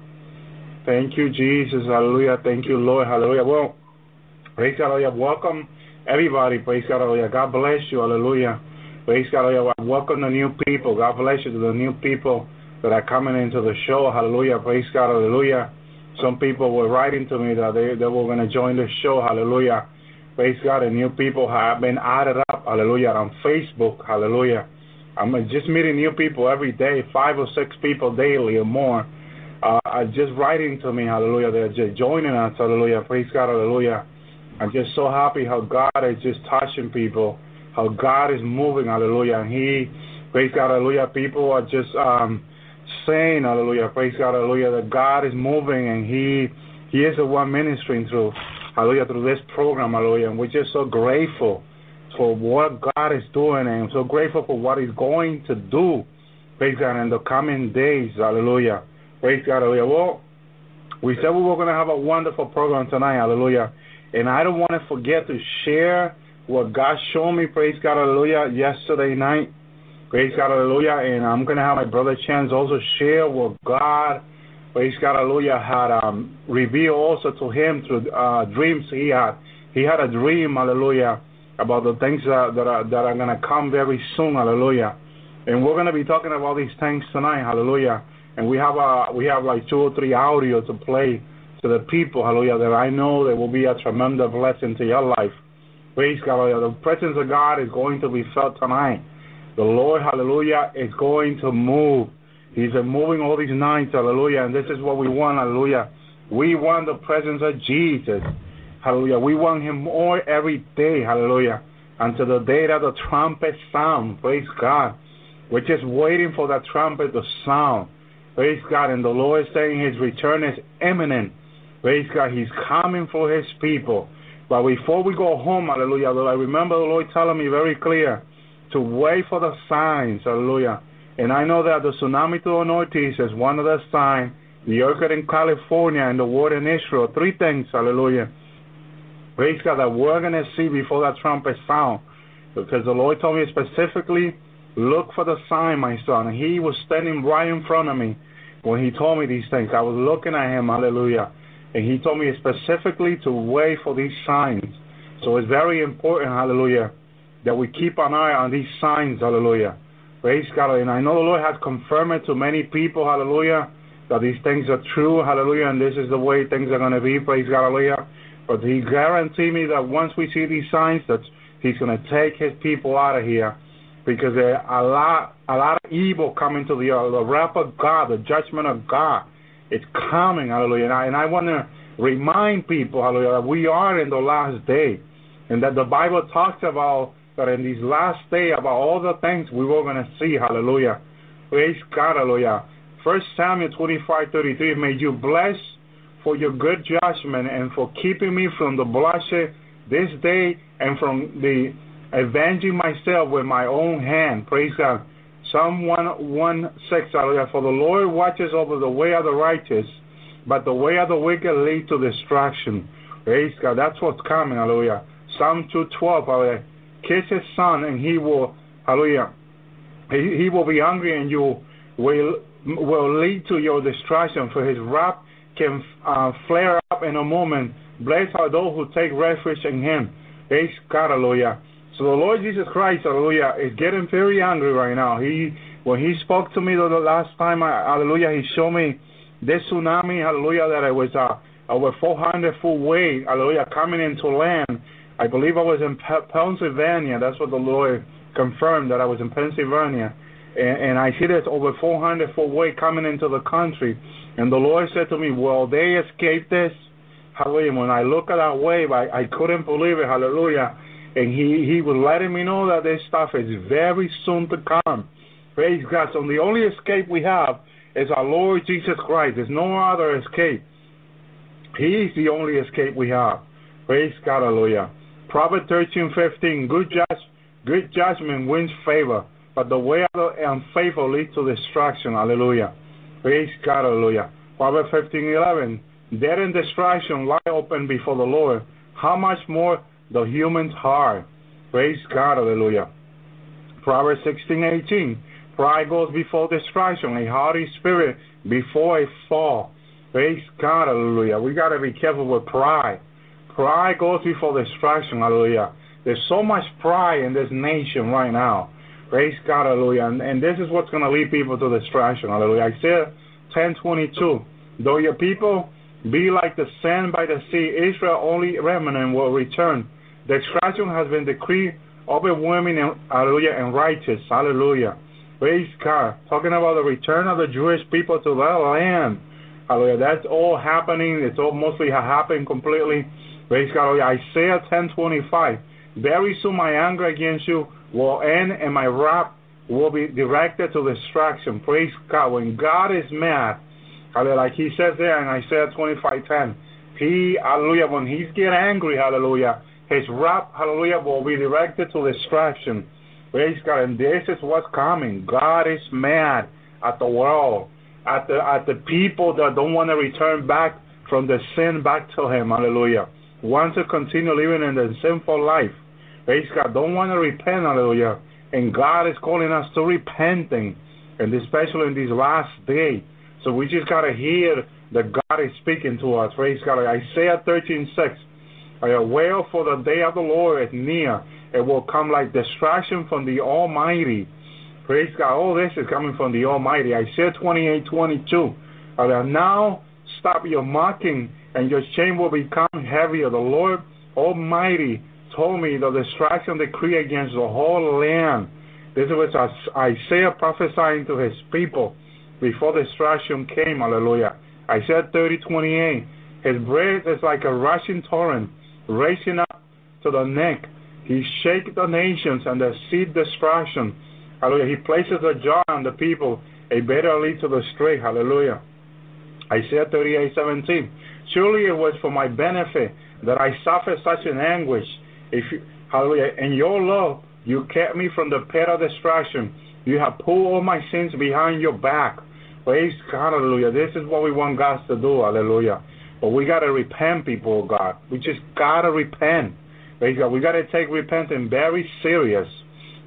Thank you, Jesus, hallelujah. Thank you, Lord, hallelujah. Well, praise God, hallelujah. Welcome, everybody. Praise God, hallelujah. God bless you, hallelujah. Praise God, hallelujah. Welcome the new people. God bless you to the new people that are coming into the show, hallelujah. Praise God, hallelujah. Some people were writing to me that they, they were going to join the show, hallelujah. Praise God, and new people have been added up, hallelujah, on Facebook, hallelujah. I'm just meeting new people every day, five or six people daily or more, uh, are just writing to me, hallelujah. They're just joining us, hallelujah. Praise God, hallelujah. I'm just so happy how God is just touching people, how God is moving, hallelujah. And he, praise God, hallelujah, people are just... Um, saying, hallelujah, praise God, hallelujah, that God is moving and he he is the one ministering through, hallelujah, through this program, hallelujah, and we're just so grateful for what God is doing and so grateful for what he's going to do, praise God, in the coming days, hallelujah, praise God, hallelujah. Well, we said we were going to have a wonderful program tonight, hallelujah, and I don't want to forget to share what God showed me, praise God, hallelujah, yesterday night. Praise God, hallelujah, and I'm going to have my brother Chance also share what God, praise God, hallelujah, had um, revealed also to him through uh, dreams he had. He had a dream, hallelujah, about the things that, that are, that are going to come very soon, hallelujah. And we're going to be talking about these things tonight, hallelujah. And we have uh, we have like two or three audio to play to the people, hallelujah, that I know that will be a tremendous blessing to your life. Praise God, hallelujah. The presence of God is going to be felt tonight. The Lord, hallelujah, is going to move. He's moving all these nights, hallelujah, and this is what we want, hallelujah. We want the presence of Jesus, hallelujah. We want him more every day, hallelujah, until the day that the trumpet sounds, praise God. We're just waiting for that trumpet to sound, praise God, and the Lord is saying his return is imminent, praise God. He's coming for his people. But before we go home, hallelujah, I remember the Lord telling me very clear, to wait for the signs, hallelujah. And I know that the tsunami to the northeast is one of the signs, the earthquake in California and the war in Israel, three things, hallelujah. Praise God, that we're going to see before that trumpet sound. Because the Lord told me specifically, look for the sign, my son. And he was standing right in front of me when he told me these things. I was looking at him, hallelujah. And he told me specifically to wait for these signs. So it's very important, hallelujah, that we keep an eye on these signs, hallelujah. Praise God. And I know the Lord has confirmed it to many people, hallelujah, that these things are true, hallelujah, and this is the way things are going to be, praise God, hallelujah. But he guaranteed me that once we see these signs, that he's going to take his people out of here because there are a lot, a lot of evil coming to the earth. The wrath of God, the judgment of God, it's coming, hallelujah. And I, and I want to remind people, hallelujah, that we are in the last day and that the Bible talks about that in these last days, about all the things we were going to see, hallelujah. Praise God, hallelujah. First Samuel twenty-five thirty-three, may you bless for your good judgment and for keeping me from the bloodshed this day and from the avenging myself with my own hand. Praise God. Psalm one sixteen, hallelujah. For the Lord watches over the way of the righteous, but the way of the wicked leads to destruction. Praise God. That's what's coming, hallelujah. Psalm two twelve, hallelujah. Kiss his son, and he will, hallelujah, he, he will be hungry, and you will will lead to your destruction, for his wrath can uh, flare up in a moment. Blessed are those who take refuge in him. Praise God, hallelujah. So the Lord Jesus Christ, hallelujah, is getting very angry right now. He When he spoke to me the, the last time, I, hallelujah, he showed me this tsunami, hallelujah, that it was uh, over four hundred foot wave, hallelujah, coming into land. I believe I was in Pennsylvania. That's what the Lord confirmed, that I was in Pennsylvania. And, and I see this over four hundred foot wave coming into the country. And the Lord said to me, will they escape this? Hallelujah. When I look at that wave, I, I couldn't believe it. Hallelujah. And he, he was letting me know that this stuff is very soon to come. Praise God. So the only escape we have is our Lord Jesus Christ. There's no other escape. He is the only escape we have. Praise God. Hallelujah. Proverbs thirteen fifteen, good, judge, good judgment wins favor, but the way of the unfaithful leads to destruction. Hallelujah. Praise God. Hallelujah. Proverbs fifteen eleven, death and destruction lie open before the Lord. How much more the human's heart. Praise God. Hallelujah. Proverbs sixteen eighteen, pride goes before destruction, a haughty spirit before a fall. Praise God. Hallelujah. We got to be careful with pride. Pride goes before destruction. Hallelujah. There's so much pride in this nation right now. Praise God. Hallelujah. And, and this is what's going to lead people to destruction. Hallelujah. Isaiah ten twenty-two, though your people be like the sand by the sea, Israel only remnant will return. Destruction has been decreed, overwhelming, and, hallelujah, and righteous. Hallelujah. Praise God. Talking about the return of the Jewish people to their land. Hallelujah. That's all happening. It's all mostly happened completely. Praise God. Hallelujah. Isaiah ten twenty-five. Very soon my anger against you will end, and my wrath will be directed to destruction. Praise God. When God is mad, hallelujah, like he says there in Isaiah twenty-five ten, he, hallelujah, when he gets angry, hallelujah, his wrath, hallelujah, will be directed to destruction. Praise God. And this is what's coming. God is mad at the world, at the at the people that don't want to return back from the sin back to him. Hallelujah. Want to continue living in the sinful life. Praise God. Don't want to repent. Hallelujah. And God is calling us to repenting, and especially in these last days. So we just got to hear that God is speaking to us. Praise God. Isaiah thirteen six. Wail, for the day of the Lord is near. It will come like destruction from the Almighty. Praise God. All this is coming from the Almighty. Isaiah twenty-eight twenty-two. Now stop your mocking, and your shame will become heavier. The Lord Almighty told me the destruction decree against the whole land. This was Isaiah prophesying to his people before destruction came. Hallelujah. Isaiah thirty twenty-eight. His breath is like a rushing torrent, racing up to the neck. He shakes the nations and the seed destruction. Hallelujah. He places a jar on the people, a better lead to the straight. Hallelujah. Isaiah thirty-eight seventeen. Surely it was for my benefit that I suffered such an anguish. If you, hallelujah, in your love, you kept me from the pit of destruction. You have pulled all my sins behind your back. Praise God, hallelujah. This is what we want God to do, hallelujah. But we got to repent, people of God. We just got to repent. Praise God. We got to take repenting very serious.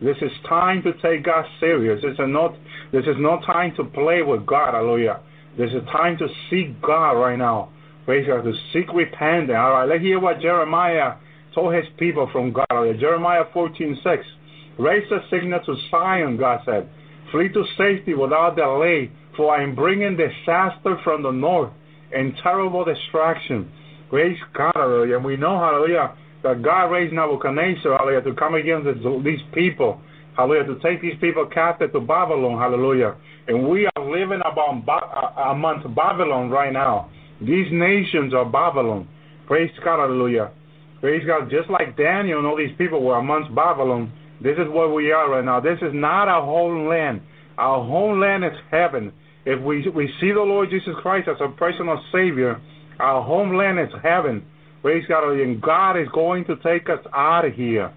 This is time to take God serious. This is not, this is no time to play with God, hallelujah. This is time to seek God right now. Praise God, to seek repentance. All right, let's hear what Jeremiah told his people from God. Jeremiah fourteen six. Raise a signal to Zion, God said. Flee to safety without delay, for I am bringing disaster from the north and terrible destruction. Praise God, hallelujah. And we know, hallelujah, that God raised Nebuchadnezzar, hallelujah, to come against these people. Hallelujah, to take these people captive to Babylon, hallelujah. And we are living among Babylon right now. These nations are Babylon. Praise God, hallelujah. Praise God. Just like Daniel and all these people were amongst Babylon, this is where we are right now. This is not our homeland. Our homeland is heaven. If we, we see the Lord Jesus Christ as our personal Savior, our homeland is heaven. Praise God, hallelujah. And God is going to take us out of here.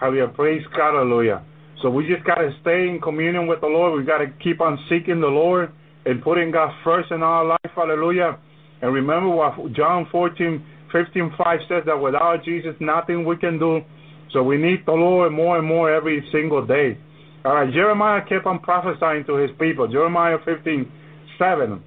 Hallelujah. Praise God, hallelujah. So we just got to stay in communion with the Lord. We got to keep on seeking the Lord and putting God first in our life. Hallelujah. And remember what John fourteen fifteen, five says, that without Jesus, nothing we can do. So we need the Lord more and more every single day. All right, Jeremiah kept on prophesying to his people. Jeremiah fifteen seven.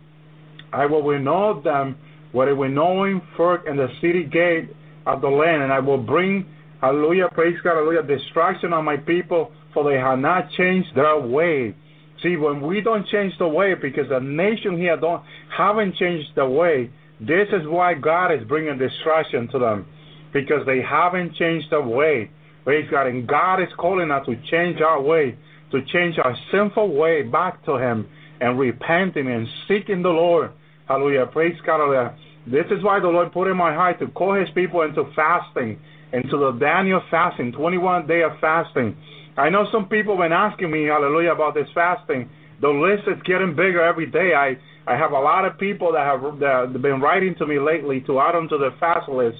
I will renown them with a renowned fork in the city gate of the land, and I will bring, hallelujah, praise God, hallelujah, destruction on my people, for they have not changed their way. See, when we don't change the way, because the nation here don't haven't changed the way, this is why God is bringing destruction to them, because they haven't changed the way. Praise God. And God is calling us to change our way, to change our sinful way back to him, and repenting and seeking the Lord. Hallelujah. Praise God. Hallelujah. This is why the Lord put in my heart to call his people into fasting, into the Daniel fasting, twenty-one day of fasting. I know some people have been asking me, hallelujah, about this fasting. The list is getting bigger every day. I, I have a lot of people that have, that have been writing to me lately to add them to the fast list.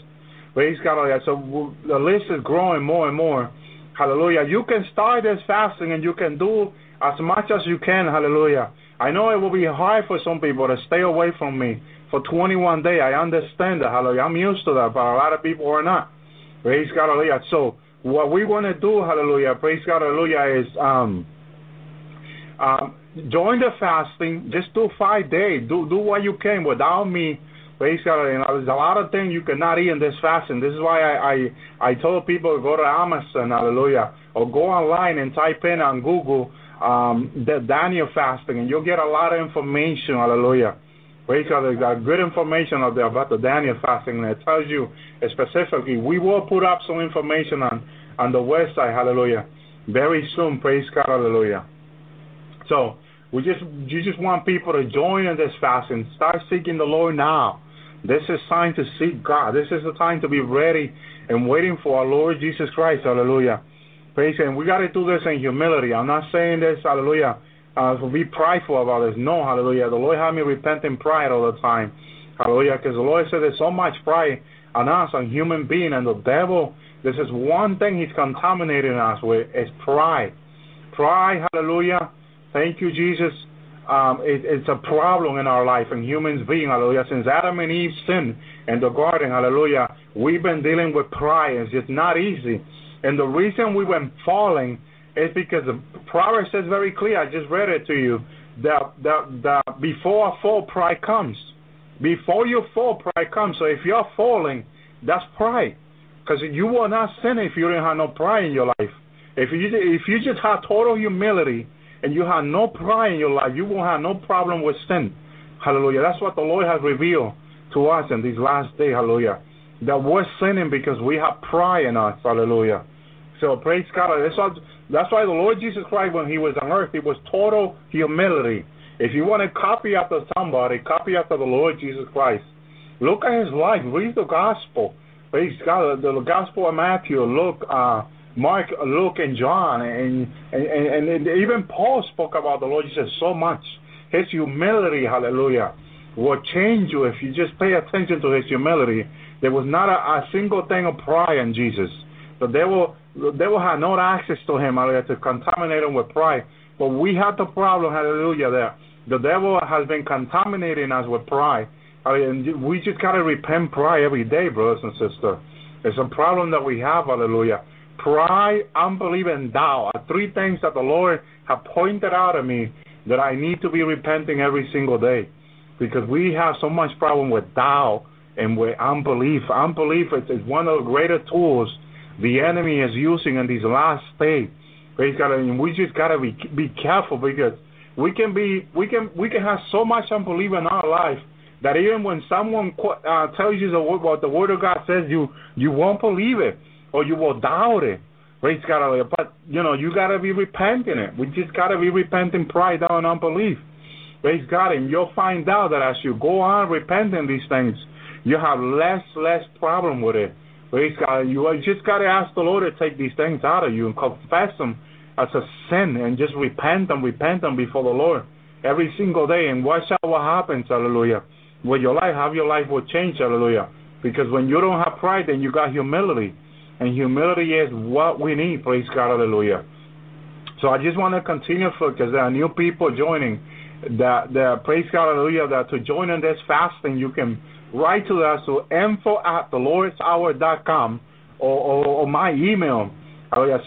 Praise God. So the list is growing more and more. Hallelujah. You can start this fasting and you can do as much as you can. Hallelujah. I know it will be hard for some people to stay away from me for twenty-one days. I understand that. Hallelujah. I'm used to that, but a lot of people are not. Praise God. Hallelujah. So what we want to do, hallelujah, praise God, hallelujah, is um, um, join the fasting. Just do five days. Do do what you can without me. Praise God. You know, there's a lot of things you cannot eat in this fasting. This is why I, I, I told people to go to Amazon, hallelujah, or go online and type in on Google um, the Daniel fasting, and you'll get a lot of information, hallelujah. Praise God. There's got good information out there about the Daniel fasting, and it tells you specifically. We will put up some information on, on the website, hallelujah, very soon, praise God, hallelujah. So we just you just want people to join in this fasting. Start seeking the Lord now. This is time to seek God. This is the time to be ready and waiting for our Lord Jesus Christ, hallelujah. Praise God. And we got to do this in humility. I'm not saying this, hallelujah, Uh, to be prideful about this. No, hallelujah. The Lord had me repenting pride all the time. Hallelujah. Because the Lord said there's so much pride on us, on human being, and the devil. This is one thing he's contaminating us with, is pride. Pride, hallelujah. Thank you, Jesus. Um, it, it's a problem in our life, in humans being, hallelujah. Since Adam and Eve sinned in the garden, hallelujah, we've been dealing with pride. It's just not easy. And the reason we went falling is because the Proverbs says very clear, I just read it to you, that, that, that before a fall, pride comes. Before you fall, pride comes. So if you're falling, that's pride. Because you will not sin if you didn't have no pride in your life. If you, if you just have total humility and you have no pride in your life, you won't have no problem with sin. Hallelujah. That's what the Lord has revealed to us in these last days, hallelujah, that we're sinning because we have pride in us, hallelujah. So praise God. That's what, that's why the Lord Jesus Christ, when he was on earth, it was total humility. If you want to copy after somebody, copy after the Lord Jesus Christ. Look at his life. Read the gospel. Praise God. The, the gospel of Matthew, Luke, uh, Mark, Luke, and John. And, and, and, and even Paul spoke about the Lord Jesus so much. His humility, hallelujah, will change you if you just pay attention to his humility. There was not a, a single thing of pride in Jesus. So they will... They will have no access to him, hallelujah, to contaminate him with pride. But we have the problem, hallelujah, that the devil has been contaminating us with pride. Hallelujah, and we just got to repent pride every day, brothers and sisters. It's a problem that we have, hallelujah. Pride, unbelief, and doubt are three things that the Lord has pointed out to me that I need to be repenting every single day. Because we have so much problem with doubt and with unbelief. Unbelief is, is one of the greater tools the enemy is using in these last days. Praise God. And we just gotta be be careful, because we can be we can we can have so much unbelief in our life that even when someone uh, tells you the, what the Word of God says, you you won't believe it or you will doubt it. Praise God. But you know you gotta be repenting it. We just gotta be repenting pride, doubt, and unbelief. Praise God. And you'll find out that as you go on repenting these things, you have less less problem with it. Praise God. You just got to ask the Lord to take these things out of you and confess them as a sin and just repent them, repent them before the Lord every single day and watch out what happens, hallelujah. With your life, how your life will change, hallelujah. Because when you don't have pride, then you got humility. And humility is what we need, praise God, hallelujah. So I just want to continue, because there are new people joining. That, that, praise God, hallelujah, that to join in this fasting, you can write to us to info at the lords hour dot com or, or, or my email,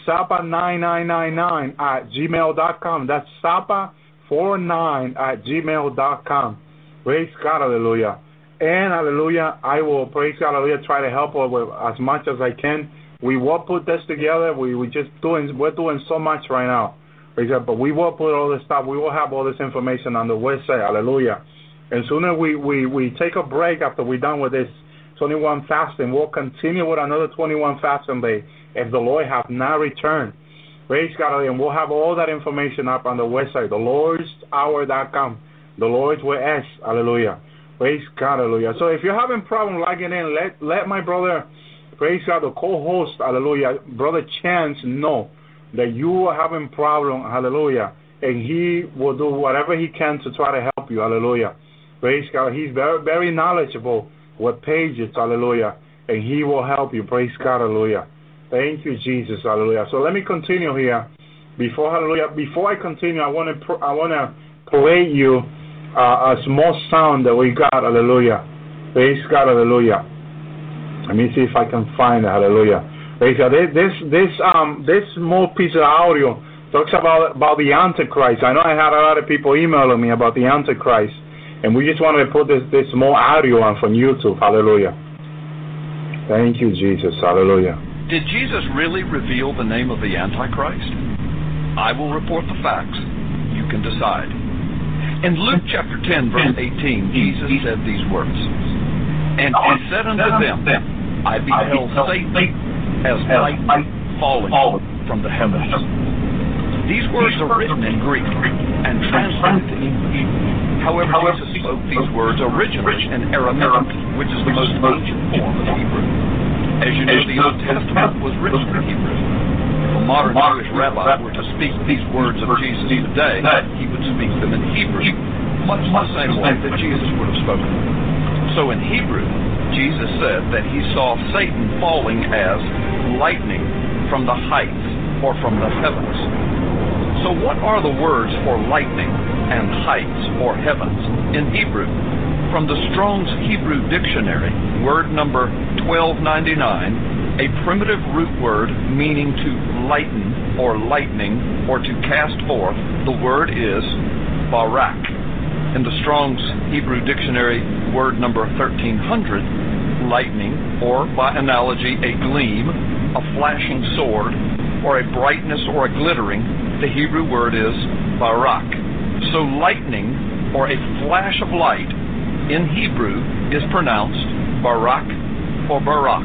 sapa nine nine nine nine at gmail dot com. That's sapa four nine at gmail dot com. Praise God, hallelujah. And, hallelujah, I will, praise God, hallelujah, try to help her with as much as I can. We will put this together. We, we just doing, we're doing so much right now. Praise God, but we will put all this stuff. We will have all this information on the website, hallelujah. And sooner we, we, we take a break after we're done with this twenty-one fasting. We'll continue with another twenty-one fasting day if the Lord have not returned. Praise God. And we'll have all that information up on the website, the lords hour dot com. The Lords with S, hallelujah. Praise God, hallelujah. So if you're having problem logging in, let let my brother, praise God, the co-host, hallelujah, Brother Chance, know that you are having problem, hallelujah, and he will do whatever he can to try to help you, hallelujah. Praise God. He's very, very knowledgeable with pages, hallelujah, and he will help you, praise God, hallelujah. Thank you, Jesus, hallelujah. So let me continue here. Before, hallelujah, before I continue, I want to I want to play you uh, a small sound that we got, hallelujah. Praise God, hallelujah. Let me see if I can find it, hallelujah. Praise God. This this um this small piece of audio talks about about the Antichrist. I know I had a lot of people emailing me about the Antichrist, and we just wanted to put this this small audio on from YouTube, hallelujah. Thank you, Jesus, hallelujah. Did Jesus really reveal the name of the Antichrist? I will report the facts. You can decide. In Luke chapter ten, verse eighteen, Jesus said these words, "And he said unto them, I beheld Satan as lightning falling from the heavens." These words are written in Greek and translated to English. However, Jesus spoke these words originally in Aramaic, which is the most ancient form of Hebrew. As you know, the Old Testament was written in Hebrew. If a modern Jewish rabbi were to speak these words of Jesus today, he would speak them in Hebrew, much the same way that Jesus would have spoken. So in Hebrew, Jesus said that he saw Satan falling as lightning from the heights or from the heavens. So what are the words for lightning and heights or heavens in Hebrew? From the Strong's Hebrew Dictionary, word number twelve ninety-nine, a primitive root word meaning to lighten or lightning or to cast forth, the word is barak. In the Strong's Hebrew Dictionary, word number thirteen hundred, lightning, or by analogy a gleam, a flashing sword, or a brightness or a glittering, the Hebrew word is barak. So lightning or a flash of light in Hebrew is pronounced Barak or Barak.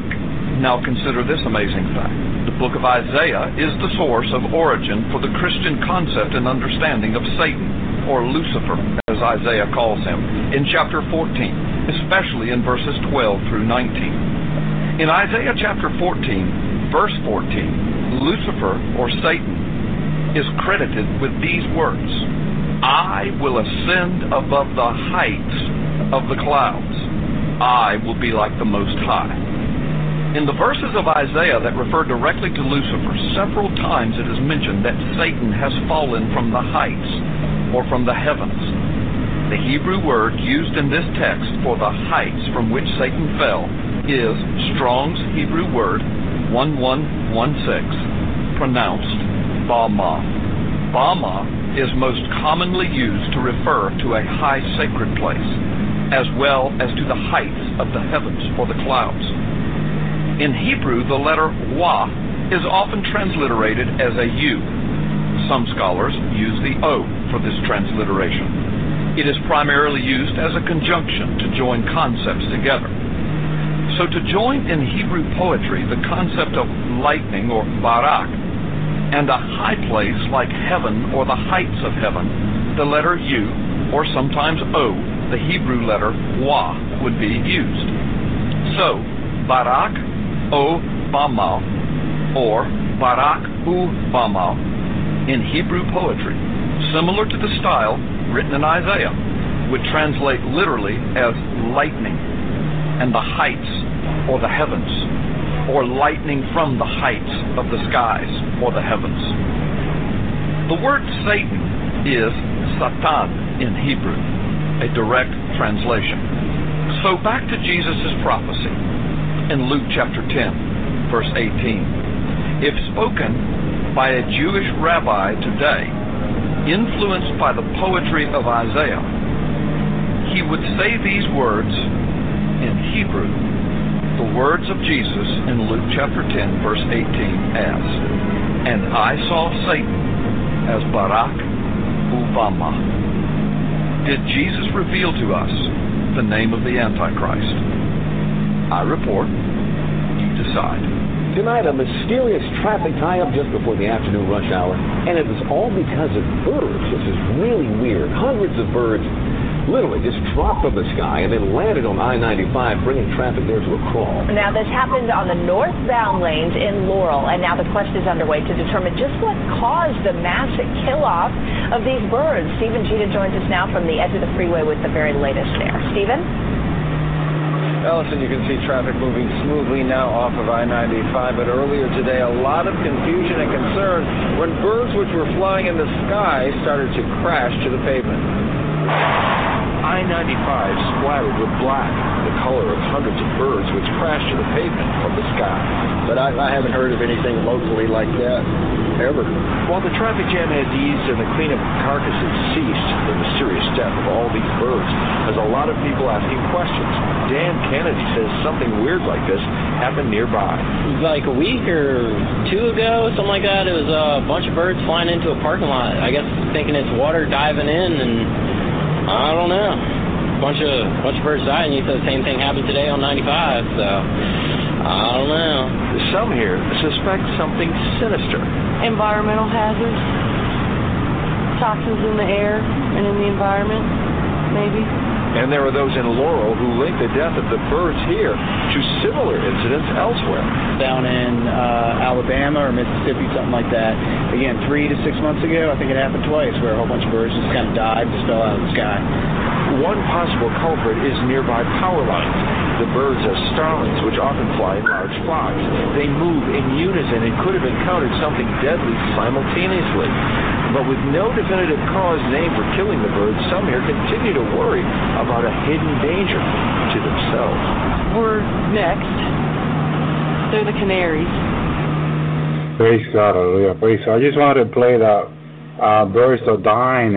Now consider this amazing fact. The book of Isaiah is the source of origin for the Christian concept and understanding of Satan, or Lucifer, as Isaiah calls him, in chapter fourteen, especially in verses twelve through nineteen. In Isaiah chapter fourteen, verse fourteen, Lucifer, or Satan, is credited with these words, "I will ascend above the heights of the clouds, I will be like the Most High." In the verses of Isaiah that refer directly to Lucifer, several times it is mentioned that Satan has fallen from the heights or from the heavens. The Hebrew word used in this text for the heights from which Satan fell is Strong's Hebrew word eleven sixteen, pronounced Bama. Bama is most commonly used to refer to a high sacred place, as well as to the heights of the heavens or the clouds. In Hebrew, the letter wa is often transliterated as a u. Some scholars use the o for this transliteration. It is primarily used as a conjunction to join concepts together. So to join in Hebrew poetry the concept of lightning or barak and a high place like heaven or the heights of heaven, the letter u, or sometimes o, the Hebrew letter wa, would be used. So, Barak o Bama, or Barak u Bama, in Hebrew poetry, similar to the style written in Isaiah, would translate literally as lightning and the heights or the heavens, or lightning from the heights of the skies or the heavens. The word Satan is Satan in Hebrew, a direct translation. So back to Jesus' prophecy in Luke chapter ten, verse eighteen. If spoken by a Jewish rabbi today, influenced by the poetry of Isaiah, he would say these words in Hebrew, the words of Jesus in Luke chapter ten, verse eighteen, as, "And I saw Satan as Barak Ubama." Did Jesus reveal to us the name of the Antichrist? I report, you decide. Tonight, a mysterious traffic tie-up just before the afternoon rush hour, and it was all because of birds. This is really weird. Hundreds of birds literally just dropped from the sky and then landed on I ninety-five, bringing traffic there to a crawl. Now, this happened on the northbound lanes in Laurel, and now the quest is underway to determine just what caused the massive kill-off of these birds. Stephen Gita joins us now from the edge of the freeway with the very latest there. Stephen? Allison, you can see traffic moving smoothly now off of I ninety-five, but earlier today, a lot of confusion and concern when birds which were flying in the sky started to crash to the pavement. I ninety-five splattered with black, the color of hundreds of birds which crashed to the pavement from the sky. But I, I haven't heard of anything locally like that ever. While the traffic jam has eased and the cleanup of carcasses ceased, the mysterious death of all these birds has a lot of people asking questions. Dan Kennedy says something weird like this happened nearby. Like a week or two ago, something like that, it was a bunch of birds flying into a parking lot. I guess thinking it's water diving in, and I don't know. Bunch of bunch of birds died, and you said the same thing happened today on ninety-five, so I don't know. Some here suspect something sinister. Environmental hazards, toxins in the air and in the environment, maybe. And there are those in Laurel who link the death of the birds here to similar incidents elsewhere. Down in uh, Alabama or Mississippi, something like that. Again, three to six months ago, I think it happened twice, where a whole bunch of birds just kind of died, just fell out of the sky. One possible culprit is nearby power lines. The birds are starlings, which often fly in large flocks. They move in unison and could have encountered something deadly simultaneously. But with no definitive cause named for killing the birds, some here continue to worry about a hidden danger to themselves. We're next. They're the canaries. Praise God, hallelujah, praise God. I just wanted to play the uh, birds are dying.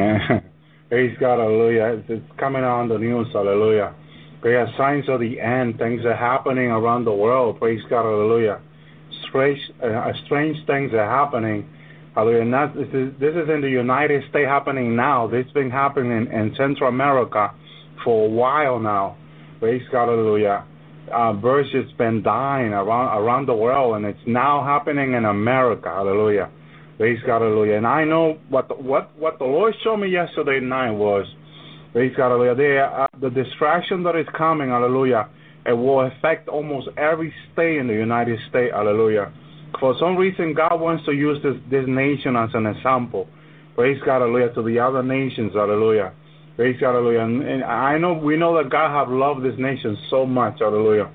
Praise God, hallelujah. It's, it's coming on the news, hallelujah. There are signs of the end. Things are happening around the world. Praise God, hallelujah. Strange, uh, strange things are happening. Hallelujah. Not, this, is, this is in the United States happening now. This has been happening in, in Central America for a while now. Praise God, hallelujah. Uh, birds just been dying around around the world, and it's now happening in America. Hallelujah. Praise God, hallelujah. And I know what the, what, what the Lord showed me yesterday night was, praise God, hallelujah, they, uh, the distraction that is coming, hallelujah, it will affect almost every state in the United States, hallelujah. For some reason, God wants to use this, this nation as an example. Praise God, hallelujah, to the other nations, hallelujah. Praise God, hallelujah. And, and I know, we know that God has loved this nation so much, hallelujah.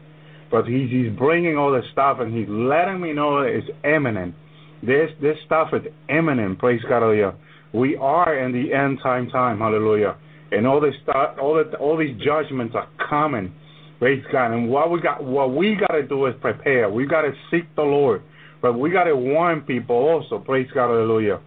But he's, he's bringing all this stuff, and he's letting me know that it's imminent. This this stuff is imminent, praise God, hallelujah. We are in the end time time, hallelujah. And all this stuff, all the, all these judgments are coming, praise God. And what we got, what we got to do is prepare. We got to seek the Lord, but we got to warn people also, praise God, hallelujah.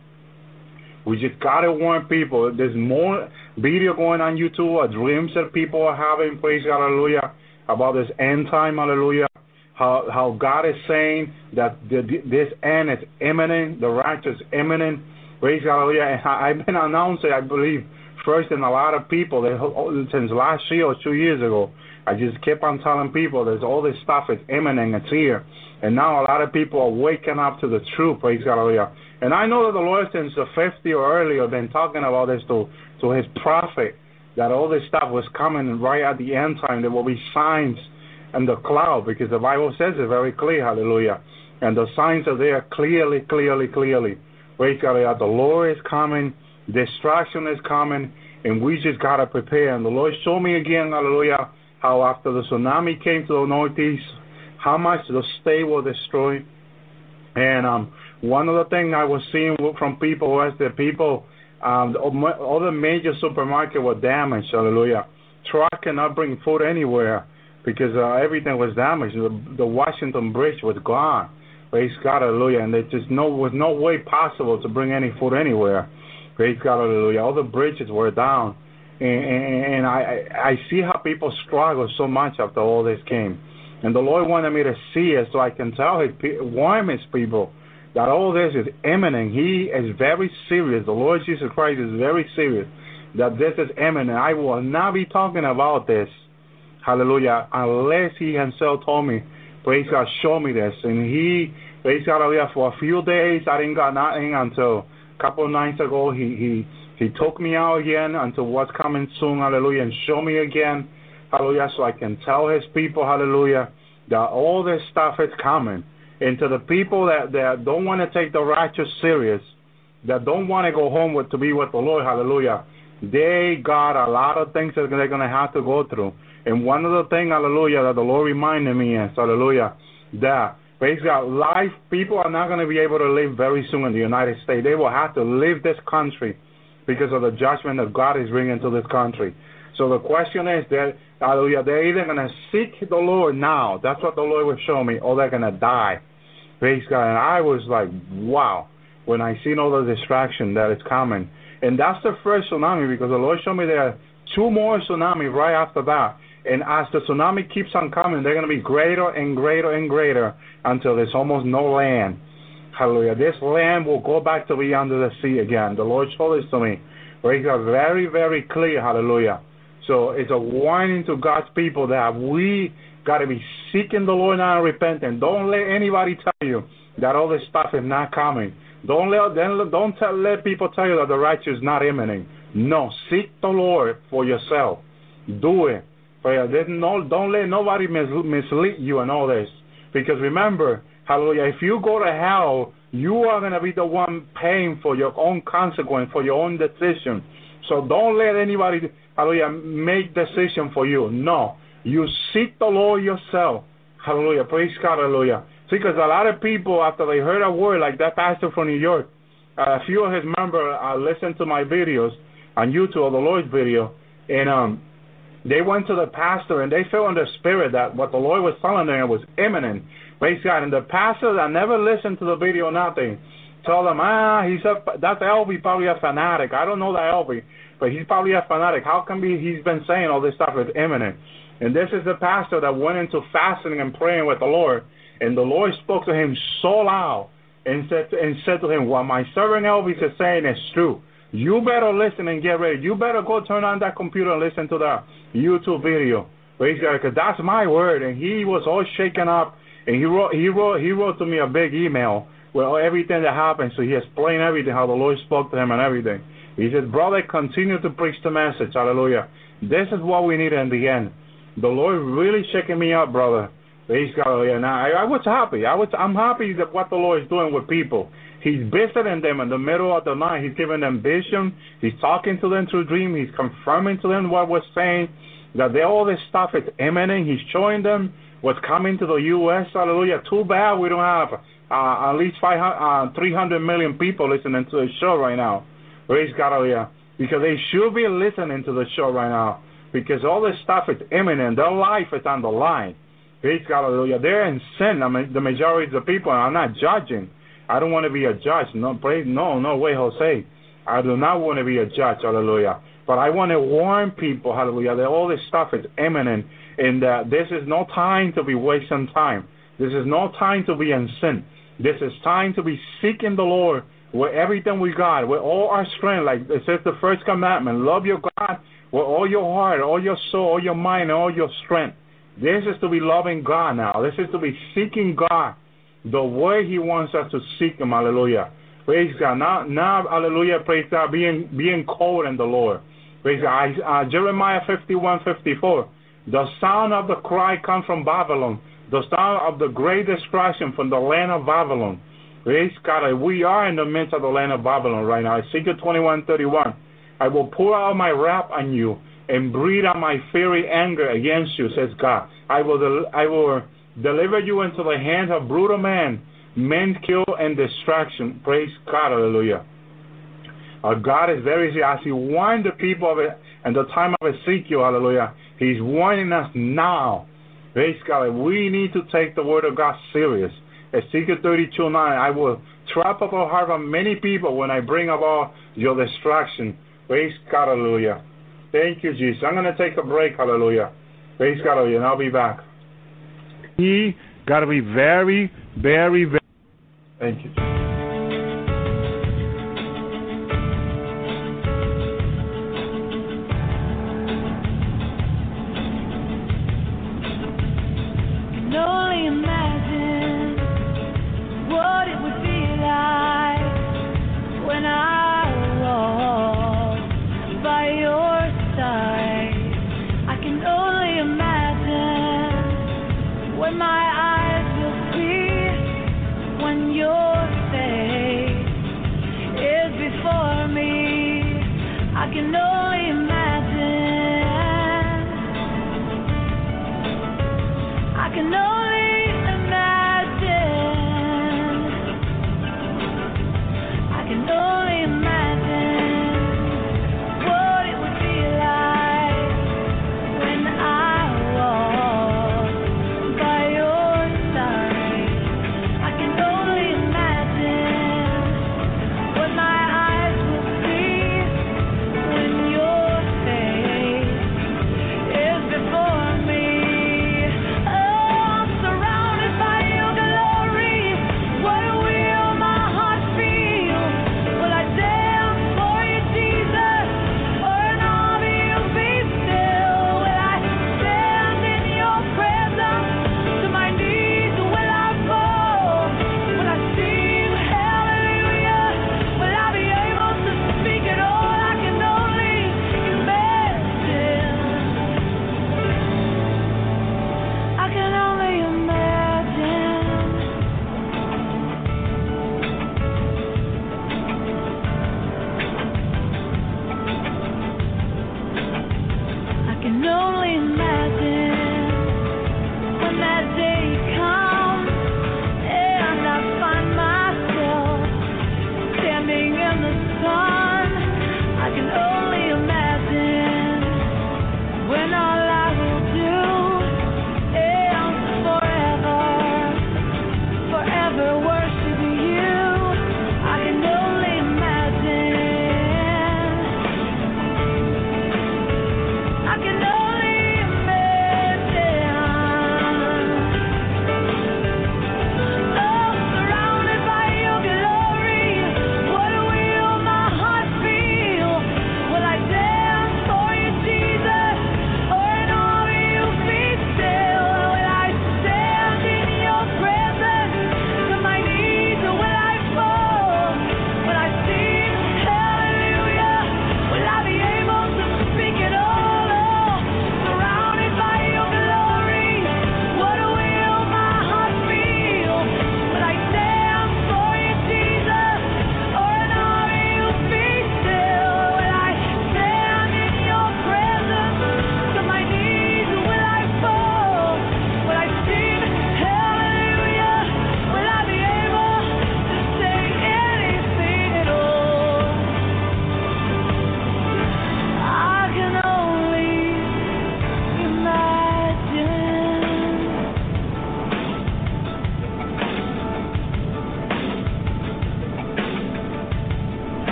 We just got to warn people. There's more video going on YouTube, or dreams that people are having, praise God, hallelujah, about this end time, hallelujah. How, how God is saying that the, this end is imminent, the rapture is imminent, praise God, hallelujah. And I've been announcing, I believe, first in a lot of people that, since last year or two years ago. I just kept on telling people there's all this stuff is imminent, it's here. And now a lot of people are waking up to the truth, praise God, hallelujah. And I know that the Lord since the fifty or earlier been talking about this to, to his prophet, that all this stuff was coming right at the end time. There will be signs and the cloud, because the Bible says it very clear, hallelujah. And the signs are there clearly, clearly, clearly. Praise God, hallelujah. The Lord is coming, distraction is coming, and we just got to prepare. And the Lord showed me again, hallelujah, how after the tsunami came to the northeast, how much the state was destroyed. And um, one of the things I was seeing from people was that people, um, all the major supermarkets were damaged, hallelujah. Truck cannot bring food anywhere, because uh, everything was damaged. The, the Washington Bridge was gone. Praise God, hallelujah. And there just no, was no way possible to bring any food anywhere. Praise God, hallelujah. All the bridges were down. And, and, and I, I see how people struggle so much after all this came. And the Lord wanted me to see it so I can tell his, warn his people that all this is imminent. He is very serious. The Lord Jesus Christ is very serious that this is imminent. I will not be talking about this, hallelujah, unless he himself told me Praise God, show me this. And he, praise God, for a few days, I didn't got nothing until a couple of nights ago. He he, he took me out again until what's coming soon, hallelujah, and show me again, hallelujah, so I can tell his people, hallelujah, that all this stuff is coming. And to the people that, that don't want to take the righteous serious, that don't want to go home with, to be with the Lord, hallelujah, they got a lot of things that they're going to have to go through. And one other thing, hallelujah, that the Lord reminded me is, hallelujah, that, praise God, life, people are not going to be able to live very soon in the United States. They will have to leave this country because of the judgment that God is bringing to this country. So the question is that, hallelujah, they're either going to seek the Lord now, that's what the Lord will show me, or they're going to die. Praise God. And I was like, wow, when I seen all the distraction that is coming. And that's the first tsunami, because the Lord showed me there are two more tsunamis right after that. And as the tsunami keeps on coming, they're going to be greater and greater and greater until there's almost no land. Hallelujah. This land will go back to be under the sea again. The Lord showed this to me. Praise God. Very, very clear. Hallelujah. So it's a warning to God's people that we got to be seeking the Lord now and repenting. Don't let anybody tell you that all this stuff is not coming. Don't let don't tell, let people tell you that the righteous is not imminent. No, seek the Lord for yourself. Do it. No, don't let nobody mis, mislead you in all this. Because remember, hallelujah, if you go to hell, you are going to be the one paying for your own consequence, for your own decision. So don't let anybody, hallelujah, make decision for you. No. You seek the Lord yourself. Hallelujah. Praise God. Hallelujah. See, because a lot of people, after they heard a word, like that pastor from New York, uh, a few of his members uh, listened to my videos on YouTube, or the Lord's video, and um, they went to the pastor, and they felt in their spirit that what the Lord was telling them was imminent. Praise God. And the pastor that never listened to the video, nothing, told them, ah, he's a, that's L B, probably a fanatic. I don't know that L B, but he's probably a fanatic. How come he, he's been saying all this stuff is imminent? And this is the pastor that went into fasting and praying with the Lord. And the Lord spoke to him so loud and said to, and said to him, what my servant Elvis is saying is true. You better listen and get ready. You better go turn on that computer and listen to that YouTube video. Praise God, because that's my word. And he was all shaken up. And he wrote, he wrote, he wrote to me a big email with everything that happened. So he explained everything, how the Lord spoke to him and everything. He said, brother, continue to preach the message. Hallelujah. This is what we need in the end. The Lord really shaking me up, brother. Praise God. And I, I was happy. I was, I'm happy that what the Lord is doing with people. He's visiting them in the middle of the night. He's giving them vision. He's talking to them through dream. He's confirming to them what we're saying, that they, all this stuff is imminent. He's showing them what's coming to the U S Hallelujah. Too bad we don't have uh, at least five hundred, uh, three hundred million people listening to the show right now. Praise God. Hallelujah. Because they should be listening to the show right now. Because all this stuff is imminent. Their life is on the line. Praise God, hallelujah. They're in sin. I mean, the majority of the people, and I'm not judging. I don't want to be a judge. No, praise, no, no way, Jose. I do not want to be a judge, hallelujah. But I want to warn people, hallelujah, that all this stuff is imminent, and that this is no time to be wasting time. This is no time to be in sin. This is time to be seeking the Lord with everything we got, with all our strength. Like it says the first commandment, love your God with all your heart, all your soul, all your mind, and all your strength. This is to be loving God now. This is to be seeking God the way He wants us to seek Him. Hallelujah. Praise God. Now, now hallelujah, praise God, being being cold in the Lord. Praise God. I, uh, Jeremiah fifty-one fifty-four. The sound of the cry comes from Babylon. The sound of the great destruction from the land of Babylon. Praise God. We are in the midst of the land of Babylon right now. Ezekiel twenty-one thirty-one. I will pour out my wrath on you and breathe out my fiery anger against you, says God. I will del- I will deliver you into the hands of brutal men, men kill and destruction. Praise God, hallelujah. Our God is very serious. As He warned the people of it in the time of Ezekiel, hallelujah, He's warning us now. Praise God. We need to take the word of God serious. Ezekiel thirty-two nine, I will trap up a heart of many people when I bring about your destruction. Praise God, hallelujah. Thank you, Jesus. I'm going to take a break, hallelujah. Praise God, hallelujah, and I'll be back. He got to be very, very, very... Thank you. No, you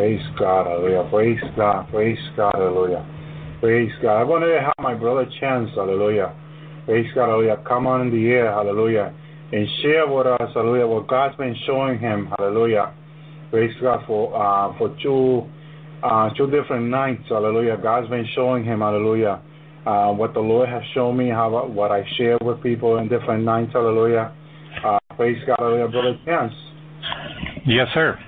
Praise God, hallelujah. Praise God, praise God, hallelujah. Praise God. I wanted to have my brother Chance, hallelujah. Praise God, hallelujah. Come on in the air, hallelujah. And share with us, hallelujah, what God's been showing him, hallelujah. Praise God for uh, for two uh, two different nights, hallelujah. God's been showing him, hallelujah, uh, what the Lord has shown me, how what I share with people in different nights, hallelujah. Uh, praise God, hallelujah, brother Chance. Yes, sir.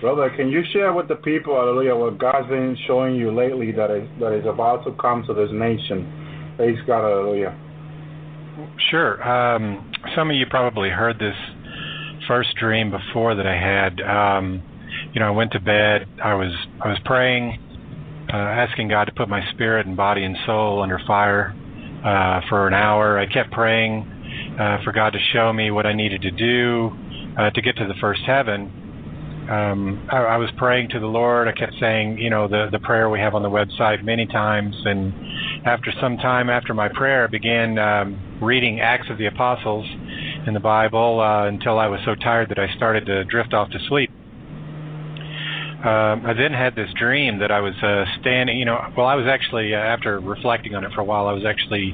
Brother, can you share with the people, hallelujah, what God's been showing you lately that is that is about to come to this nation? Praise God, hallelujah. Sure. Um, some of you probably heard this first dream before that I had. Um, you know, I went to bed. I was I was praying, uh, asking God to put my spirit and body and soul under fire uh, for an hour. I kept praying uh, for God to show me what I needed to do uh, to get to the first heaven. Um, I, I was praying to the Lord. I kept saying, you know, the, the prayer we have on the website many times. And after some time after my prayer, I began um, reading Acts of the Apostles in the Bible uh, until I was so tired that I started to drift off to sleep. Um, I then had this dream that I was uh, standing, you know, well, I was actually, uh, after reflecting on it for a while, I was actually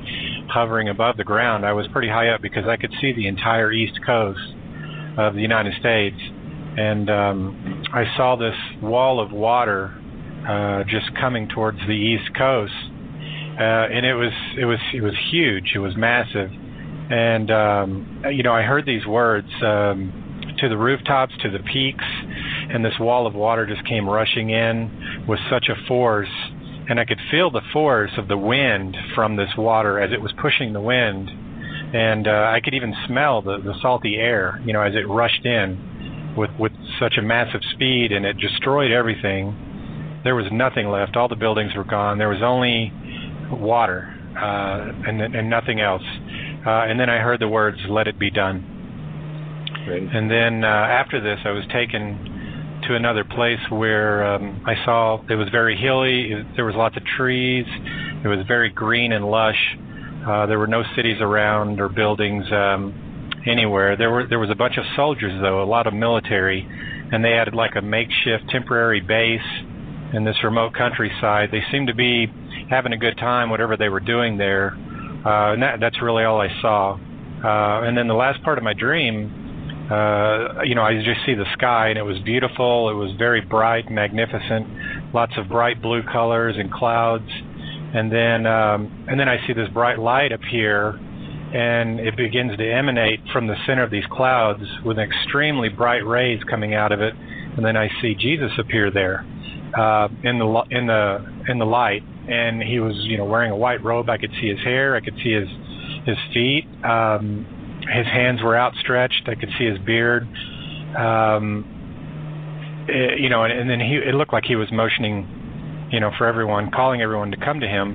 hovering above the ground. I was pretty high up because I could see the entire east coast of the United States. And um, I saw this wall of water uh, just coming towards the east coast, uh, and it was it was it was huge. It was massive, and um, you know I heard these words um, to the rooftops, to the peaks, and this wall of water just came rushing in with such a force, and I could feel the force of the wind from this water as it was pushing the wind, and uh, I could even smell the, the salty air, you know, as it rushed in. With, with such a massive speed, and it destroyed everything. There was nothing left. All the buildings were gone. There was only water uh, and, and nothing else. Uh, and then I heard the words, "Let it be done." Right. And then uh, after this, I was taken to another place where um, I saw it was very hilly. It, there was lots of trees. It was very green and lush. Uh, there were no cities around or buildings. Um, Anywhere there were there was a bunch of soldiers though, a lot of military, and they had like a makeshift temporary base in this remote countryside. They seemed to be having a good time, whatever they were doing there. Uh, and that, that's really all I saw. Uh, and then the last part of my dream, uh, you know, I just see the sky, and it was beautiful. It was very bright, magnificent, lots of bright blue colors and clouds. And then um, and then I see this bright light up here. And it begins to emanate from the center of these clouds with extremely bright rays coming out of it, and then I see Jesus appear there uh, in the in the in the light, and he was you know wearing a white robe. I could see his hair, I could see his his feet, um, his hands were outstretched, I could see his beard, um, it, you know, and, and then he it looked like he was motioning, you know, for everyone, calling everyone to come to him.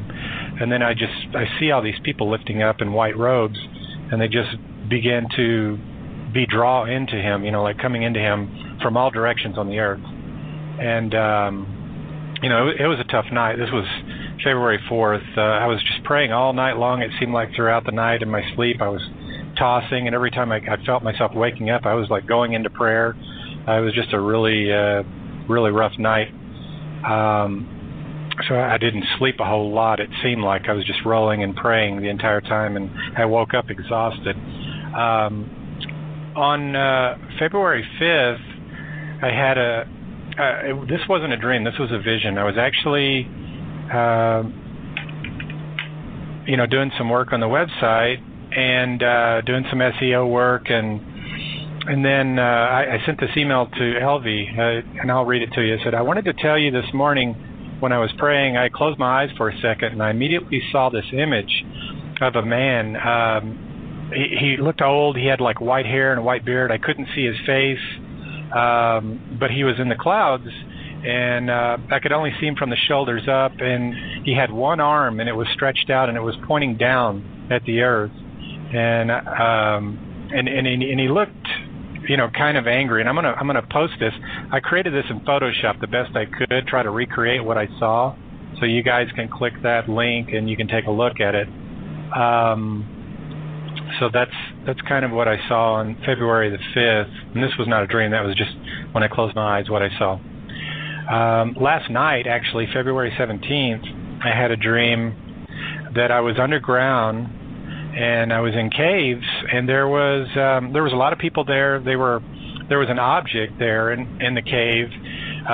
And then I just, I see all these people lifting up in white robes, and they just begin to be drawn into him, you know, like coming into him from all directions on the earth. And, um, you know, it, it was a tough night. This was February fourth. Uh, I was just praying all night long. It seemed like throughout the night in my sleep, I was tossing, and every time I, I felt myself waking up, I was like going into prayer. Uh, it was just a really, uh, really rough night. Um, So I didn't sleep a whole lot. It seemed like I was just rolling and praying the entire time, and I woke up exhausted. Um, on uh, February fifth, I had a, uh, it, this wasn't a dream, this was a vision. I was actually, uh, you know, doing some work on the website and uh, doing some S E O work, and And then uh, I, I sent this email to Elvie, uh, and I'll read it to you. It said, "I wanted to tell you this morning when I was praying, I closed my eyes for a second, and I immediately saw this image of a man. Um, he, he looked old. He had like white hair and a white beard. I couldn't see his face, um, but he was in the clouds, and uh, I could only see him from the shoulders up. And he had one arm, and it was stretched out, and it was pointing down at the earth. And um, and, and and he looked, you know, kind of angry." And I'm gonna I'm gonna post this. I created this in Photoshop the best I could, try to recreate what I saw, so you guys can click that link and you can take a look at it. Um, so that's that's kind of what I saw on February the fifth, and this was not a dream. That was just when I closed my eyes what I saw. Um, last night, actually, February seventeenth, I had a dream that I was underground. And I was in caves, and there was um, there was a lot of people there. They were there was an object there in, in the cave,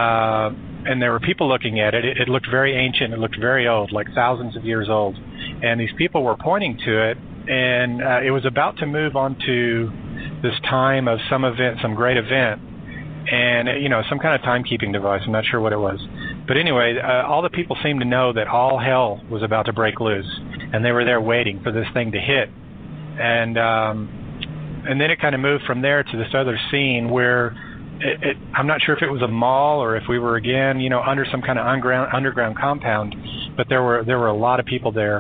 uh, and there were people looking at it. it. It looked very ancient. It looked very old, like thousands of years old. And these people were pointing to it, and uh, it was about to move on to this time of some event, some great event, and you know, some kind of timekeeping device. I'm not sure what it was, but anyway, uh, all the people seemed to know that all hell was about to break loose. And they were there waiting for this thing to hit. And um, and then it kind of moved from there to this other scene where it, it, I'm not sure if it was a mall or if we were, again, you know, under some kind of underground, underground compound. But there were there were a lot of people there.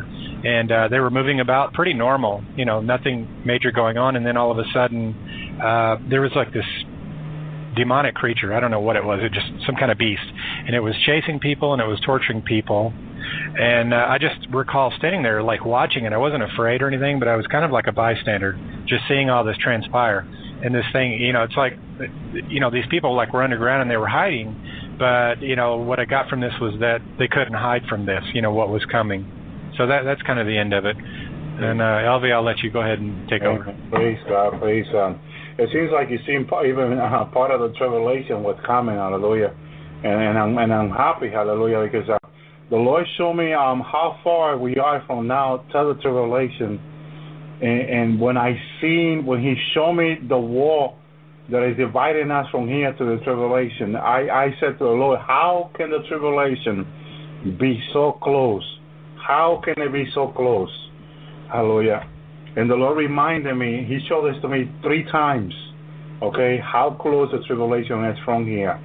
And uh, they were moving about pretty normal, you know, nothing major going on. And then all of a sudden uh, there was like this demonic creature. I don't know what it was. It just some kind of beast. And it was chasing people, and it was torturing people. And uh, I just recall standing there, like, watching it. I wasn't afraid or anything, but I was kind of like a bystander, just seeing all this transpire. And this thing, you know, it's like, you know, these people, like, were underground and they were hiding. But, you know, what I got from this was that they couldn't hide from this, you know, what was coming. So that that's kind of the end of it. And, uh, Elvie, I'll let you go ahead and take over. Please, God, please. Um, it seems like you seem even uh, part of the tribulation was coming, hallelujah. And, and, I'm, and I'm happy, hallelujah, because I... The Lord showed me um, how far we are from now to the tribulation, and, and when I seen, when He showed me the wall that is dividing us from here to the tribulation, I, I said to the Lord, how can the tribulation be so close? How can it be so close? Hallelujah. And the Lord reminded me, He showed this to me three times, okay, how close the tribulation is from here.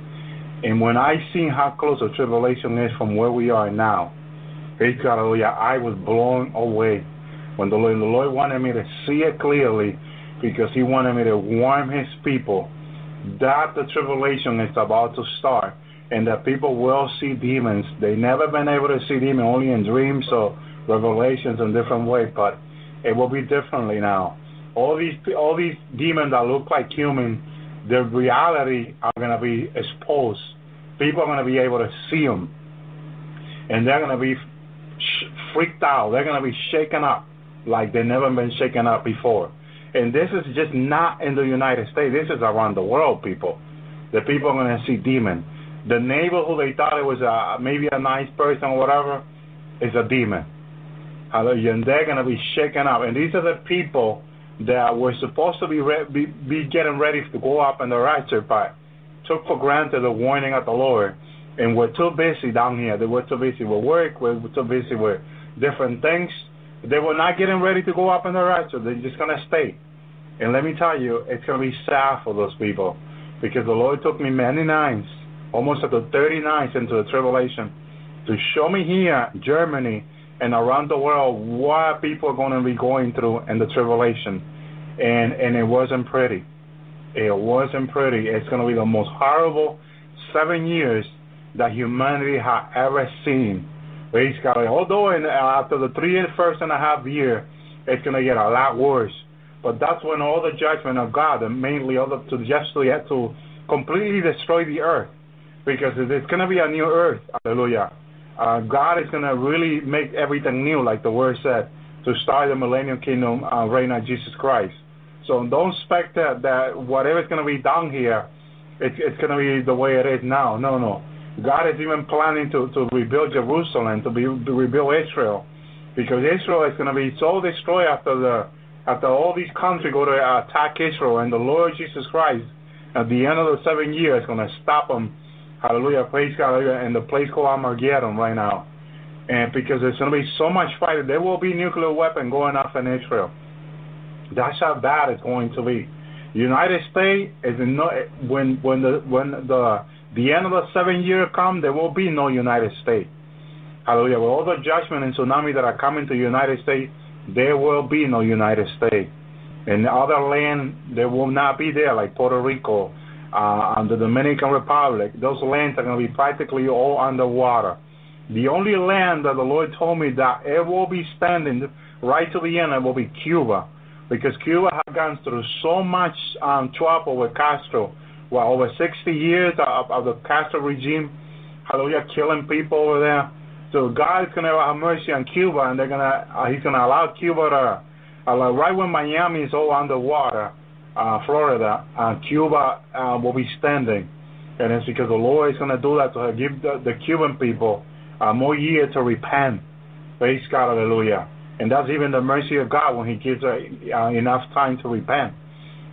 And when I seen how close the tribulation is from where we are now, hallelujah, I was blown away. When the Lord, the Lord wanted me to see it clearly, because He wanted me to warn His people that the tribulation is about to start, and that people will see demons. They never been able to see demons, only in dreams or revelations in different ways, but it will be differently now. All these, all these demons that look like humans, the reality are going to be exposed. People are going to be able to see them. And they're going to be sh- freaked out. They're going to be shaken up like they've never been shaken up before. And this is just not in the United States. This is around the world, people. The people are going to see demons. The neighbor who they thought it was a, maybe a nice person or whatever is a demon. Hallelujah. And they're going to be shaken up. And these are the people that were supposed to be, re- be be getting ready to go up in the rapture, but took for granted the warning of the Lord, and were too busy down here. They were too busy with work, were too busy with different things. They were not getting ready to go up in the rapture. They're just going to stay. And let me tell you, it's going to be sad for those people, because the Lord took me many nights, almost up to thirty nights into the tribulation, to show me here, Germany, and around the world what people are going to be going through in the tribulation. And and it wasn't pretty. It wasn't pretty. It's going to be the most horrible seven years that humanity had ever seen. Basically, although in, after the three and first and a half year, it's going to get a lot worse. But that's when all the judgment of God, and mainly all the, to just to completely destroy the earth, because it's going to be a new earth. Hallelujah. Uh, God is going to really make everything new, like the word said, to start the millennial kingdom uh, reign of Jesus Christ. So don't expect that, that whatever's going to be down here, it, it's going to be the way it is now. No, no. God is even planning to, to rebuild Jerusalem, to, be, to rebuild Israel, because Israel is going to be so destroyed after the after all these countries go to attack Israel, and the Lord Jesus Christ, at the end of the seven years, is going to stop them. Hallelujah, praise God, in the place called Armageddon right now. And because there's going to be so much fighting, there will be nuclear weapon going off in Israel. That's how bad it's going to be. United States, is no, when when the when the the end of the seven year come, there will be no United States. Hallelujah. With all the judgment and tsunami that are coming to the United States, there will be no United States. And other land, there will not be there, like Puerto Rico, uh, and the Dominican Republic. Those lands are going to be practically all underwater. The only land that the Lord told me that it will be standing right to the end, it will be Cuba, because Cuba has gone through so much um, trouble with Castro. Well, over sixty years of, of the Castro regime, hallelujah, killing people over there. So God is going to have mercy on Cuba, and they're going to uh, He's going to allow Cuba to uh, like right when Miami is all underwater, uh, Florida, uh, Cuba uh, will be standing, and it's because the Lord is going to do that to give the, the Cuban people Uh, more year to repent. Praise God, hallelujah. And that's even the mercy of God when he gives uh, uh, enough time to repent.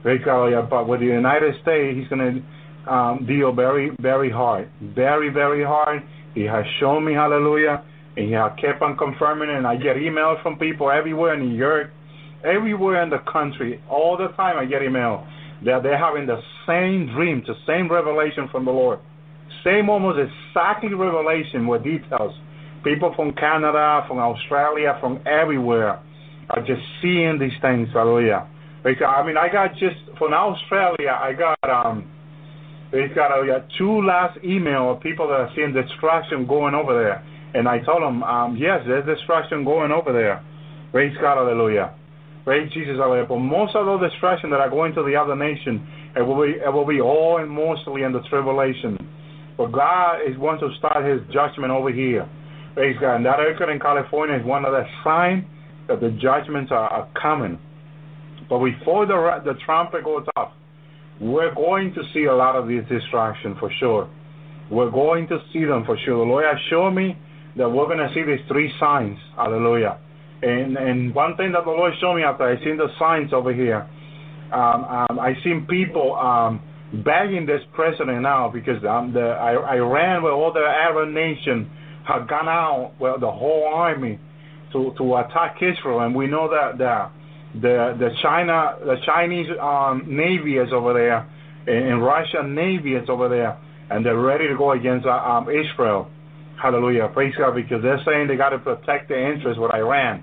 Praise God, hallelujah. But with the United States, he's going to um, deal very, very hard. Very, very hard. He has shown me, hallelujah, and he has kept on confirming it. And I get emails from people everywhere in New York, everywhere in the country. All the time I get email that they're having the same dream, the same revelation from the Lord. Same almost exactly revelation with details. People from Canada, from Australia, from everywhere are just seeing these things, hallelujah. Because, I mean, I got just, from Australia, I got um, it's got uh, two last email of people that are seeing destruction going over there. And I told them, um, yes, there's destruction going over there. Praise God, hallelujah. Praise Jesus, hallelujah. But most of those destruction that are going to the other nation, it will be, it will be all and mostly in the tribulation. But God is going to start his judgment over here. Praise God. And that earthquake in California is one of the signs that the judgments are, are coming. But before the the trumpet goes off, we're going to see a lot of these destruction for sure. We're going to see them for sure. The Lord has shown me that we're going to see these three signs. Hallelujah. And and one thing that the Lord showed me after I seen the signs over here, um, um, I seen people Um, begging this president now, because um, the I, Iran with all the Arab nation have gone out with well, the whole army to, to attack Israel, and we know that the the, the China the Chinese um, Navy is over there, and, and Russian Navy is over there, and they're ready to go against uh, um, Israel. Hallelujah, praise God, because they're saying they got to protect their interests with Iran,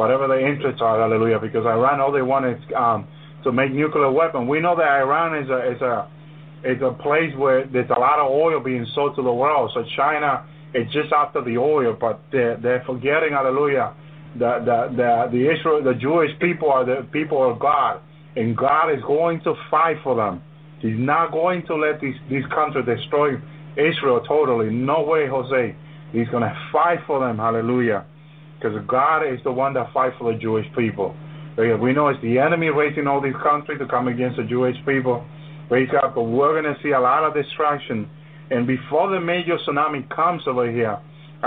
whatever their interests are. Hallelujah, because Iran, all they want is Um, to make nuclear weapon. We know that Iran is a is a is a place where there's a lot of oil being sold to the world. So China is just after the oil, but they're, they're forgetting, hallelujah, the the the the Israel, the Jewish people are the people of God, and God is going to fight for them. He's not going to let these these countries destroy Israel totally. No way, Jose. He's going to fight for them, hallelujah, because God is the one that fights for the Jewish people. We know it's the enemy raising all these countries to come against the Jewish people. Wake up, but we're going to see a lot of destruction. And before the major tsunami comes over here,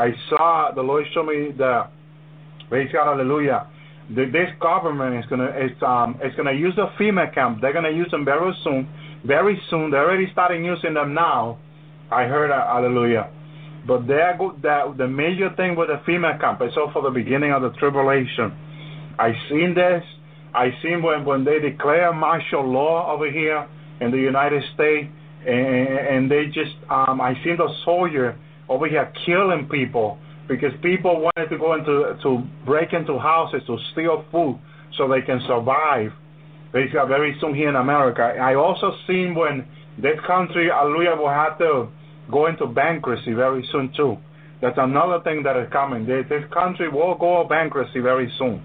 I saw the Lord show me the, praise God, hallelujah, that this government is going to it's, um, it's going to use the FEMA camp. They're going to use them very soon. Very soon. They're already starting using them now. I heard, uh, hallelujah. But they're good, that, the major thing with the FEMA camp, it's all for the beginning of the tribulation. I seen this. I seen when, when they declare martial law over here in the United States, and, and they just, um, I seen the soldier over here killing people because people wanted to go into to break into houses to steal food so they can survive. It's very soon here in America. I also seen when this country, hallelujah, will have to go into bankruptcy very soon too. That's another thing that is coming. This country will go bankruptcy very soon.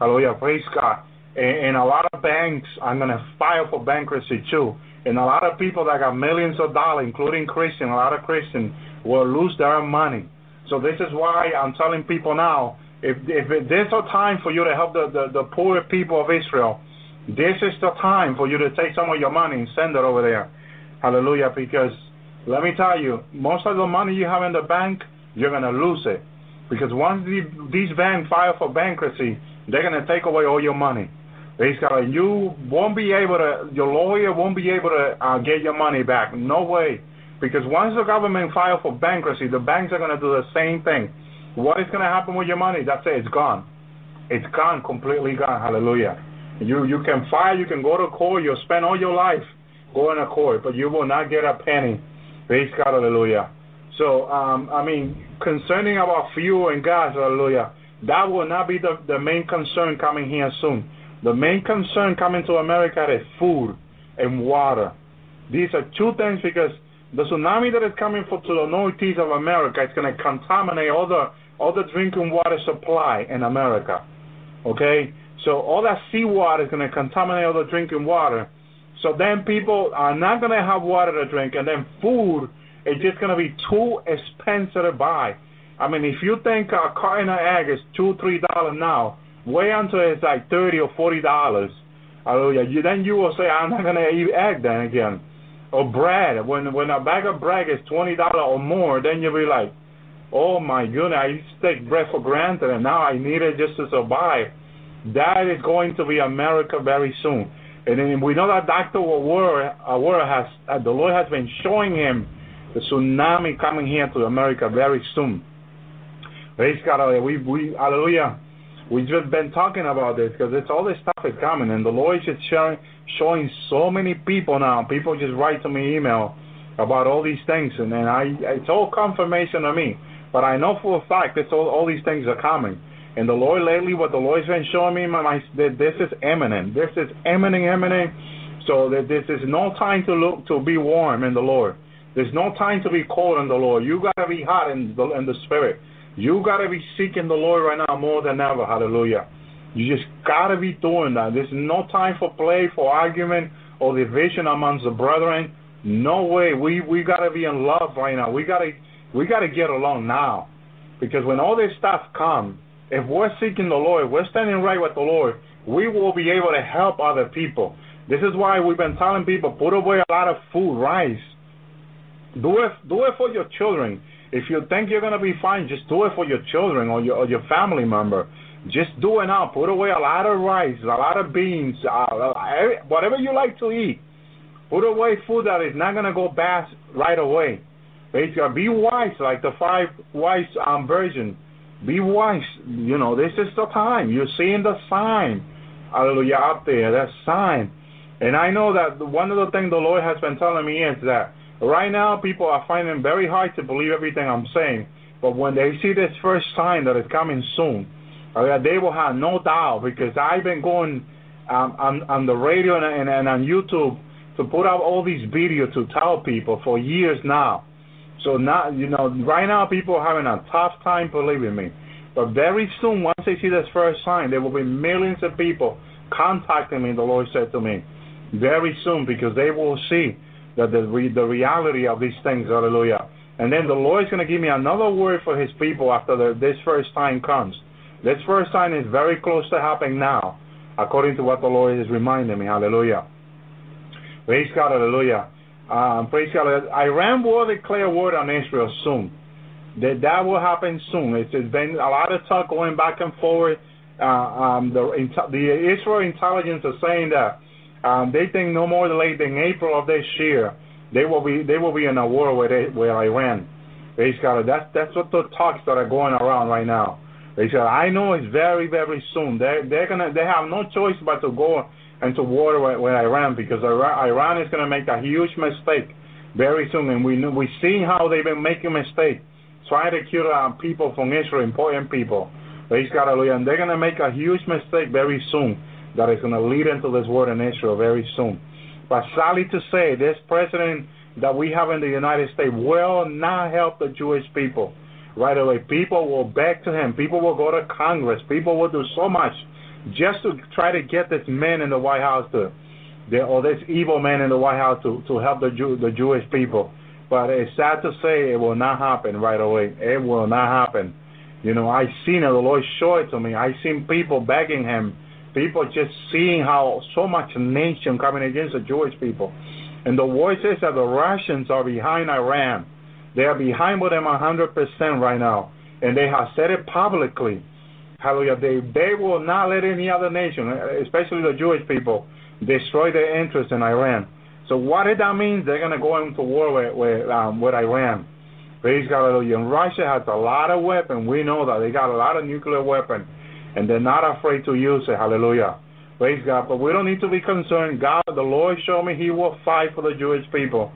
Hallelujah, praise God. And a lot of banks are going to file for bankruptcy too. And a lot of people that got millions of dollars, including Christians, a lot of Christians, will lose their money. So this is why I'm telling people now, if, if there's a time for you to help the, the, the poor people of Israel, this is the time for you to take some of your money and send it over there. Hallelujah, because let me tell you, most of the money you have in the bank, you're going to lose it. Because once the, these banks file for bankruptcy, they're going to take away all your money. Basically, you won't be able to, your lawyer won't be able to uh, get your money back. No way. Because once the government files for bankruptcy, the banks are going to do the same thing. What is going to happen with your money? That's it. It's gone. It's gone, completely gone. Hallelujah. You you can file, you can go to court, you'll spend all your life going to court, but you will not get a penny. Praise God, hallelujah. So, um, I mean, concerning about fuel and gas, hallelujah, that will not be the, the main concern coming here soon. The main concern coming to America is food and water. These are two things, because the tsunami that is coming for, to the northeast of America, it's going to contaminate all the, all the drinking water supply in America, okay? So all that seawater is going to contaminate all the drinking water. So then people are not going to have water to drink, and then food is just going to be too expensive to buy. I mean, if you think a carton of egg is two dollars, three dollars now, way until it's like thirty dollars or forty dollars. Hallelujah. You, then you will say, I'm not going to eat egg then again. Or bread. When when a bag of bread is twenty dollars or more, then you'll be like, oh, my goodness, I used to take bread for granted, and now I need it just to survive. That is going to be America very soon. And then we know that Doctor Award, Award has, uh, the Lord has been showing him the tsunami coming here to America very soon. Praise God. We, we, hallelujah. We've just been talking about this because it's all this stuff is coming. And the Lord is just sharing, showing so many people now. People just write to me email about all these things. And then I, it's all confirmation to me. But I know for a fact that all, all these things are coming. And the Lord lately, what the Lord's been showing me, my, my, this is imminent. This is imminent, imminent. So that this is no time to look to be warm in the Lord. There's no time to be cold in the Lord. You gotta be hot in the in the Spirit. You gotta be seeking the Lord right now more than ever. Hallelujah. You just gotta be doing that. There's no time for play, for argument, or division amongst the brethren. No way. We we gotta be in love right now. We gotta we gotta get along now, because when all this stuff comes, if we're seeking the Lord, we're standing right with the Lord, we will be able to help other people. This is why we've been telling people, put away a lot of food, rice. Do it, do it for your children. If you think you're going to be fine, just do it for your children or your, or your family member. Just do it now. Put away a lot of rice, a lot of beans, uh, whatever you like to eat. Put away food that is not going to go bad right away. Be wise, like the five wise um, virgins. Be wise. You know, this is the time. You're seeing the sign. Hallelujah, out there, that sign. And I know that one of the things the Lord has been telling me is that right now people are finding it very hard to believe everything I'm saying. But when they see this first sign that is coming soon, they will have no doubt, because I've been going um, on, on the radio and, and, and on YouTube to put out all these videos to tell people for years now. So now, you know, right now people are having a tough time believing me. But very soon, once they see this first sign, there will be millions of people contacting me, the Lord said to me, very soon, because they will see that the, re- the reality of these things, hallelujah. And then the Lord is going to give me another word for his people after the, this first sign comes. This first sign is very close to happening now, according to what the Lord is reminding me, hallelujah. Praise God, hallelujah. Um, praise God. Iran will declare war on Israel soon. That that will happen soon. It's, it's been a lot of talk going back and forth. Uh, um, the, the Israel intelligence is saying that um, they think no more late than April of this year they will be they will be in a war with it, with Iran. Praise God. That's that's what the talks that are going around right now. Praise God. I know it's very very soon. They they're gonna they have no choice but to go into war with, with Iran, because Iran, Iran is going to make a huge mistake very soon. And we we see how they've been making mistakes try to cure um, people from Israel, important people. Praise God, hallelujah. And they're going to make a huge mistake very soon that is going to lead into this war in Israel very soon. But sadly to say, this president that we have in the United States will not help the Jewish people right away. People will beg to him. People will go to Congress. People will do so much just to try to get this man in the White House to, or this evil man in the White House to, to help the, Jew, the Jewish people. But it's sad to say it will not happen right away. It will not happen. You know, I've seen it. The Lord showed it to me. I've seen people begging him. People just seeing how so much nation coming against the Jewish people. And the word says that the Russians are behind Iran. They are behind with them one hundred percent right now. And they have said it publicly. Hallelujah. They, they will not let any other nation, especially the Jewish people, destroy their interest in Iran. So what did that mean? They're going to go into war with, with, um, with Iran. Praise God, hallelujah. And Russia has a lot of weapons. We know that. They got a lot of nuclear weapons. And they're not afraid to use it. Hallelujah. Praise God. But we don't need to be concerned. God, the Lord showed me He will fight for the Jewish people.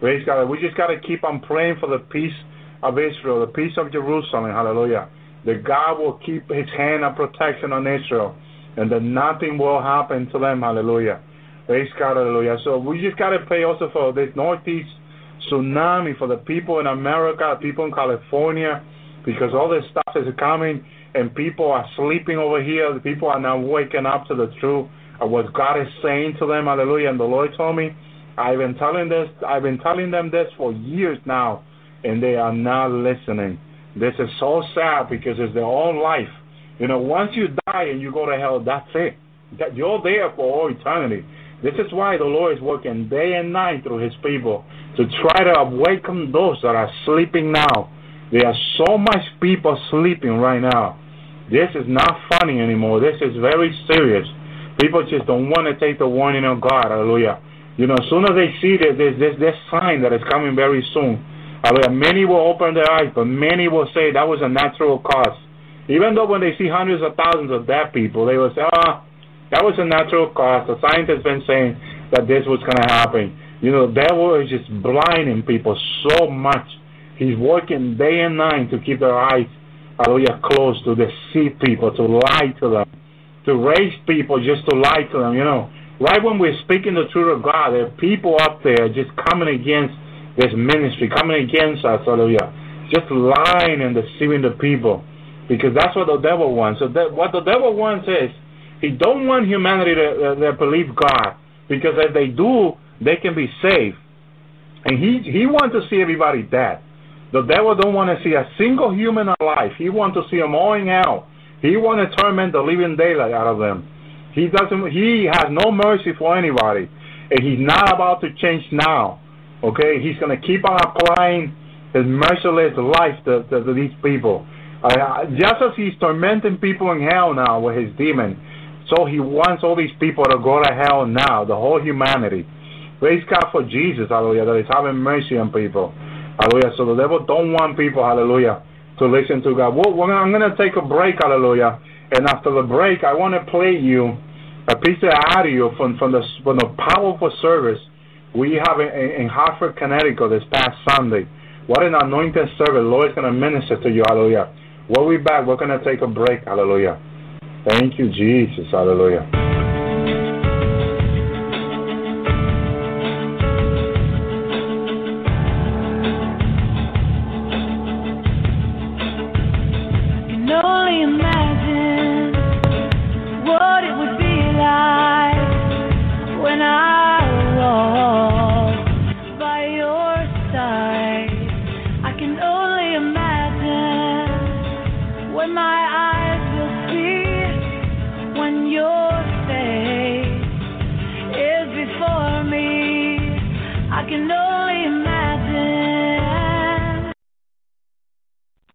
Praise God. We just got to keep on praying for the peace of Israel, the peace of Jerusalem. Hallelujah. That God will keep His hand of protection on Israel and that nothing will happen to them. Hallelujah. Praise God. Hallelujah. So we just got to pray also for this Northeast tsunami, for the people in America, people in California, because all this stuff is coming. And people are sleeping over here. The people are now waking up to the truth of what God is saying to them. Hallelujah. And the Lord told me, I've been telling this, I've been telling them this for years now, and they are not listening. This is so sad because it's their own life. You know, once you die and you go to hell, that's it. You're there for all eternity. This is why the Lord is working day and night through His people to try to awaken those that are sleeping now. There are so much people sleeping right now. This is not funny anymore. This is very serious. People just don't want to take the warning of God. Hallelujah. You know, as soon as they see this, this, this, this sign that is coming very soon, hallelujah, many will open their eyes, but many will say that was a natural cause. Even though when they see hundreds of thousands of dead people, they will say, ah, oh, that was a natural cause. The scientists been saying that this was going to happen. You know, the devil is just blinding people so much. He's working day and night to keep their eyes, hallelujah, close, to deceive people, to lie to them, to raise people just to lie to them, you know. Right when we're speaking the truth of God, there are people up there just coming against this ministry, coming against us, hallelujah, just lying and deceiving the people, because that's what the devil wants. So that, what the devil wants is, he don't want humanity to, to believe God, because if they do, they can be saved. And he, he wants to see everybody dead. The devil don't want to see a single human alive. He wants to see them all in hell. He wants to torment the living daylight out of them. He doesn't. He has no mercy for anybody. And he's not about to change now. Okay? He's going to keep on applying his merciless life to, to, to these people. Uh, just as he's tormenting people in hell now with his demon, so he wants all these people to go to hell now, the whole humanity. Praise God for Jesus, hallelujah, that is having mercy on people. Hallelujah. So the devil don't want people, hallelujah, to listen to God. Well, we're gonna, I'm going to take a break, hallelujah. And after the break, I want to play you a piece of audio from, from, the, from the powerful service we have in, in Hartford, Connecticut this past Sunday. What an anointed service. Lord is going to minister to you, hallelujah. When we're back, we're going to take a break, hallelujah. Thank you, Jesus, hallelujah. I can know